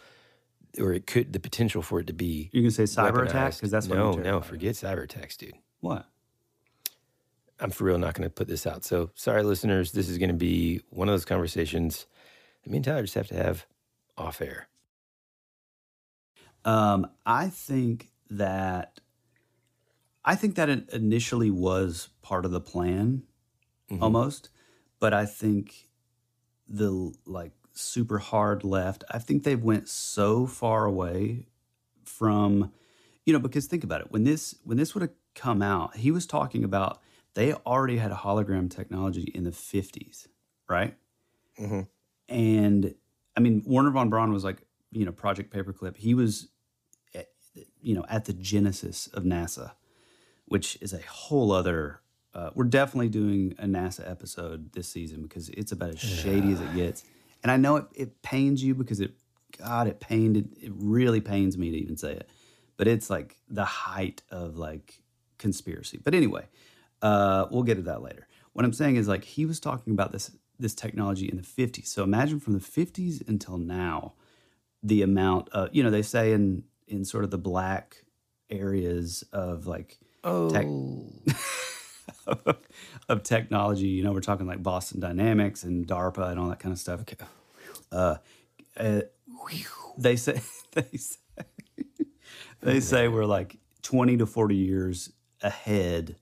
or it could, the potential for it to be. You can say cyber attacks? Because that's what I'm terrified. No, forget cyber attacks, dude. What? I'm for real not going to put this out. So sorry, listeners, this is going to be one of those conversations that me and Tyler just have to have off air. I think that it initially was part of the plan almost, but I think the like super hard left, I think they went so far away from, because think about it, when this would have come out, he was talking about, they already had hologram technology in the 50s, right? And, Wernher von Braun was like, Project Paperclip. He was, at the genesis of NASA, which is a whole other... we're definitely doing a NASA episode this season because it's about as shady as it gets. And I know it pains you because it really pains me to even say it. But it's like the height of like conspiracy. But anyway... we'll get to that later. What I'm saying is, like, he was talking about this technology in the 50s. So imagine from the 50s until now, the amount of, they say in sort of the black areas of like... Oh. of technology. You know, we're talking like Boston Dynamics and DARPA and all that kind of stuff. Okay. They say we're like 20 to 40 years ahead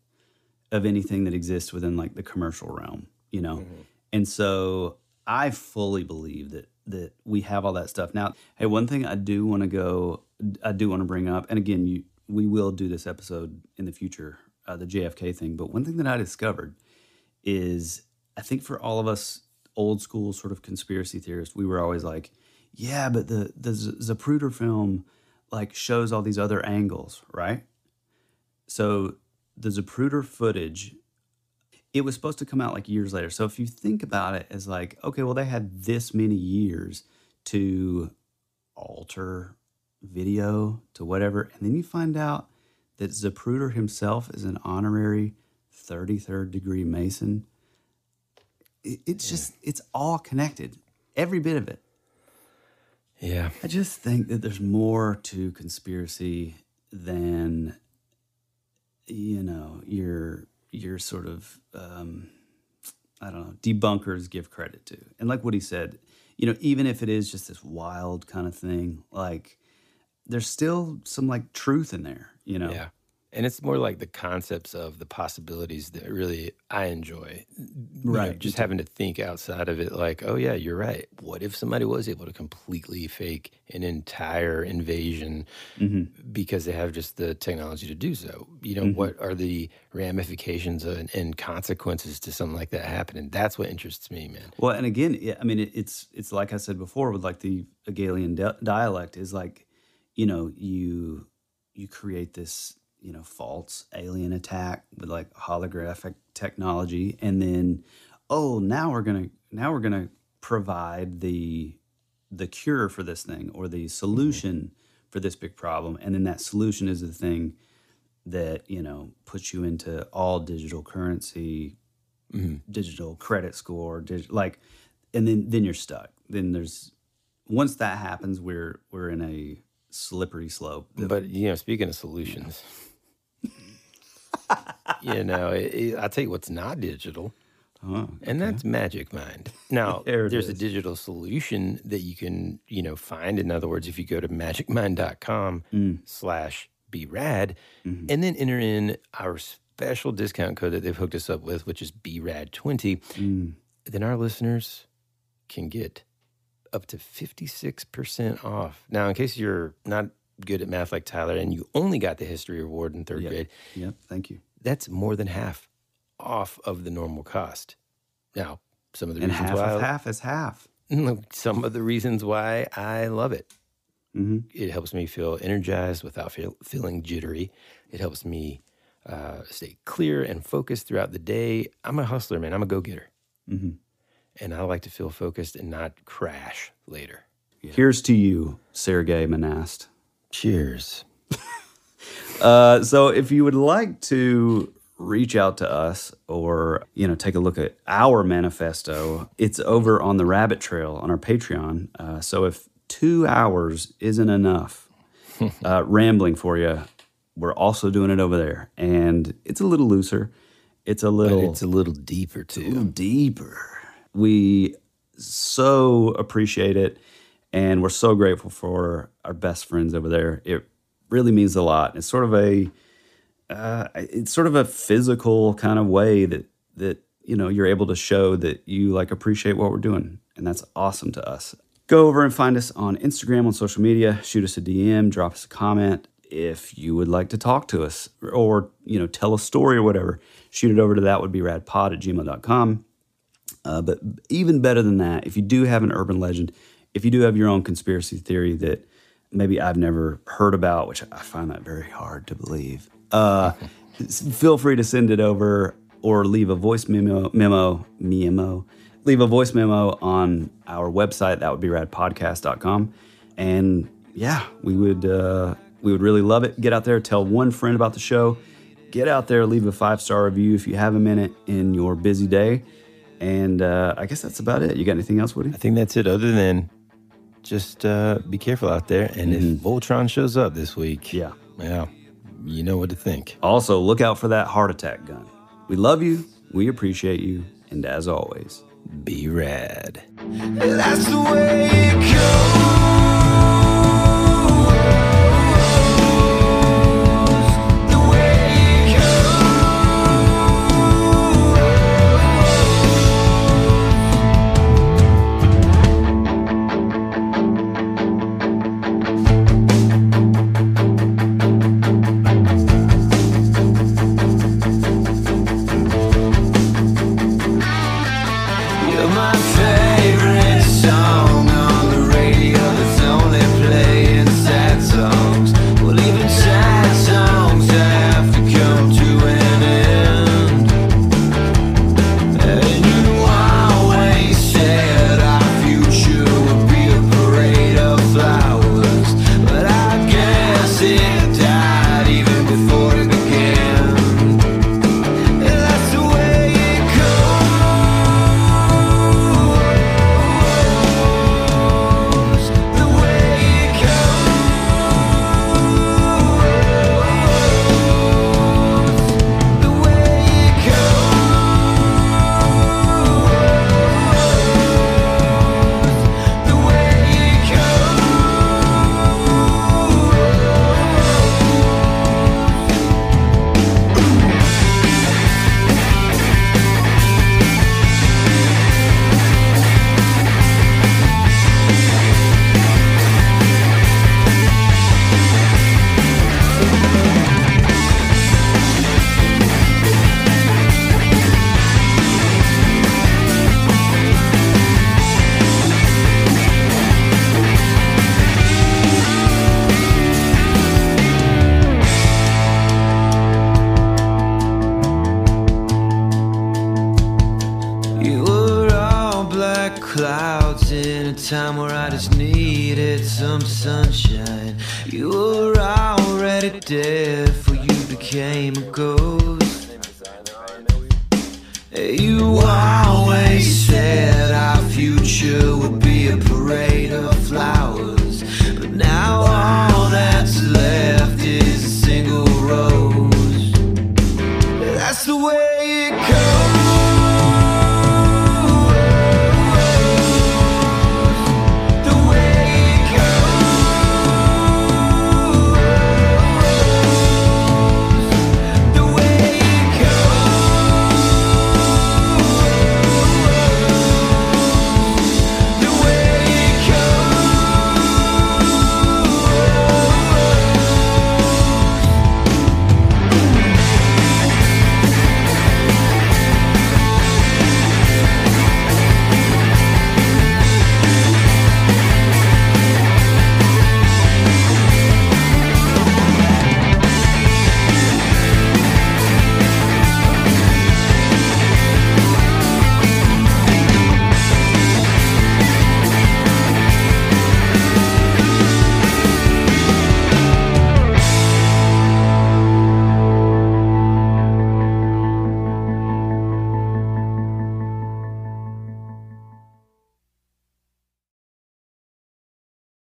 of anything that exists within like the commercial realm, you know? Mm-hmm. And so I fully believe that we have all that stuff. Now, hey, one thing I do want to bring up, and again, we will do this episode in the future, the JFK thing, but one thing that I discovered is I think for all of us old school sort of conspiracy theorists, we were always like, yeah, but the Zapruder film like shows all these other angles, right? So the Zapruder footage, it was supposed to come out like years later. So if you think about it as like, okay, well, they had this many years to alter video to whatever. And then you find out that Zapruder himself is an honorary 33rd degree Mason. It's all connected, every bit of it. Yeah. I just think that there's more to conspiracy than, you know, your sort of, debunkers give credit to. And like what he said, you know, even if it is just this wild kind of thing, like there's still some like truth in there, you know? Yeah. And it's more like the concepts of the possibilities that really I enjoy. Right. You know, just having to think outside of it like, oh, yeah, you're right. What if somebody was able to completely fake an entire invasion because they have just the technology to do so? You know, what are the ramifications and consequences to something like that happening? That's what interests me, man. Well, and again, yeah, I mean, it's like I said before with like the Hegelian dialect is like, you know, you create this, you know, false alien attack with like holographic technology, and then, oh, now we're gonna provide the cure for this thing or the solution for this big problem, and then that solution is the thing that, you know, puts you into all digital currency, digital credit score, and then you're stuck. Then there's, once that happens, we're in a slippery slope. But you know, speaking of solutions. You know, I'll tell you what's not digital, and that's Magic Mind. Now, there's a digital solution that you can, you know, find. In other words, if you go to magicmind.com /BRAD, and then enter in our special discount code that they've hooked us up with, which is BRAD20, then our listeners can get up to 56% off. Now, in case you're not good at math like Tyler and you only got the history award in third grade. Yep, thank you. That's more than half off of the normal cost. Now, some of the reasons why... And half is half. Some of the reasons why I love it. Mm-hmm. It helps me feel energized without feeling jittery. It helps me stay clear and focused throughout the day. I'm a hustler, man. I'm a go-getter. Mm-hmm. And I like to feel focused and not crash later. Yeah. Here's to you, Serge Monast. Cheers. So if you would like to reach out to us or, you know, take a look at our manifesto, it's over on the rabbit trail on our Patreon. So if 2 hours isn't enough rambling for you, we're also doing it over there. And it's a little looser. It's a little deeper, too. It's a little deeper. We so appreciate it, and we're so grateful for our best friends over there. It really means a lot. It's sort of a physical kind of way that you know, you're able to show that you like appreciate what we're doing, and that's awesome to us. Go over and find us on Instagram, on social media. Shoot us a DM, drop us a comment if you would like to talk to us or, you know, tell a story or whatever. Shoot it over to thatwouldberadpod@gmail.com. But even better than that, if you do have an urban legend, if you do have your own conspiracy theory that maybe I've never heard about, which I find that very hard to believe, feel free to send it over or leave a voice memo. Leave a voice memo on our website, thatwouldberadpodcast.com. And yeah, we would really love it. Get out there, tell one friend about the show. Get out there, leave a 5-star review if you have a minute in your busy day. And I guess that's about it. You got anything else, Woody? I think that's it, other than just be careful out there. And if Voltron shows up this week, yeah, you know what to think. Also, look out for that heart attack gun. We love you, we appreciate you, and as always, be rad. That's the way it goes. Would be a parade of flowers, but now I